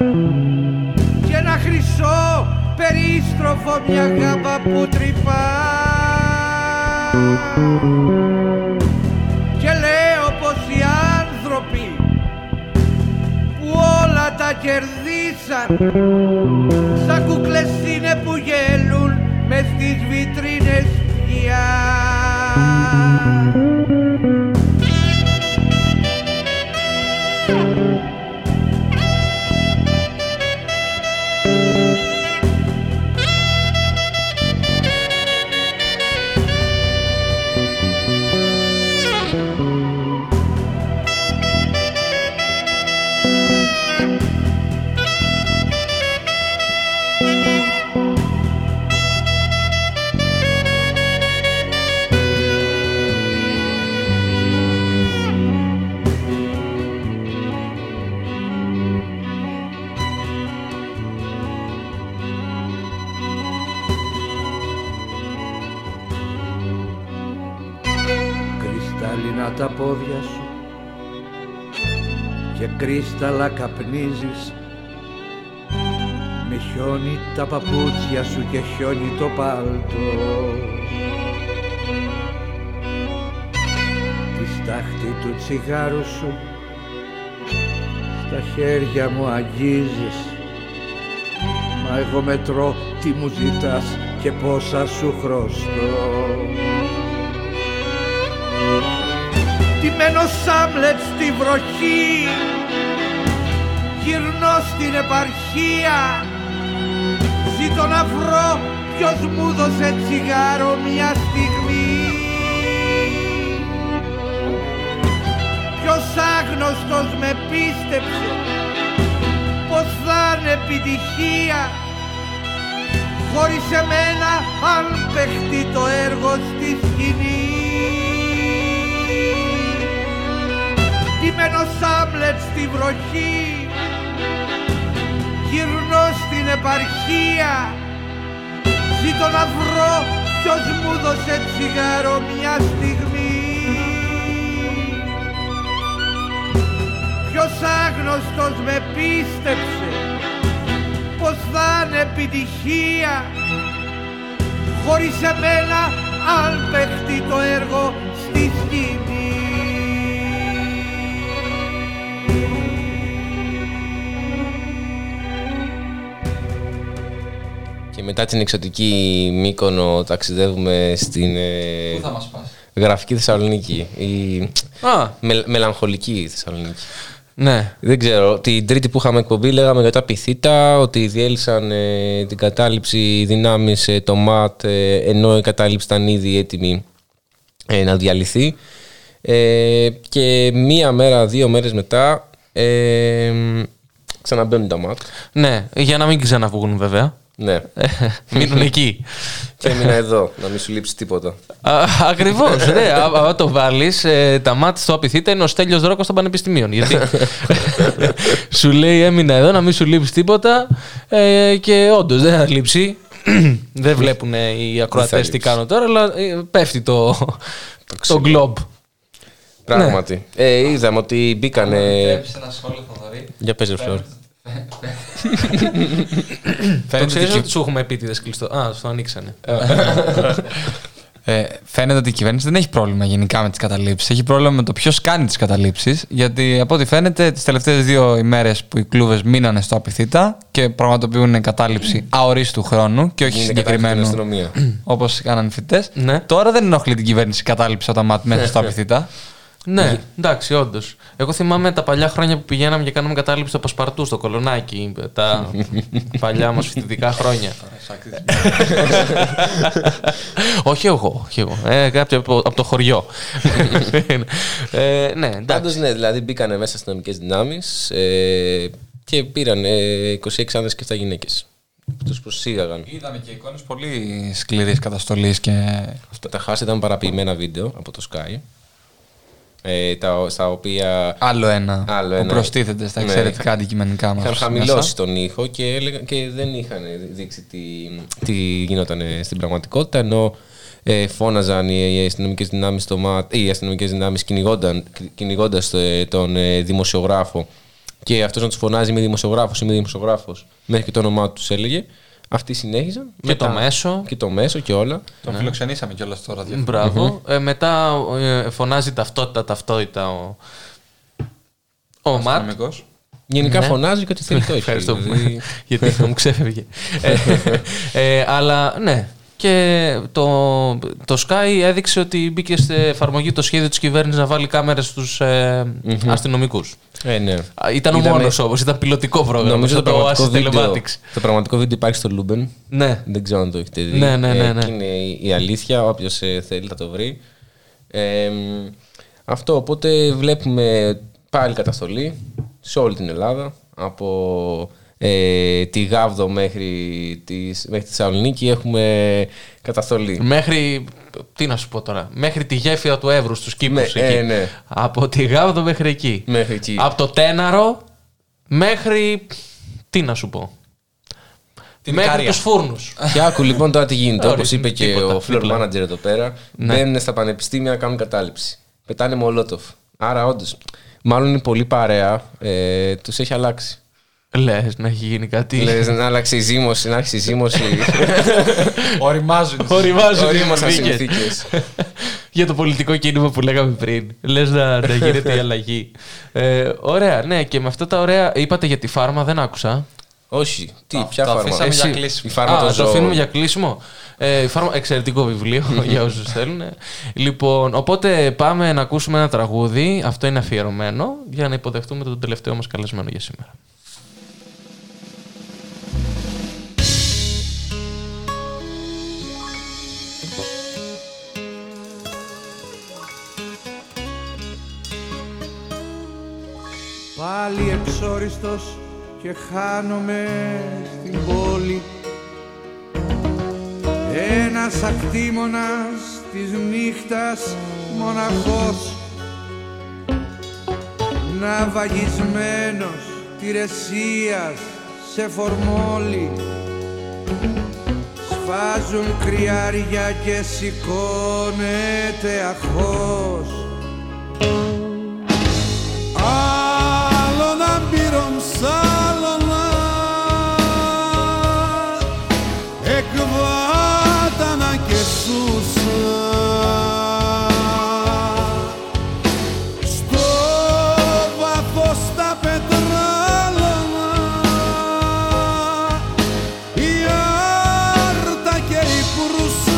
κι ένα χρυσό περίστροφο, μια γάμπα που τρυπά. Και λέω πως οι άνθρωποι που όλα τα κερδίσαν σαν κούκλες είναι που γέλουν μες στις βιτρίνες. Τα πόδια σου και κρίσταλα καπνίζεις, με χιόνι τα παπούτσια σου και χιόνι το παλτό. Τη στάχτη του τσιγάρου σου στα χέρια μου αγγίζεις, μα εγώ μετρώ τι μου ζητάς και πόσα σου χρωστώ. Ντυμένο σάμλετ στη βροχή, γυρνώ στην επαρχία, ζήτω να βρω ποιος μου δώσε τσιγάρο μια στιγμή. Ποιος άγνωστος με πίστεψε πως θα είναι επιτυχία, χωρίς εμένα αν παιχτεί το έργο στη σκηνή. Ντυμένο σάμπλετ στη βροχή, γυρνώ στην επαρχία, ζήτω να βρω ποιος μου δώσε τσιγάρο μια στιγμή. Ποιος άγνωστος με πίστεψε πως θα είναι επιτυχία, χωρίς εμένα αν παιχτεί το έργο στη σκηνή. Και μετά την εξωτική Μύκονο ταξιδεύουμε στην ε, θα μας πας? Γραφική Θεσσαλονίκη, η με, μελαγχολική Θεσσαλονίκη. Ναι. Δεν ξέρω, την Τρίτη που είχαμε εκπομπή λέγαμε για τα πυθίτα, ότι διέλυσαν ε, την κατάληψη δυνάμεις ε, το ΜΑΤ, ε, ενώ η κατάληψη ήταν ήδη έτοιμη ε, να διαλυθεί. Ε, και μία μέρα, δύο μέρες μετά ε, ξαναμπαίνουν τα ΜΑΤ. Ναι, για να μην ξαναβγούν βέβαια. Ναι. Μείνουν εκεί. Και έμεινα εδώ, να μην σου λείψει τίποτα. Ακριβώς. Ναι, άμα το βάλεις, τα μάτια στο απειθείτε είναι ο Στέλιος Ρόκος των Πανεπιστημίων. Γιατί σου λέει έμεινα εδώ, να μην σου λείψει τίποτα και όντως δεν θα λείψει. Δεν βλέπουν οι ακροατές τι κάνω τώρα, αλλά πέφτει το γκλόμπ. Πράγματι. Είδαμε ότι μπήκανε. Έπεσε ένα σχόλιο, Θοδωρή. Για παίζει ο Φλόρ. Το ξέρεις ότι σου έχουμε επίτηδες κλειστό. Α, το ανοίξανε. Φαίνεται ότι η κυβέρνηση δεν έχει πρόβλημα γενικά με τις καταλήψεις. Έχει πρόβλημα με το ποιος κάνει τις καταλήψεις. Γιατί από ό,τι φαίνεται, τις τελευταίες δύο ημέρες που οι κλούβες μείνανε στο απειθήτα και πραγματοποιούν κατάληψη αορίστου χρόνου και όχι συγκεκριμένου, όπως κάνανε φοιτητές, τώρα δεν ενοχλεί την κυβέρνηση η κατάληψη όταν μένει στο απειθήτα. Ναι, εντάξει, όντως. Εγώ θυμάμαι τα παλιά χρόνια που πηγαίναμε και κάναμε κατάληψη στο Πασπαρτού, στο Κολονάκι, τα παλιά μας φοιτητικά χρόνια. Όχι εγώ, όχι εγώ. Κάποιοι από το χωριό. Ναι, εντάξει. Πάντως, ναι, δηλαδή μπήκανε μέσα αστυνομικές δυνάμεις και πήραν είκοσι έξι άνδρες και επτά γυναίκες. Τους προσήγαγαν. Είδαμε και εικόνες πολύ σκληρής καταστολής και αυτά. Τα χάσει ήταν παραποιημένα βίντεο από το Sky. Ε, τα, στα οποία... Άλλο ένα, άλλο που ένα. Προστίθεται στα εξαιρετικά ναι, αντικειμενικά μας. Είχαν χαμηλώσει μέσα τον ήχο και, και δεν είχαν δείξει τι, τι γινόταν στην πραγματικότητα, ενώ ε, φώναζαν οι, οι αστυνομικές δυνάμεις, δυνάμεις κυνηγώντας τον ε, δημοσιογράφο και αυτός να τους φωνάζει «Είμαι δημοσιογράφος, είμαι δημοσιογράφος» μέχρι και το όνομά τους έλεγε. Αυτοί συνέχιζαν. Και μετά, το μέσο. Και το μέσο και όλα. Τον ναι, φιλοξενήσαμε κιόλας τώρα. Μπράβο. Mm-hmm. Ε, μετά ε, φωνάζει ταυτότητα, ταυτότητα ο, ο, ο Μάρτ. Γενικά ναι, φωνάζει και ότι θέλει το έχει. Ευχαριστώ δηλαδή, γιατί μου ξέφευγε. ε, ε, αλλά ναι. Και το, το Sky έδειξε ότι μπήκε σε εφαρμογή το σχέδιο της κυβέρνησης να βάλει κάμερες στους ε, mm-hmm. αστυνομικούς. Ε, ναι. Ήταν είδαμε... ο μόνος όμως, ήταν πιλωτικό πρόγραμμα. Νομίζω το, το πραγματικό βίντεο, το πραγματικό βίντεο υπάρχει στο Λούμπεν. Ναι. Δεν ξέρω αν το έχετε δει. Ναι, ναι, ναι, ναι. Ε, είναι η αλήθεια, όποιος ε, θέλει θα το βρει. Ε, αυτό, οπότε βλέπουμε πάλι καταστολή σε όλη την Ελλάδα, από... Ε, τη Γάβδο μέχρι, της, μέχρι τη Θεσσαλονίκη έχουμε καταστολή. Μέχρι, τι να σου πω τώρα, μέχρι τη γέφυρα του Εύρου στους Κήπους. Ναι, εκεί. Ε, ναι. Από τη Γάβδο μέχρι εκεί. Μέχρι εκεί. Από το Τέναρο μέχρι, τι να σου πω, τη μέχρι τους φούρνους. Και άκου λοιπόν τώρα τι γίνεται, όπως είπε και τίποτα, ο floor manager εδώ πέρα, μπαίνουν ναι, στα πανεπιστήμια να κάνουν κατάληψη. Πετάνε μολότοφ. Άρα όντως, μάλλον η πολλή παρέα ε, τους έχει αλλάξει. Λες να έχει γίνει κάτι. Λες να αλλάξει η ζύμωση, να έχει η ζύμωση. Οριμάζουν οι συνθήκες. Για το πολιτικό κίνημα που λέγαμε πριν. Λες να, να γίνεται η αλλαγή. Ε, ωραία, ναι, και με αυτά τα ωραία. Είπατε για τη φάρμα, δεν άκουσα. Όχι, τι, α, ποια φάρμα. Η φάρμα α, το, το αφήνουμε για κλείσιμο. Ε, η φάρμα, εξαιρετικό βιβλίο για όσους θέλουν. Λοιπόν, οπότε πάμε να ακούσουμε ένα τραγούδι. Αυτό είναι αφιερωμένο για να υποδεχτούμε τον τελευταίο μας καλεσμένο για σήμερα. Πάλι εξόριστος και χάνομαι στην πόλη. Ένας ακτήμονας της νύχτας μοναχός, ναυαγισμένος τηρεσίας σε φορμόλι. Σφάζουν κρυάρια και σηκώνεται αχώς. Σάλωνα εκβάτανα και σούσα στο βάθος τα πετράλωνα η άρτα και η προύσα.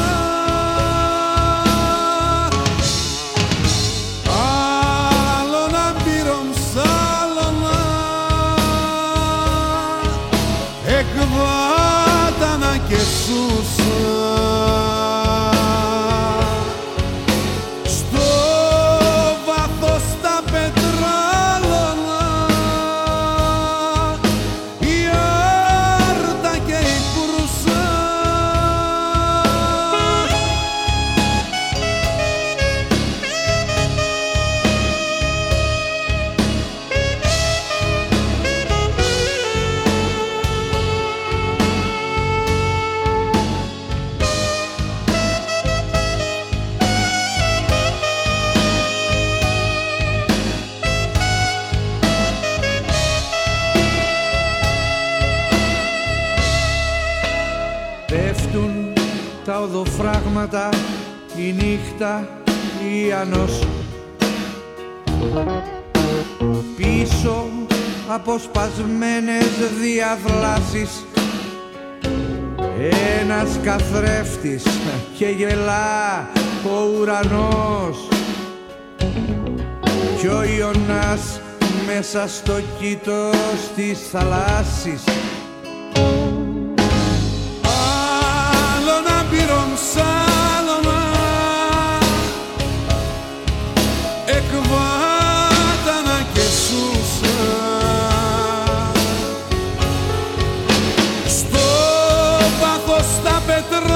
ροδοφράγματα, η νύχτα, η άνος. Πίσω από σπασμένες διαδράσεις, ένας καθρέφτης και γελά ο ουρανός κι ο Ιωνάς μέσα στο κύττος της θαλάσσης. Άλλον απειρον σάλωμα εκβάτανα και σούσα στο πάθος τα πετρά.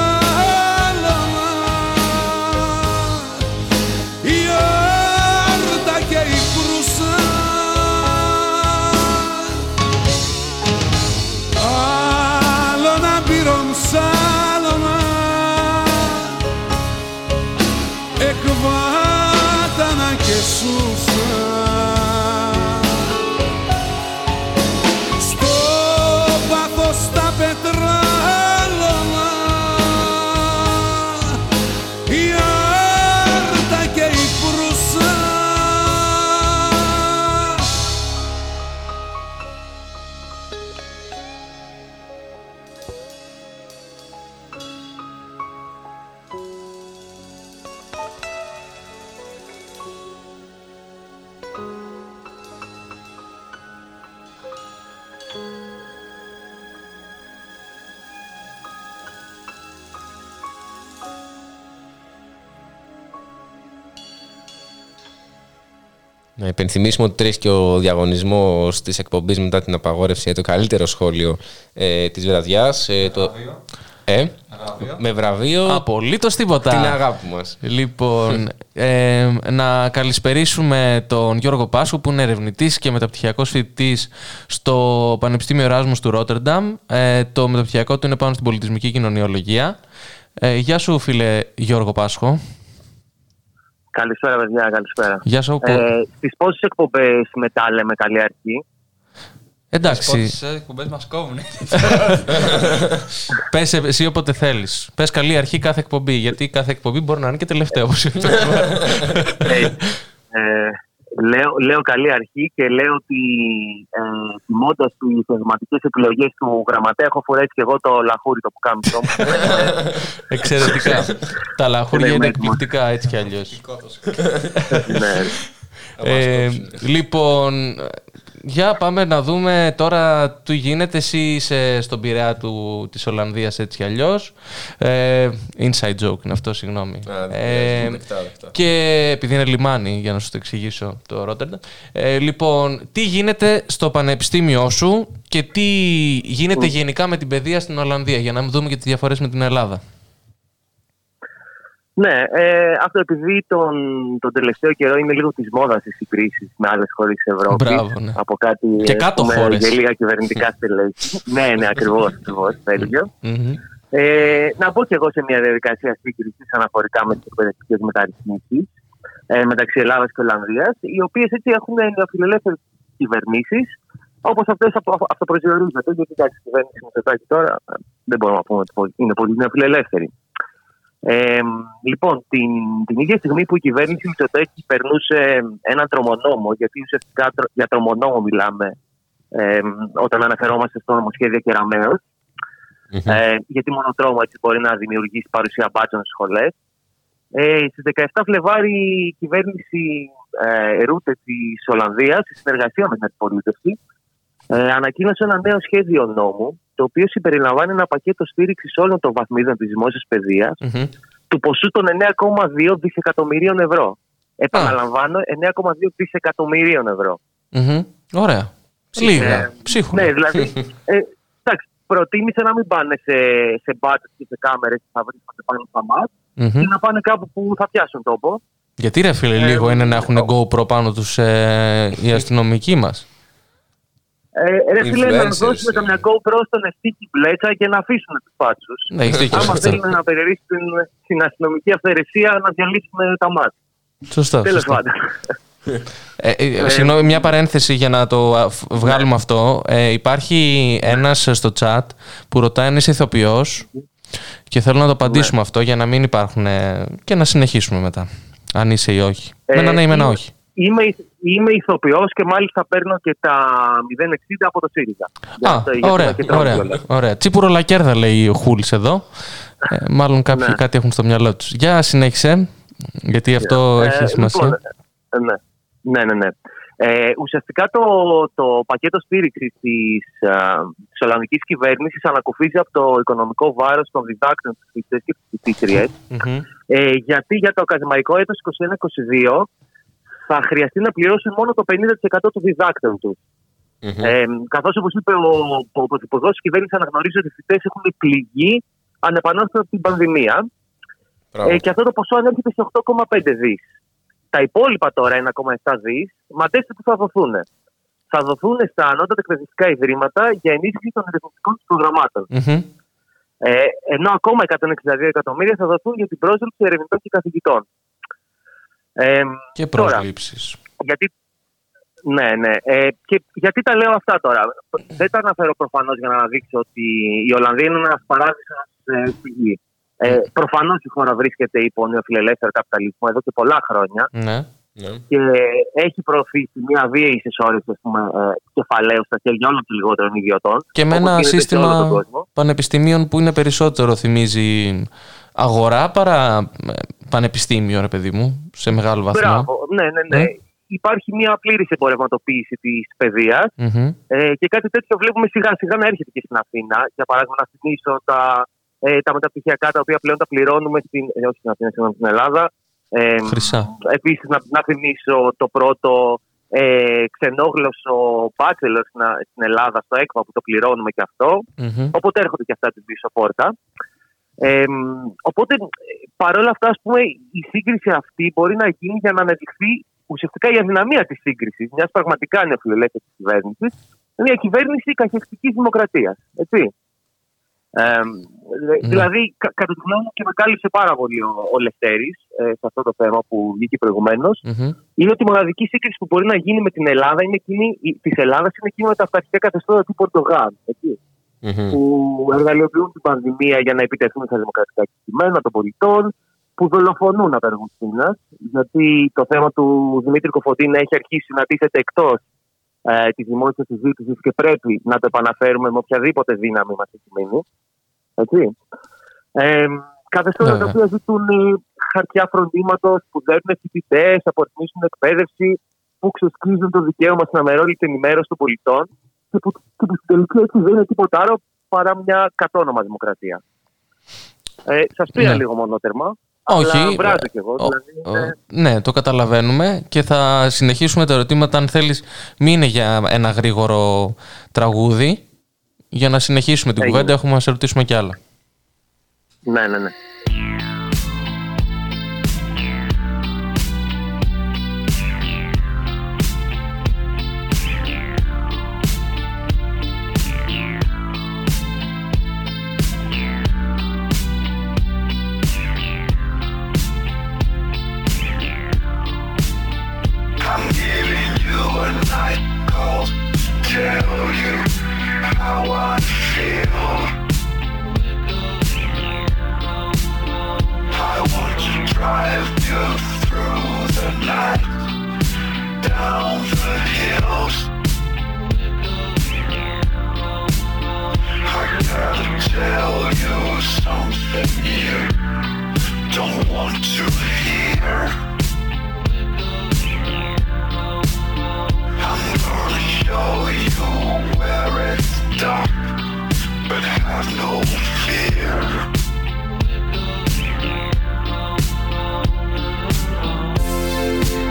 Να υπενθυμίσουμε ότι τρέχει και ο διαγωνισμός της εκπομπής μετά την απαγόρευση για το καλύτερο σχόλιο ε, της βραδιάς. Ε, το... βραβείο. Ε, βραβείο. Με βραβείο. Απολύτως τίποτα. Την αγάπη μας. Λοιπόν, ε, να καλησπερίσουμε τον Γιώργο Πάσχο που είναι ερευνητής και μεταπτυχιακός φοιτητής στο Πανεπιστήμιο Εράσμους του Ρότερνταμ. Ε, το μεταπτυχιακό του είναι πάνω στην πολιτισμική κοινωνιολογία. Ε, γεια σου φίλε Γιώργο Πάσχο. Καλησπέρα, παιδιά, καλησπέρα. Γεια σου. Ε, στις πόσες εκπομπές μετά λέμε καλή αρχή? Εντάξει. Στις πόσες εκπομπές μας κόβουν. Πες εσύ όποτε θέλεις. Πες καλή αρχή κάθε εκπομπή, γιατί κάθε εκπομπή μπορεί να είναι και τελευταία. ε, ε, λέω, λέω καλή αρχή και λέω ότι ε, τιμώντας τις θεματικές επιλογές του γραμματέα έχω φορέσει και εγώ το λαχούρι το που κάμισό μου. Εξαιρετικά. Τα λαχούρια είναι εκπληκτικά έτσι κι αλλιώς. ε, λοιπόν, για πάμε να δούμε τώρα τι γίνεται. Εσύ είσαι στον Πειραιά του, της Ολλανδίας έτσι κι αλλιώς. Ε, inside joke είναι αυτό, συγγνώμη. Ε, και επειδή είναι λιμάνι, για να σου το εξηγήσω το Ρότερνταμ. Ε, λοιπόν, τι γίνεται στο πανεπιστήμιό σου και τι γίνεται γενικά με την παιδεία στην Ολλανδία, για να δούμε και τις διαφορές με την Ελλάδα. Ναι, ε, αυτό επειδή τον, τον τελευταίο καιρό είναι λίγο της μόδας οι συγκρίσεις με άλλες χώρες της Ευρώπης. Μπράβο, ναι. Από κάτι και κάτω χώρες. Και λίγα κυβερνητικά στελέχη. Ναι, ναι, ακριβώς, ακριβώς, Βέλγιο. Mm-hmm. Ε, να πω και εγώ σε μια διαδικασία σύγκρισης αναφορικά με τις εκπαιδευτικές μεταρρυθμίσεις ε, μεταξύ Ελλάδας και Ολλανδίας, οι οποίες έτσι έχουν νεοφιλελεύθερες κυβερνήσεις, όπως αυτές αυτοπροσδιορίζονται. Γιατί κάτι κυβέρνηση με τετάκι τώρα, δεν μπορούμε να πούμε ότι είναι πολύ νεοφιλελεύθερη. Ε, λοιπόν, την, την ίδια στιγμή που η κυβέρνηση Μητσοτάκη περνούσε έναν τρομονόμο, γιατί ουσιαστικά τρο, για τρομονόμο μιλάμε ε, όταν αναφερόμαστε στο νομοσχέδιο Κεραμέως, mm-hmm. ε, γιατί μόνο τρόμο έτσι μπορεί να δημιουργήσει παρουσία μπάτσων στις σχολές. Ε, στις δεκαεφτά Φλεβάρι η κυβέρνηση ε, Ρούτε της Ολλανδίας, στη συνεργασία με την αντιπολίτευση, ε, ανακοίνωσε ένα νέο σχέδιο νόμου, το οποίο συμπεριλαμβάνει ένα πακέτο στήριξης όλων των βαθμίδων της δημόσιας παιδείας mm-hmm. του ποσού των εννέα κόμμα δύο δισεκατομμυρίων ευρώ. Επαναλαμβάνω, εννέα κόμμα δύο δισεκατομμυρίων ευρώ. Mm-hmm. Ωραία. Λίγα. Ε, Ψίχουλα. Ναι, δηλαδή. Ε, εντάξει, προτίμησε να μην πάνε σε, σε μπάτσες και σε κάμερες που θα βρίσκονται πάνω στα μάτ mm-hmm. και να πάνε κάπου που θα πιάσουν τόπο. Γιατί ρε φίλε, ε, λίγο είναι να έχουν GoPro πάνω τους ε, οι αστυνομικοί μας. Ε, ρε φίλε, να δώσουμε καμιά GoPro στον Ευτύχη Μπλέτσα και να αφήσουμε τους πάτσους. Ναι, άμα θέλουμε να περιορίσουμε την αστυνομική αυθαιρεσία, να διαλύσουμε τα μάτια. Σωστά. Τέλος πάντων. Ε, ε, συγγνώμη, μια παρένθεση για να το βγάλουμε αυτό. Ε, υπάρχει ένας στο chat που ρωτάει αν είσαι ηθοποιός. Και θέλω να το απαντήσουμε ναι. αυτό για να μην υπάρχουν και να συνεχίσουμε μετά. Αν είσαι ή όχι. Ε, με ένα ναι ή με ένα όχι. Είμαι, είμαι ηθοποιός και μάλιστα παίρνω και τα μηδέν εξήντα από το ΣΥΡΙΖΑ. Α, για, ωραία, για ωραία, ωραία, ωραία. Τσίπουρολακέρδα λέει ο Χούλς εδώ. Ε, μάλλον κάποιοι ναι. κάτι έχουν στο μυαλό τους. Για συνέχισε, γιατί αυτό ε, έχει σημασία. Λοιπόν, ναι, ναι, ναι. ναι. Ε, ουσιαστικά το, το πακέτο στήριξης της, της Ολλανδικής κυβέρνησης ανακουφίζει από το οικονομικό βάρος των διδάκτων, της φοιτητές και της φοιτήτριες, mm-hmm. ε, γιατί για το ακαδημαϊκό έτος είκοσι ένα είκοσι δύο θα χρειαστεί να πληρώσουν μόνο το πενήντα τοις εκατό των διδάκτων του. Mm-hmm. Ε, καθώς, όπως είπε ο, ο Πρωθυπουργός της κυβέρνησης, αναγνωρίζει ότι οι φοιτητές έχουν πληγεί ανεπανόρθωτα από την πανδημία ε, και αυτό το ποσό ανέρχεται σε οκτώ κόμμα πέντε δισεκατομμύρια. Τα υπόλοιπα τώρα, ένα κόμμα επτά δισεκατομμύρια, ματέστε που θα δοθούν. Θα δοθούν στα ανώτατα εκπαιδευτικά ιδρύματα για ενίσχυση των ερευνητικών του προγραμμάτων. Mm-hmm. Ε, ενώ ακόμα εκατόν εξήντα δύο εκατομμύρια θα δοθούν για την πρόσληψη ερευνητών και καθηγητών. Ε, και πρόσληψεις. Γιατί... Ναι, ναι. Ε, και γιατί τα λέω αυτά τώρα. Mm-hmm. Δεν τα αναφέρω προφανώς για να αναδείξω ότι η Ολλανδία είναι ένας παράδεισος ε, στη γη. Ε, προφανώς η χώρα βρίσκεται υπό νεοφιλελεύθερο καπιταλισμό εδώ και πολλά χρόνια ναι, ναι. και έχει προωθήσει μια βίαιη συσσόρευση κεφαλαίου στα χέρια όλων των λιγότερων ιδιωτών. Και με ένα σύστημα πανεπιστημίων που είναι περισσότερο θυμίζει αγορά παρά πανεπιστήμιο, ρε παιδί μου, σε μεγάλο βαθμό. Μπράβο, ναι, ναι, ναι. ναι. Υπάρχει μια πλήρης εμπορευματοποίηση της παιδείας mm-hmm. ε, και κάτι τέτοιο βλέπουμε σιγά σιγά να έρχεται και στην Αθήνα. Για παράδειγμα, να θυμίσω τα. Τα μεταπτυχιακά τα οποία πλέον τα πληρώνουμε στην, ε, όχι, να θυμίσω, στην Ελλάδα. Ε, επίσης, να, να θυμίσω το πρώτο ε, ξενόγλωσσο bachelor στην Ελλάδα, στο ΕΚΠΑ, που το πληρώνουμε και αυτό. Mm-hmm. Οπότε έρχονται και αυτά την πίσω πόρτα. Ε, οπότε, παρόλα αυτά, ας πούμε, η σύγκριση αυτή μπορεί να γίνει για να αναδειχθεί ουσιαστικά η αδυναμία της σύγκρισης μιας πραγματικά νεοφιλελεύθερης κυβέρνησης, μια κυβέρνηση καχεκτικής δημοκρατίας. Έτσι. Ε, δηλαδή, κα, κατά τη γνώμη μου, και με κάλυψε πάρα πολύ ο, ο Λευτέρης ε, σε αυτό το θέμα που βγήκε προηγουμένως, mm-hmm. είναι ότι η μοναδική σύγκριση που μπορεί να γίνει με την Ελλάδα είναι εκείνη της Ελλάδας, είναι εκείνη με τα αυταρχικά καθεστώτα του Πορτογάλ. Mm-hmm. Που εργαλειοποιούν την πανδημία για να επιτεθούν στα δημοκρατικά κεκτημένα των πολιτών, που δολοφονούν απεργούς πείνας, γιατί το θέμα του Δημήτρη Κοφωτίνα έχει αρχίσει να τίθεται εκτός ε, της δημόσιας συζήτησης και πρέπει να το επαναφέρουμε με οποιαδήποτε δύναμη μας έχει μείνει. Έτσι. Ε, καθεστώτα yeah. τα οποία ζητούν χαρτιά φροντίματος, που δέρνουν φοιτητές, απορριθμίζουν εκπαίδευση, που ξεσκίζουν το δικαίωμα στην αμερόληπτη ενημέρωση των πολιτών και που, και που στην τελική έτσι δεν είναι τίποτα άλλο παρά μια κατόνομα δημοκρατία. Ε, σας πήρα yeah. λίγο μονότερμα. Όχι, αλλά κι εγώ, δηλαδή, ναι. ναι, το καταλαβαίνουμε και θα συνεχίσουμε τα ερωτήματα. Αν θέλεις, μην είναι για ένα γρήγορο τραγούδι, για να συνεχίσουμε την Έγινε. κουβέντα, έχουμε να σε ρωτήσουμε κι άλλα. Ναι, ναι, ναι.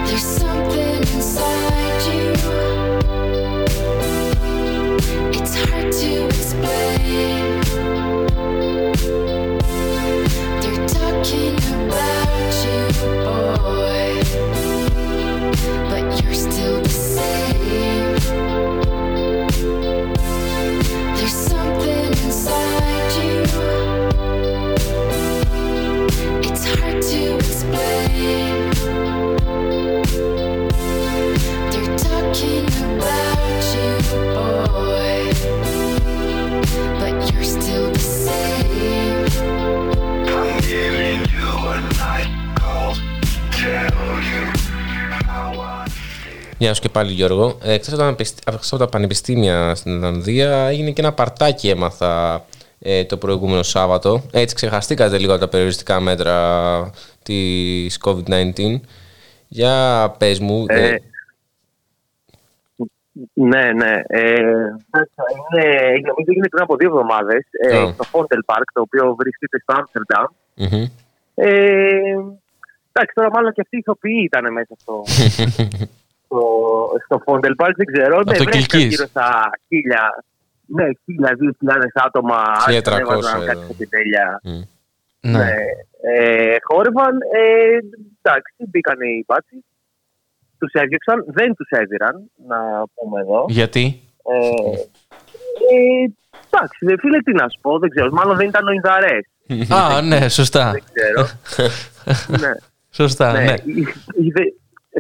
There's something inside you. Γεια σου και πάλι, Γιώργο. Εκτός από τα πανεπιστήμια στην Ολλανδία, έγινε και ένα παρτάκι, έμαθα, ε, το προηγούμενο Σάββατο. Έτσι ξεχαστήκατε λίγο από τα περιοριστικά μέτρα της κόβιντ δεκαεννιά. Για πες μου. Ε, ε, ναι, ναι. Ε, έγινε πριν από δύο εβδομάδες ε, oh. στο Fondel Park, το οποίο βρίσκεται στο Άμστερνταμ. Mm-hmm. Ε, εντάξει, τώρα μάλλον και αυτοί οι ηθοποιοί ήταν μέσα στο... στο Fondel Park, δεν ξέρω. Ναι, βρέθηκαν γύρω στα χίλια, ναι, χίλια, δύο χιλιάδες άτομα. χίλια τριακόσια έβαζαν κάτι κοκτέιλια. Mm. Ναι. Ναι. Ε, χόρευαν, ε, εντάξει, μπήκαν οι μπάτσοι. Τους έδιωξαν, δεν τους έδιραν, να πούμε εδώ. Γιατί? Ε, ε, εντάξει, δε φίλε, τι να σου πω, δεν ξέρω. Μάλλον δεν ήταν ο Ινδαρές. Α, ναι, σωστά. Δεν ξέρω. Ναι. Σωστά, ναι. Ναι.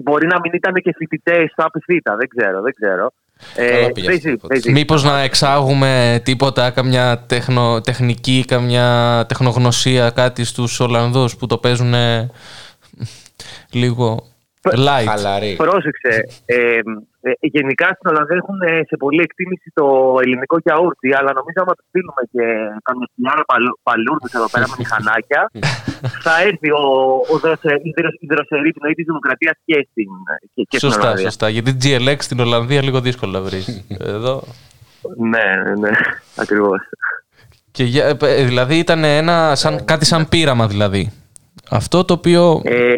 Μπορεί να μην ήταν και φοιτητές στο ΑΠΙΘΙΤΑ, δεν ξέρω, δεν ξέρω. Ε, ε, μήπως να εξάγουμε τίποτα, καμιά τεχνο, τεχνική, καμιά τεχνογνωσία, κάτι στους Ολλανδούς που το παίζουν λίγο light. Χαλαρή. Πρόσεξε, ε, ε, γενικά στην Ολλανδία έχουν σε πολλή εκτίμηση το ελληνικό γιαούρτι, αλλά νομίζω άμα το στείλουμε και κάνουμε χιλιάρα παλούρδες εδώ πέρα με μηχανάκια, θα έρθει ο, ο, η δροσερή πνοή της δημοκρατίας και στην, και, και σωστά, στην Ολλανδία. Σωστά, γιατί τζι ελ εξ στην Ολλανδία λίγο δύσκολα βρεις. Εδώ... ναι, ναι, ακριβώς. Και, δηλαδή ήταν ένα, σαν, κάτι σαν πείραμα δηλαδή. Αυτό το οποίο... Ε,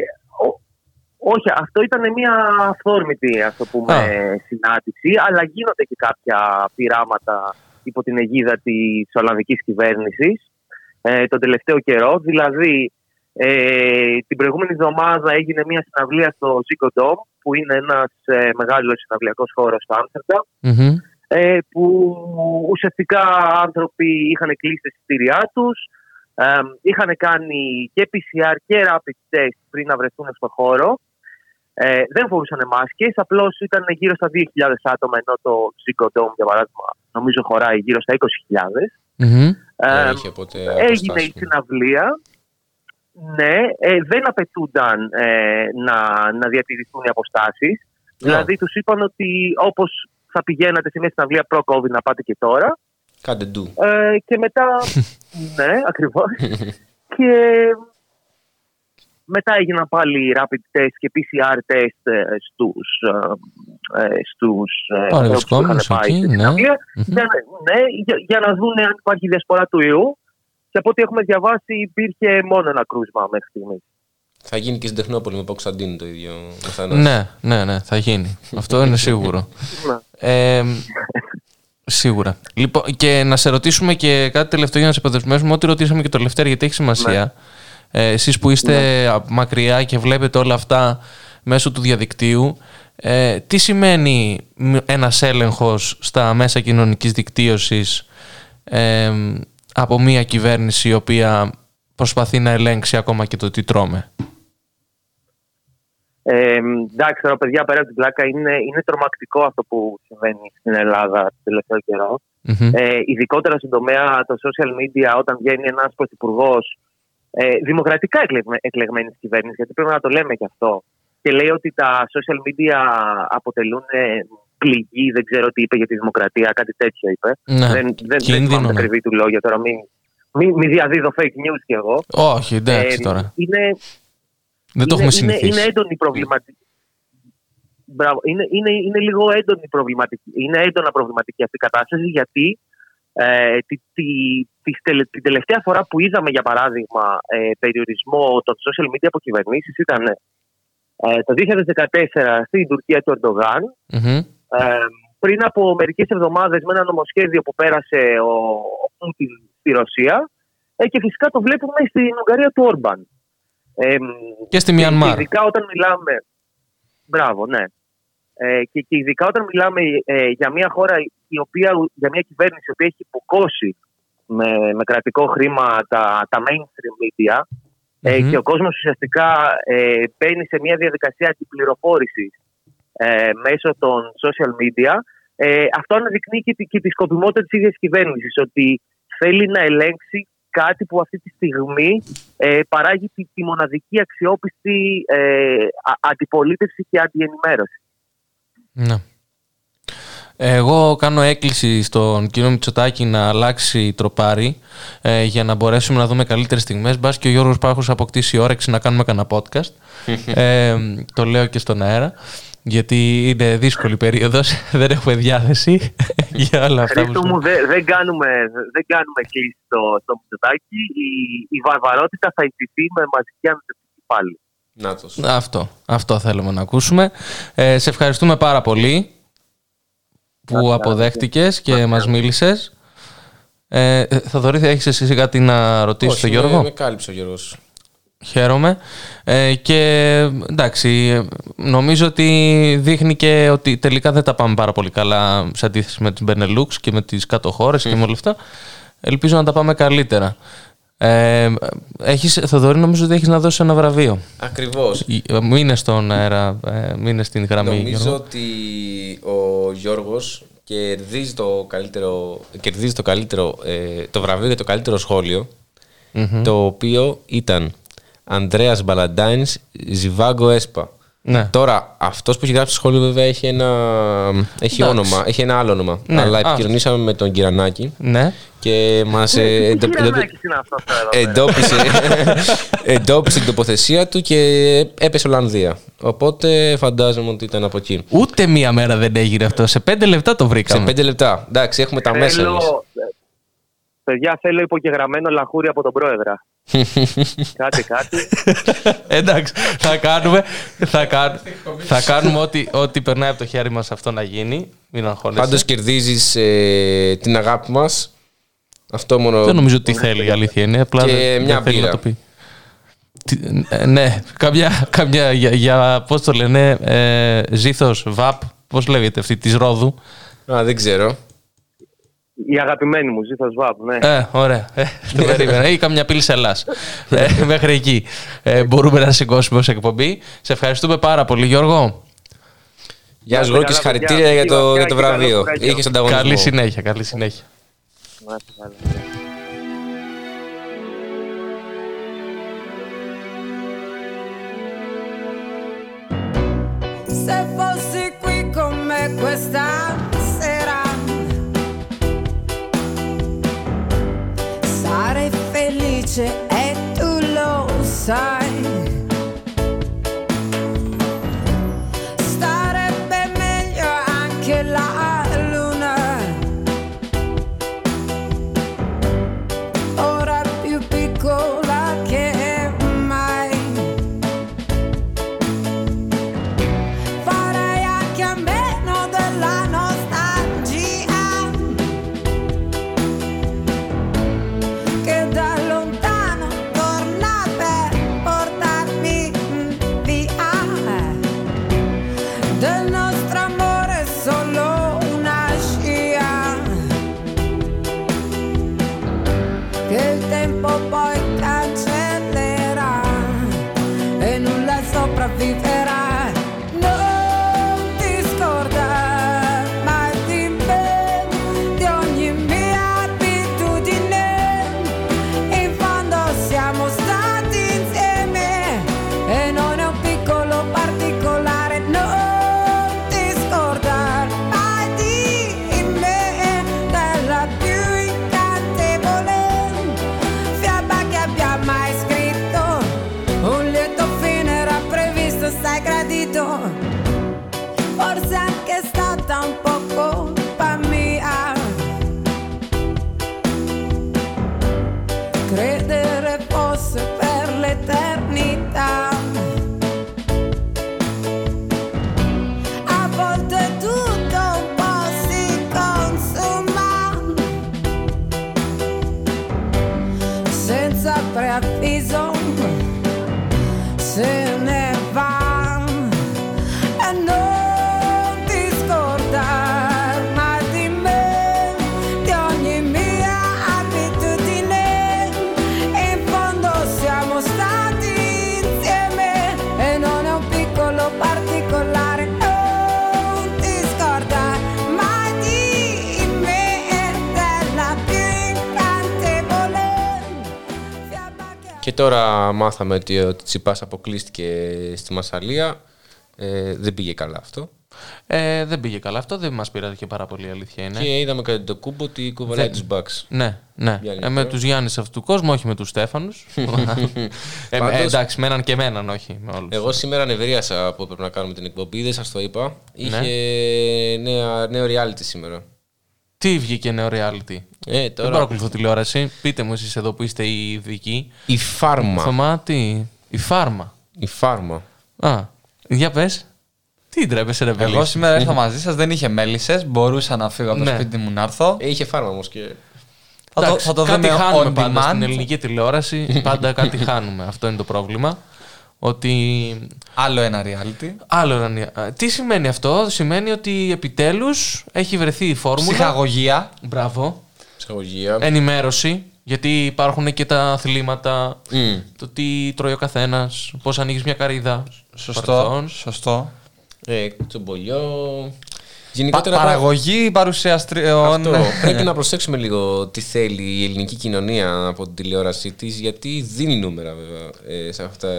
όχι, αυτό ήταν μια αυθόρμητη, ας το πούμε, Α. συνάντηση, αλλά γίνονται και κάποια πειράματα υπό την αιγίδα της Ολλανδικής κυβέρνησης ε, τον τελευταίο καιρό. Δηλαδή, ε, την προηγούμενη εβδομάδα έγινε μια συναυλία στο Ziggo Dome, που είναι ένας ε, μεγάλος συναυλιακός χώρος στο Άμστερνταμ, mm-hmm. ε, που ουσιαστικά άνθρωποι είχαν κλείσει τα εισιτήριά τους, ε, είχαν κάνει και πι σι αρ και rapid test πριν να βρεθούν στον χώρο. Ε, δεν φορούσαν μάσκες, απλώς ήταν γύρω στα δύο χιλιάδες άτομα, ενώ το Ziggo Dome, για παράδειγμα, νομίζω χωράει γύρω στα είκοσι χιλιάδες. Mm-hmm. Ε, ε, έγινε η συναυλία. Ναι, ε, δεν απαιτούνταν ε, να, να διατηρηθούν οι αποστάσεις. Yeah. Δηλαδή τους είπαν ότι όπως θα πηγαίνατε σε μια συναυλία προ-COVID να πάτε και τώρα. Κάντε ντου. Ε, και μετά... ναι, ακριβώς. Και... μετά έγιναν πάλι rapid test και πι σι αρ test στους, ε, στους ανθρώπους που είχαν πάει στην Ιταλία, για να δουν αν υπάρχει διασπορά του ιού. Και από ό,τι έχουμε διαβάσει, υπήρχε μόνο ένα κρούσμα μέχρι στιγμής. Θα γίνει και στην Τεχνόπολη με Παοξαντίνη το ίδιο. Ναι, ναι, ναι, θα γίνει. Αυτό είναι σίγουρο. ε, σίγουρα. Λοιπόν, και να σε ρωτήσουμε και κάτι τελευταίο για να σε παντρευμέσουμε. Ό,τι ρωτήσαμε και το Λευτέρη, γιατί έχει σημασία. Ε, εσείς που είστε yeah. μακριά και βλέπετε όλα αυτά μέσω του διαδικτύου, ε, τι σημαίνει ένας έλεγχος στα μέσα κοινωνικής δικτύωσης ε, από μια κυβέρνηση η οποία προσπαθεί να ελέγξει ακόμα και το τι τρώμε? Ε, εντάξει, τώρα παιδιά, πέρα από την πλάκα, είναι, είναι τρομακτικό αυτό που συμβαίνει στην Ελλάδα το τελευταίο καιρό. Mm-hmm. Ε, ειδικότερα στον τομέα των social media, όταν βγαίνει ένας πρωθυπουργός Ε, δημοκρατικά εκλεγμένη κυβέρνηση, γιατί πρέπει να το λέμε και αυτό, και λέει ότι τα social media αποτελούν πληγή, δεν ξέρω τι είπε για τη δημοκρατία, κάτι τέτοιο είπε. Ναι, δεν δεν θυμάμαι τα ακριβή του λόγια τώρα, μην μη, μη διαδίδω fake news κι εγώ. Όχι, εντάξει ε, τώρα. Είναι, δεν το έχουμε συνηθίσει. Είναι, είναι έντονη προβληματική. Μπράβο, είναι, είναι, είναι λίγο έντονη προβληματική. Είναι έντονα προβληματική αυτή η κατάσταση, γιατί Ε, τη, τη, τη, την τελευταία φορά που είδαμε, για παράδειγμα, ε, περιορισμό των social media από κυβερνήσεις ήταν ε, το δύο χιλιάδες δεκατέσσερα στην Τουρκία του Ερντογάν. Mm-hmm. Ε, πριν από μερικές εβδομάδες με ένα νομοσχέδιο που πέρασε ο, ο Πούτιν στη Ρωσία, ε, και φυσικά το βλέπουμε στην Ουγγαρία του Όρμπαν. Ε, και στη Μιανμάρ. Ειδικά όταν μιλάμε. Μπράβο, ναι. Ε, και, και ειδικά όταν μιλάμε ε, για μια χώρα, η οποία, για μια κυβέρνηση η οποία έχει υποκώσει με, με κρατικό χρήμα τα, τα mainstream media, mm-hmm. ε, και ο κόσμος ουσιαστικά ε, μπαίνει σε μια διαδικασία αντιπληροφόρησης ε, μέσω των social media, ε, αυτό αναδεικνύει και τη, και τη σκοπιμότητα της ίδιας κυβέρνησης, ότι θέλει να ελέγξει κάτι που αυτή τη στιγμή ε, παράγει τη, τη μοναδική αξιόπιστη ε, αντιπολίτευση και αντιενημέρωση. Ναι. Εγώ κάνω έκκληση στον κύριο Μητσοτάκη να αλλάξει τροπάρι ε, για να μπορέσουμε να δούμε καλύτερες στιγμές. Μπας και ο Γιώργος Πάσχος αποκτήσει όρεξη να κάνουμε κανένα podcast. Ε, το λέω και στον αέρα. Γιατί είναι δύσκολη περίοδος, δεν έχουμε διάθεση για όλα αυτά. Χρήστο μου, δεν δε κάνουμε, δε κάνουμε κλείσει στο, στο Μητσοτάκη. Η, η βαρβαρότητα θα ιτηθεί με μαζική ανθρωπιστική πάλι. Νάτος. Αυτό, αυτό θέλουμε να ακούσουμε. Ε, σε ευχαριστούμε πάρα πολύ που αποδέχτηκες και μας μίλησες. Ε, Θοδωρή, θα έχεις εσύ κάτι να ρωτήσεις τον Γιώργο? Όχι, με κάλυψε ο Γιώργος. Χαίρομαι. Ε, και εντάξει, νομίζω ότι δείχνει και ότι τελικά δεν τα πάμε πάρα πολύ καλά σε αντίθεση με τις Μπενελούξ και με τις κάτω χώρες mm. και με όλα αυτά. Ελπίζω να τα πάμε καλύτερα. Ε, έχεις, Θοδωρή, νομίζω ότι έχεις να δώσεις ένα βραβείο. Ακριβώς. Μείνε στον αέρα, μείνε στην γραμμή. Νομίζω Γιώργο. ότι ο Γιώργος κερδίζει το καλύτερο, κερδίζει το, καλύτερο ε, το βραβείο για το καλύτερο σχόλιο, mm-hmm. το οποίο ήταν Ανδρέας Μπαλαντάινς, Ζιβάγκο Έσπα. Ναι. Τώρα, αυτός που έχει γράψει το σχόλιο βέβαια έχει ένα, έχει όνομα, έχει ένα άλλο όνομα. Ναι. Αλλά επικοινωνήσαμε με τον Κυρανάκη ναι. και μας εντόπισε την τοποθεσία του και έπεσε Ολλανδία. Οπότε φαντάζομαι ότι ήταν από εκεί. Ούτε μία μέρα δεν έγινε αυτό. Σε πέντε λεπτά το βρήκαμε. Σε πέντε λεπτά. Εντάξει, έχουμε τα μέσα εμείς. Παιδιά, θέλω υπογεγραμμένο λαχούρι από τον πρόεδρα. Κάτι, κάτι. Εντάξει, θα κάνουμε, θα κάνουμε, θα κάνουμε ό,τι, ό,τι περνάει από το χέρι μας αυτό να γίνει. Μην αγχώνεσαι. Πάντως κερδίζεις ε, την αγάπη μας. Αυτό μόνο. Δεν νομίζω ότι θέλει η αλήθεια είναι. Απλά και μια μπύρα. Ναι, καμιά, καμιά για, για πώς το λένε, ε, ζήθος, βαπ, πώς λέγεται αυτή, της Ρόδου. Α, δεν ξέρω. Η αγαπημένη μου, Ζήθος Βάπ, ναι. Ε, ωραία. Ε, το περίμενα. Ή καμιά πύλη σελάς. ε, μέχρι εκεί. Ε, μπορούμε να σηκώσουμε ως εκπομπή. Σε ευχαριστούμε πάρα πολύ, Γιώργο. Γεια σου, Γιώργο, και συγχαρητήρια για το, για το βραβείο. Είχες ανταγωνισμό. Καλή συνέχεια, καλή συνέχεια. Sarei felice e tu lo sai. Starebbe meglio anche la luna. Ora più piccola che mai. Farei anche a meno della nostalgia. Και τώρα μάθαμε ότι ο Τσιπάς αποκλείστηκε στη Μασσαλία. Ε, δεν πήγε καλά αυτό. Ε, δεν πήγε καλά αυτό, δεν μας πειράζει και πάρα πολύ, η αλήθεια είναι. Και είδαμε κάτι το κούμπο ότι κουβαλάει τους Bucks. Ναι, ναι. Ε, με τους Γιάννης αυτού του κόσμου, όχι με τους Στέφανους. ε, ε, εντάξει, με έναν και με έναν, όχι με όλους. Εγώ σήμερα ανεβρίασα που έπρεπε να κάνουμε την εκπομπή, δεν σας το είπα. Είχε ναι. νέα, νέο reality σήμερα. Τι βγήκε νέο reality. Ε, τώρα... Δεν παρακολουθώ τηλεόραση. Πείτε μου εσείς εδώ που είστε οι ειδικοί. Η φάρμα. Θωμάτι. Η φάρμα. Η φάρμα. Α, για πες. Τι ντρέπεσαι, ρε παιδί. Εγώ σήμερα ήρθα μαζί σας, δεν είχε μέλισσες. Μπορούσα να φύγω από το ναι. σπίτι μου να έρθω. Ε, είχε φάρμα όμως και. Θα, εντάξει, το, θα το δούμε on demand. Πάντα στην ελληνική τηλεόραση πάντα κάτι χάνουμε. Αυτό είναι το πρόβλημα. Ότι... Άλλο ένα reality. Άλλο ένα... Τι σημαίνει αυτό? Σημαίνει ότι επιτέλους έχει βρεθεί η φόρμουλα. Ψυχαγωγία. Μπράβο. Ψυχαγωγία. Ενημέρωση. Γιατί υπάρχουν και τα αθλήματα. Mm. Το τι τρώει ο καθένας. Πώς ανοίγεις μια καρύδα. Σωστό. Παρθών. Σωστό. Ε, τσομπολιό. Γενικότερα παραγωγή παρουσιαστριών. Αυτό. Πρέπει να προσέξουμε λίγο τι θέλει η ελληνική κοινωνία από την τηλεόρασή της, γιατί δίνει νούμερα βέβαια ε, σε αυτά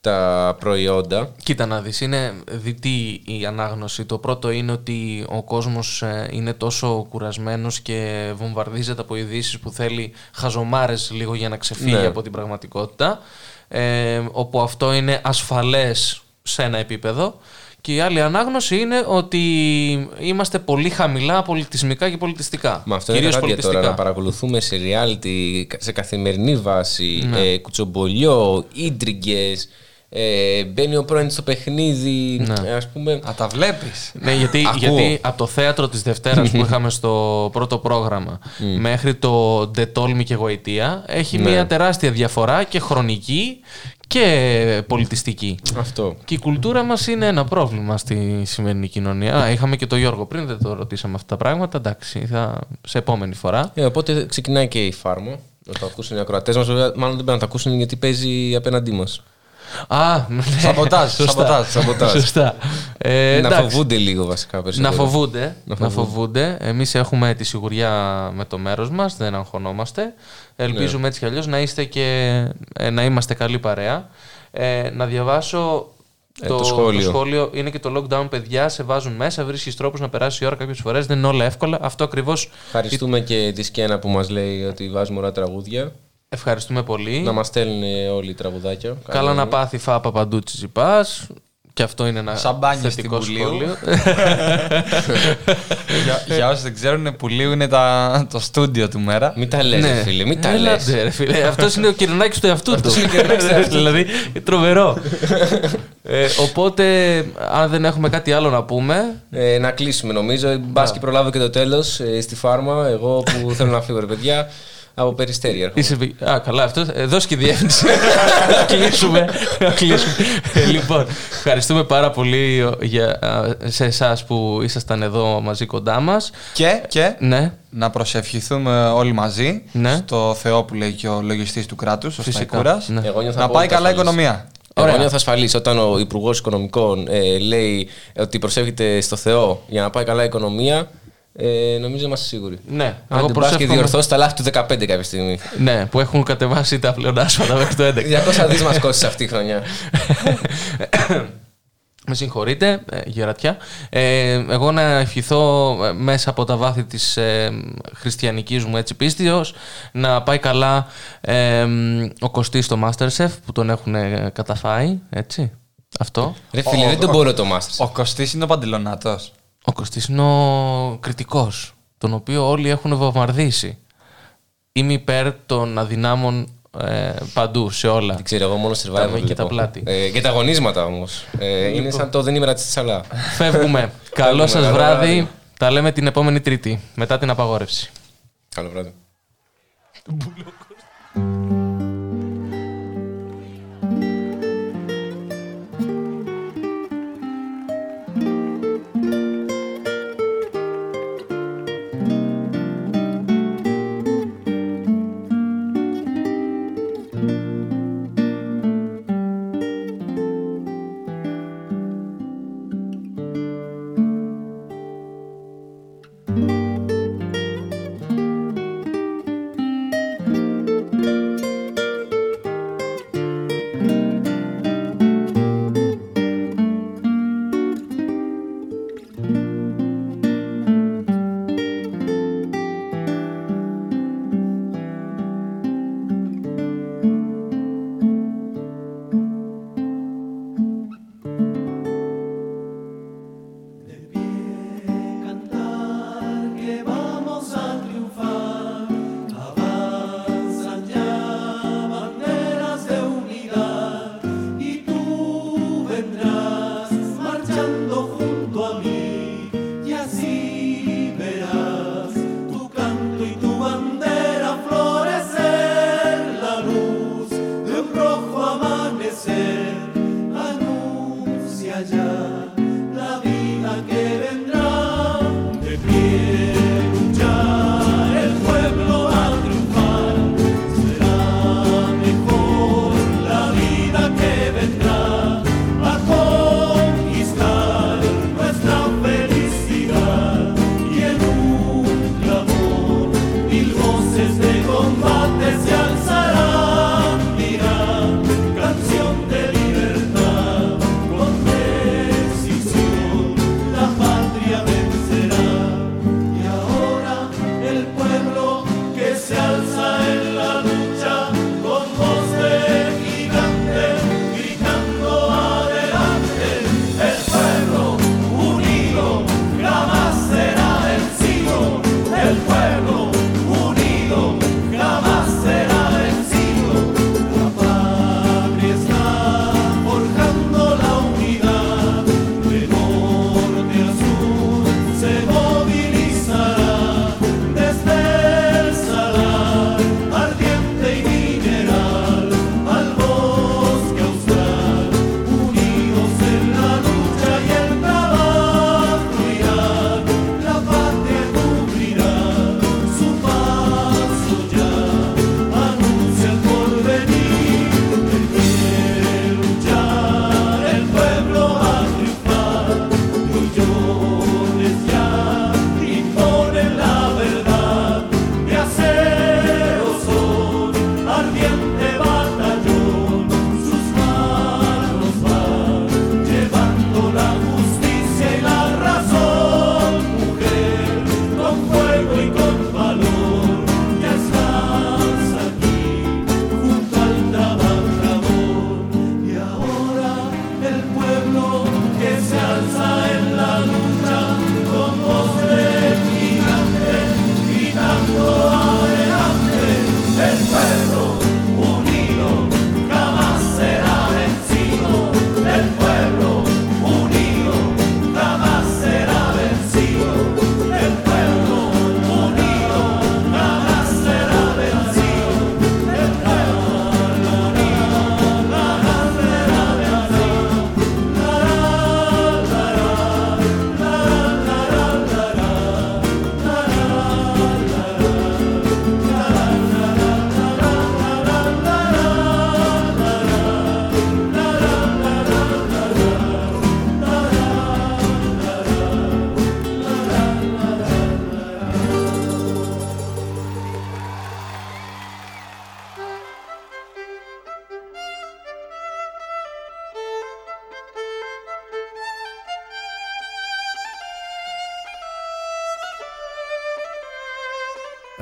τα προϊόντα. Κοίτα να δεις, είναι δυτή η ανάγνωση. Το πρώτο είναι ότι ο κόσμος είναι τόσο κουρασμένος και βομβαρδίζεται από ειδήσεις που θέλει χαζομάρες λίγο για να ξεφύγει ναι. από την πραγματικότητα, ε, όπου αυτό είναι ασφαλές σε ένα επίπεδο. Και η άλλη ανάγνωση είναι ότι είμαστε πολύ χαμηλά πολιτισμικά και πολιτιστικά. Μα αυτό είναι κάτι τώρα, να παρακολουθούμε σε reality, σε καθημερινή βάση, ναι. ε, κουτσομπολιό, ίντριγκες, ε, μπαίνει ο πρώην στο παιχνίδι, ναι. ας πούμε... Α, τα βλέπεις. Ναι, γιατί, γιατί από το θέατρο της Δευτέρας που είχαμε στο πρώτο πρόγραμμα μέχρι το Ντετόλμη και Γοητεία έχει ναι. μια τεράστια διαφορά και χρονική και πολιτιστική. Αυτό. Και η κουλτούρα μας είναι ένα πρόβλημα στη σημερινή κοινωνία. Α, είχαμε και τον Γιώργο πριν, δεν το ρωτήσαμε αυτά τα πράγματα. Εντάξει, θα... σε επόμενη φορά. Ε, οπότε ξεκινάει και η φάρμα. Να το ακούσουν οι ακροατές μας, βέβαια, μάλλον δεν πρέπει να το ακούσουν γιατί παίζει απέναντί μας. Α, ναι. Σαμποτάζ, σαμποτάζ, σαμποτάζ. Σωστά. Ε, να φοβούνται λίγο βασικά περισσότερο. Να φοβούνται, να φοβούνται. Να φοβούνται. Εμείς έχουμε τη σιγουριά με το μέρος μας, δεν αγχωνόμαστε. Ελπίζουμε ναι. έτσι κι αλλιώς να είστε και να είμαστε καλή παρέα. Ε, να διαβάσω ε, το, το, σχόλιο. το σχόλιο. Είναι και το lockdown, παιδιά. Σε βάζουν μέσα, βρίσκεις τρόπους να περάσει η ώρα κάποιες φορές. Δεν είναι όλα εύκολα. Αυτό ακριβώς. Ευχαριστούμε η... και τη Σκένα που μας λέει ότι βάζουμε ωραία τραγούδια. Ευχαριστούμε πολύ. Να μας στέλνουν όλοι οι τραγουδάκια. Καλά είναι. Να πάθει φάπα παντού τσιπάς. Και αυτό είναι ένα σαμπάνι θετικό σχόλιο. για, για όσους δεν ξέρουν, Πουλίου είναι τα, το στούντιο του Μέρα. Μην τα λες, ναι. φίλε. Μην τα λες. Αυτός είναι ο Κυρινάκης του εαυτού του. Δηλαδή, τρομερό. ε, οπότε, αν δεν έχουμε κάτι άλλο να πούμε. Ε, να κλείσουμε, νομίζω. Μπάς και προλάβω και το τέλος ε, στη φάρμα. Εγώ που θέλω να φύγω, ρε παιδιά. Από Περιστέρι έρχομαι. Α, καλά αυτό. Ε, δώσ' και διεύθυνση. Να κλείσουμε. Να κλείσουμε. Ε, λοιπόν, ευχαριστούμε πάρα πολύ για, σε εσάς που ήσασταν εδώ μαζί κοντά μας. Και, και ναι. να προσευχηθούμε όλοι μαζί ναι. στο Θεό που λέει και ο λογιστής του κράτους, ο Σταϊκούρας. Ναι. Να πάει καλά η οικονομία. Εγώ νιώθω ασφαλής όταν ο Υπουργός Οικονομικών ε, λέει ότι προσεύχεται στο Θεό για να πάει καλά η οικονομία. Ε, νομίζω είμαστε σίγουροι. Ναι, αν την πας και διορθώσει τα λάθη του δεκαπέντε κάποια στιγμή. Ναι, που έχουν κατεβάσει τα πλεονάσματα μέχρι το έντεκα. διακόσια δις μας κόστησε αυτή η χρονιά. Με συγχωρείτε, γερατιά. Ε, εγώ να ευχηθώ μέσα από τα βάθη της ε, χριστιανικής μου έτσι πίστης να πάει καλά ε, ο Κωστής στο Masterchef που τον έχουν καταφάει, έτσι. Αυτό. Ρε φίλε, δεν τον μπορώ το Masterchef. Ο Κωστής είναι ο Παντελονάτος. Ο Κωστής είναι ο κριτικός, τον οποίο όλοι έχουν βομβαρδίσει. Είμαι υπέρ των αδυνάμων ε, παντού, σε όλα. Δεν ξέρω, εγώ μόνο survival και τα πλάτη. Ε, και τα αγωνίσματα όμως. Ε, είναι σαν το δεν είμαι ρατσιστής, αλλά. Φεύγουμε. Καλό σας βράδυ. Τα λέμε την επόμενη Τρίτη, μετά την απαγόρευση. Καλό βράδυ.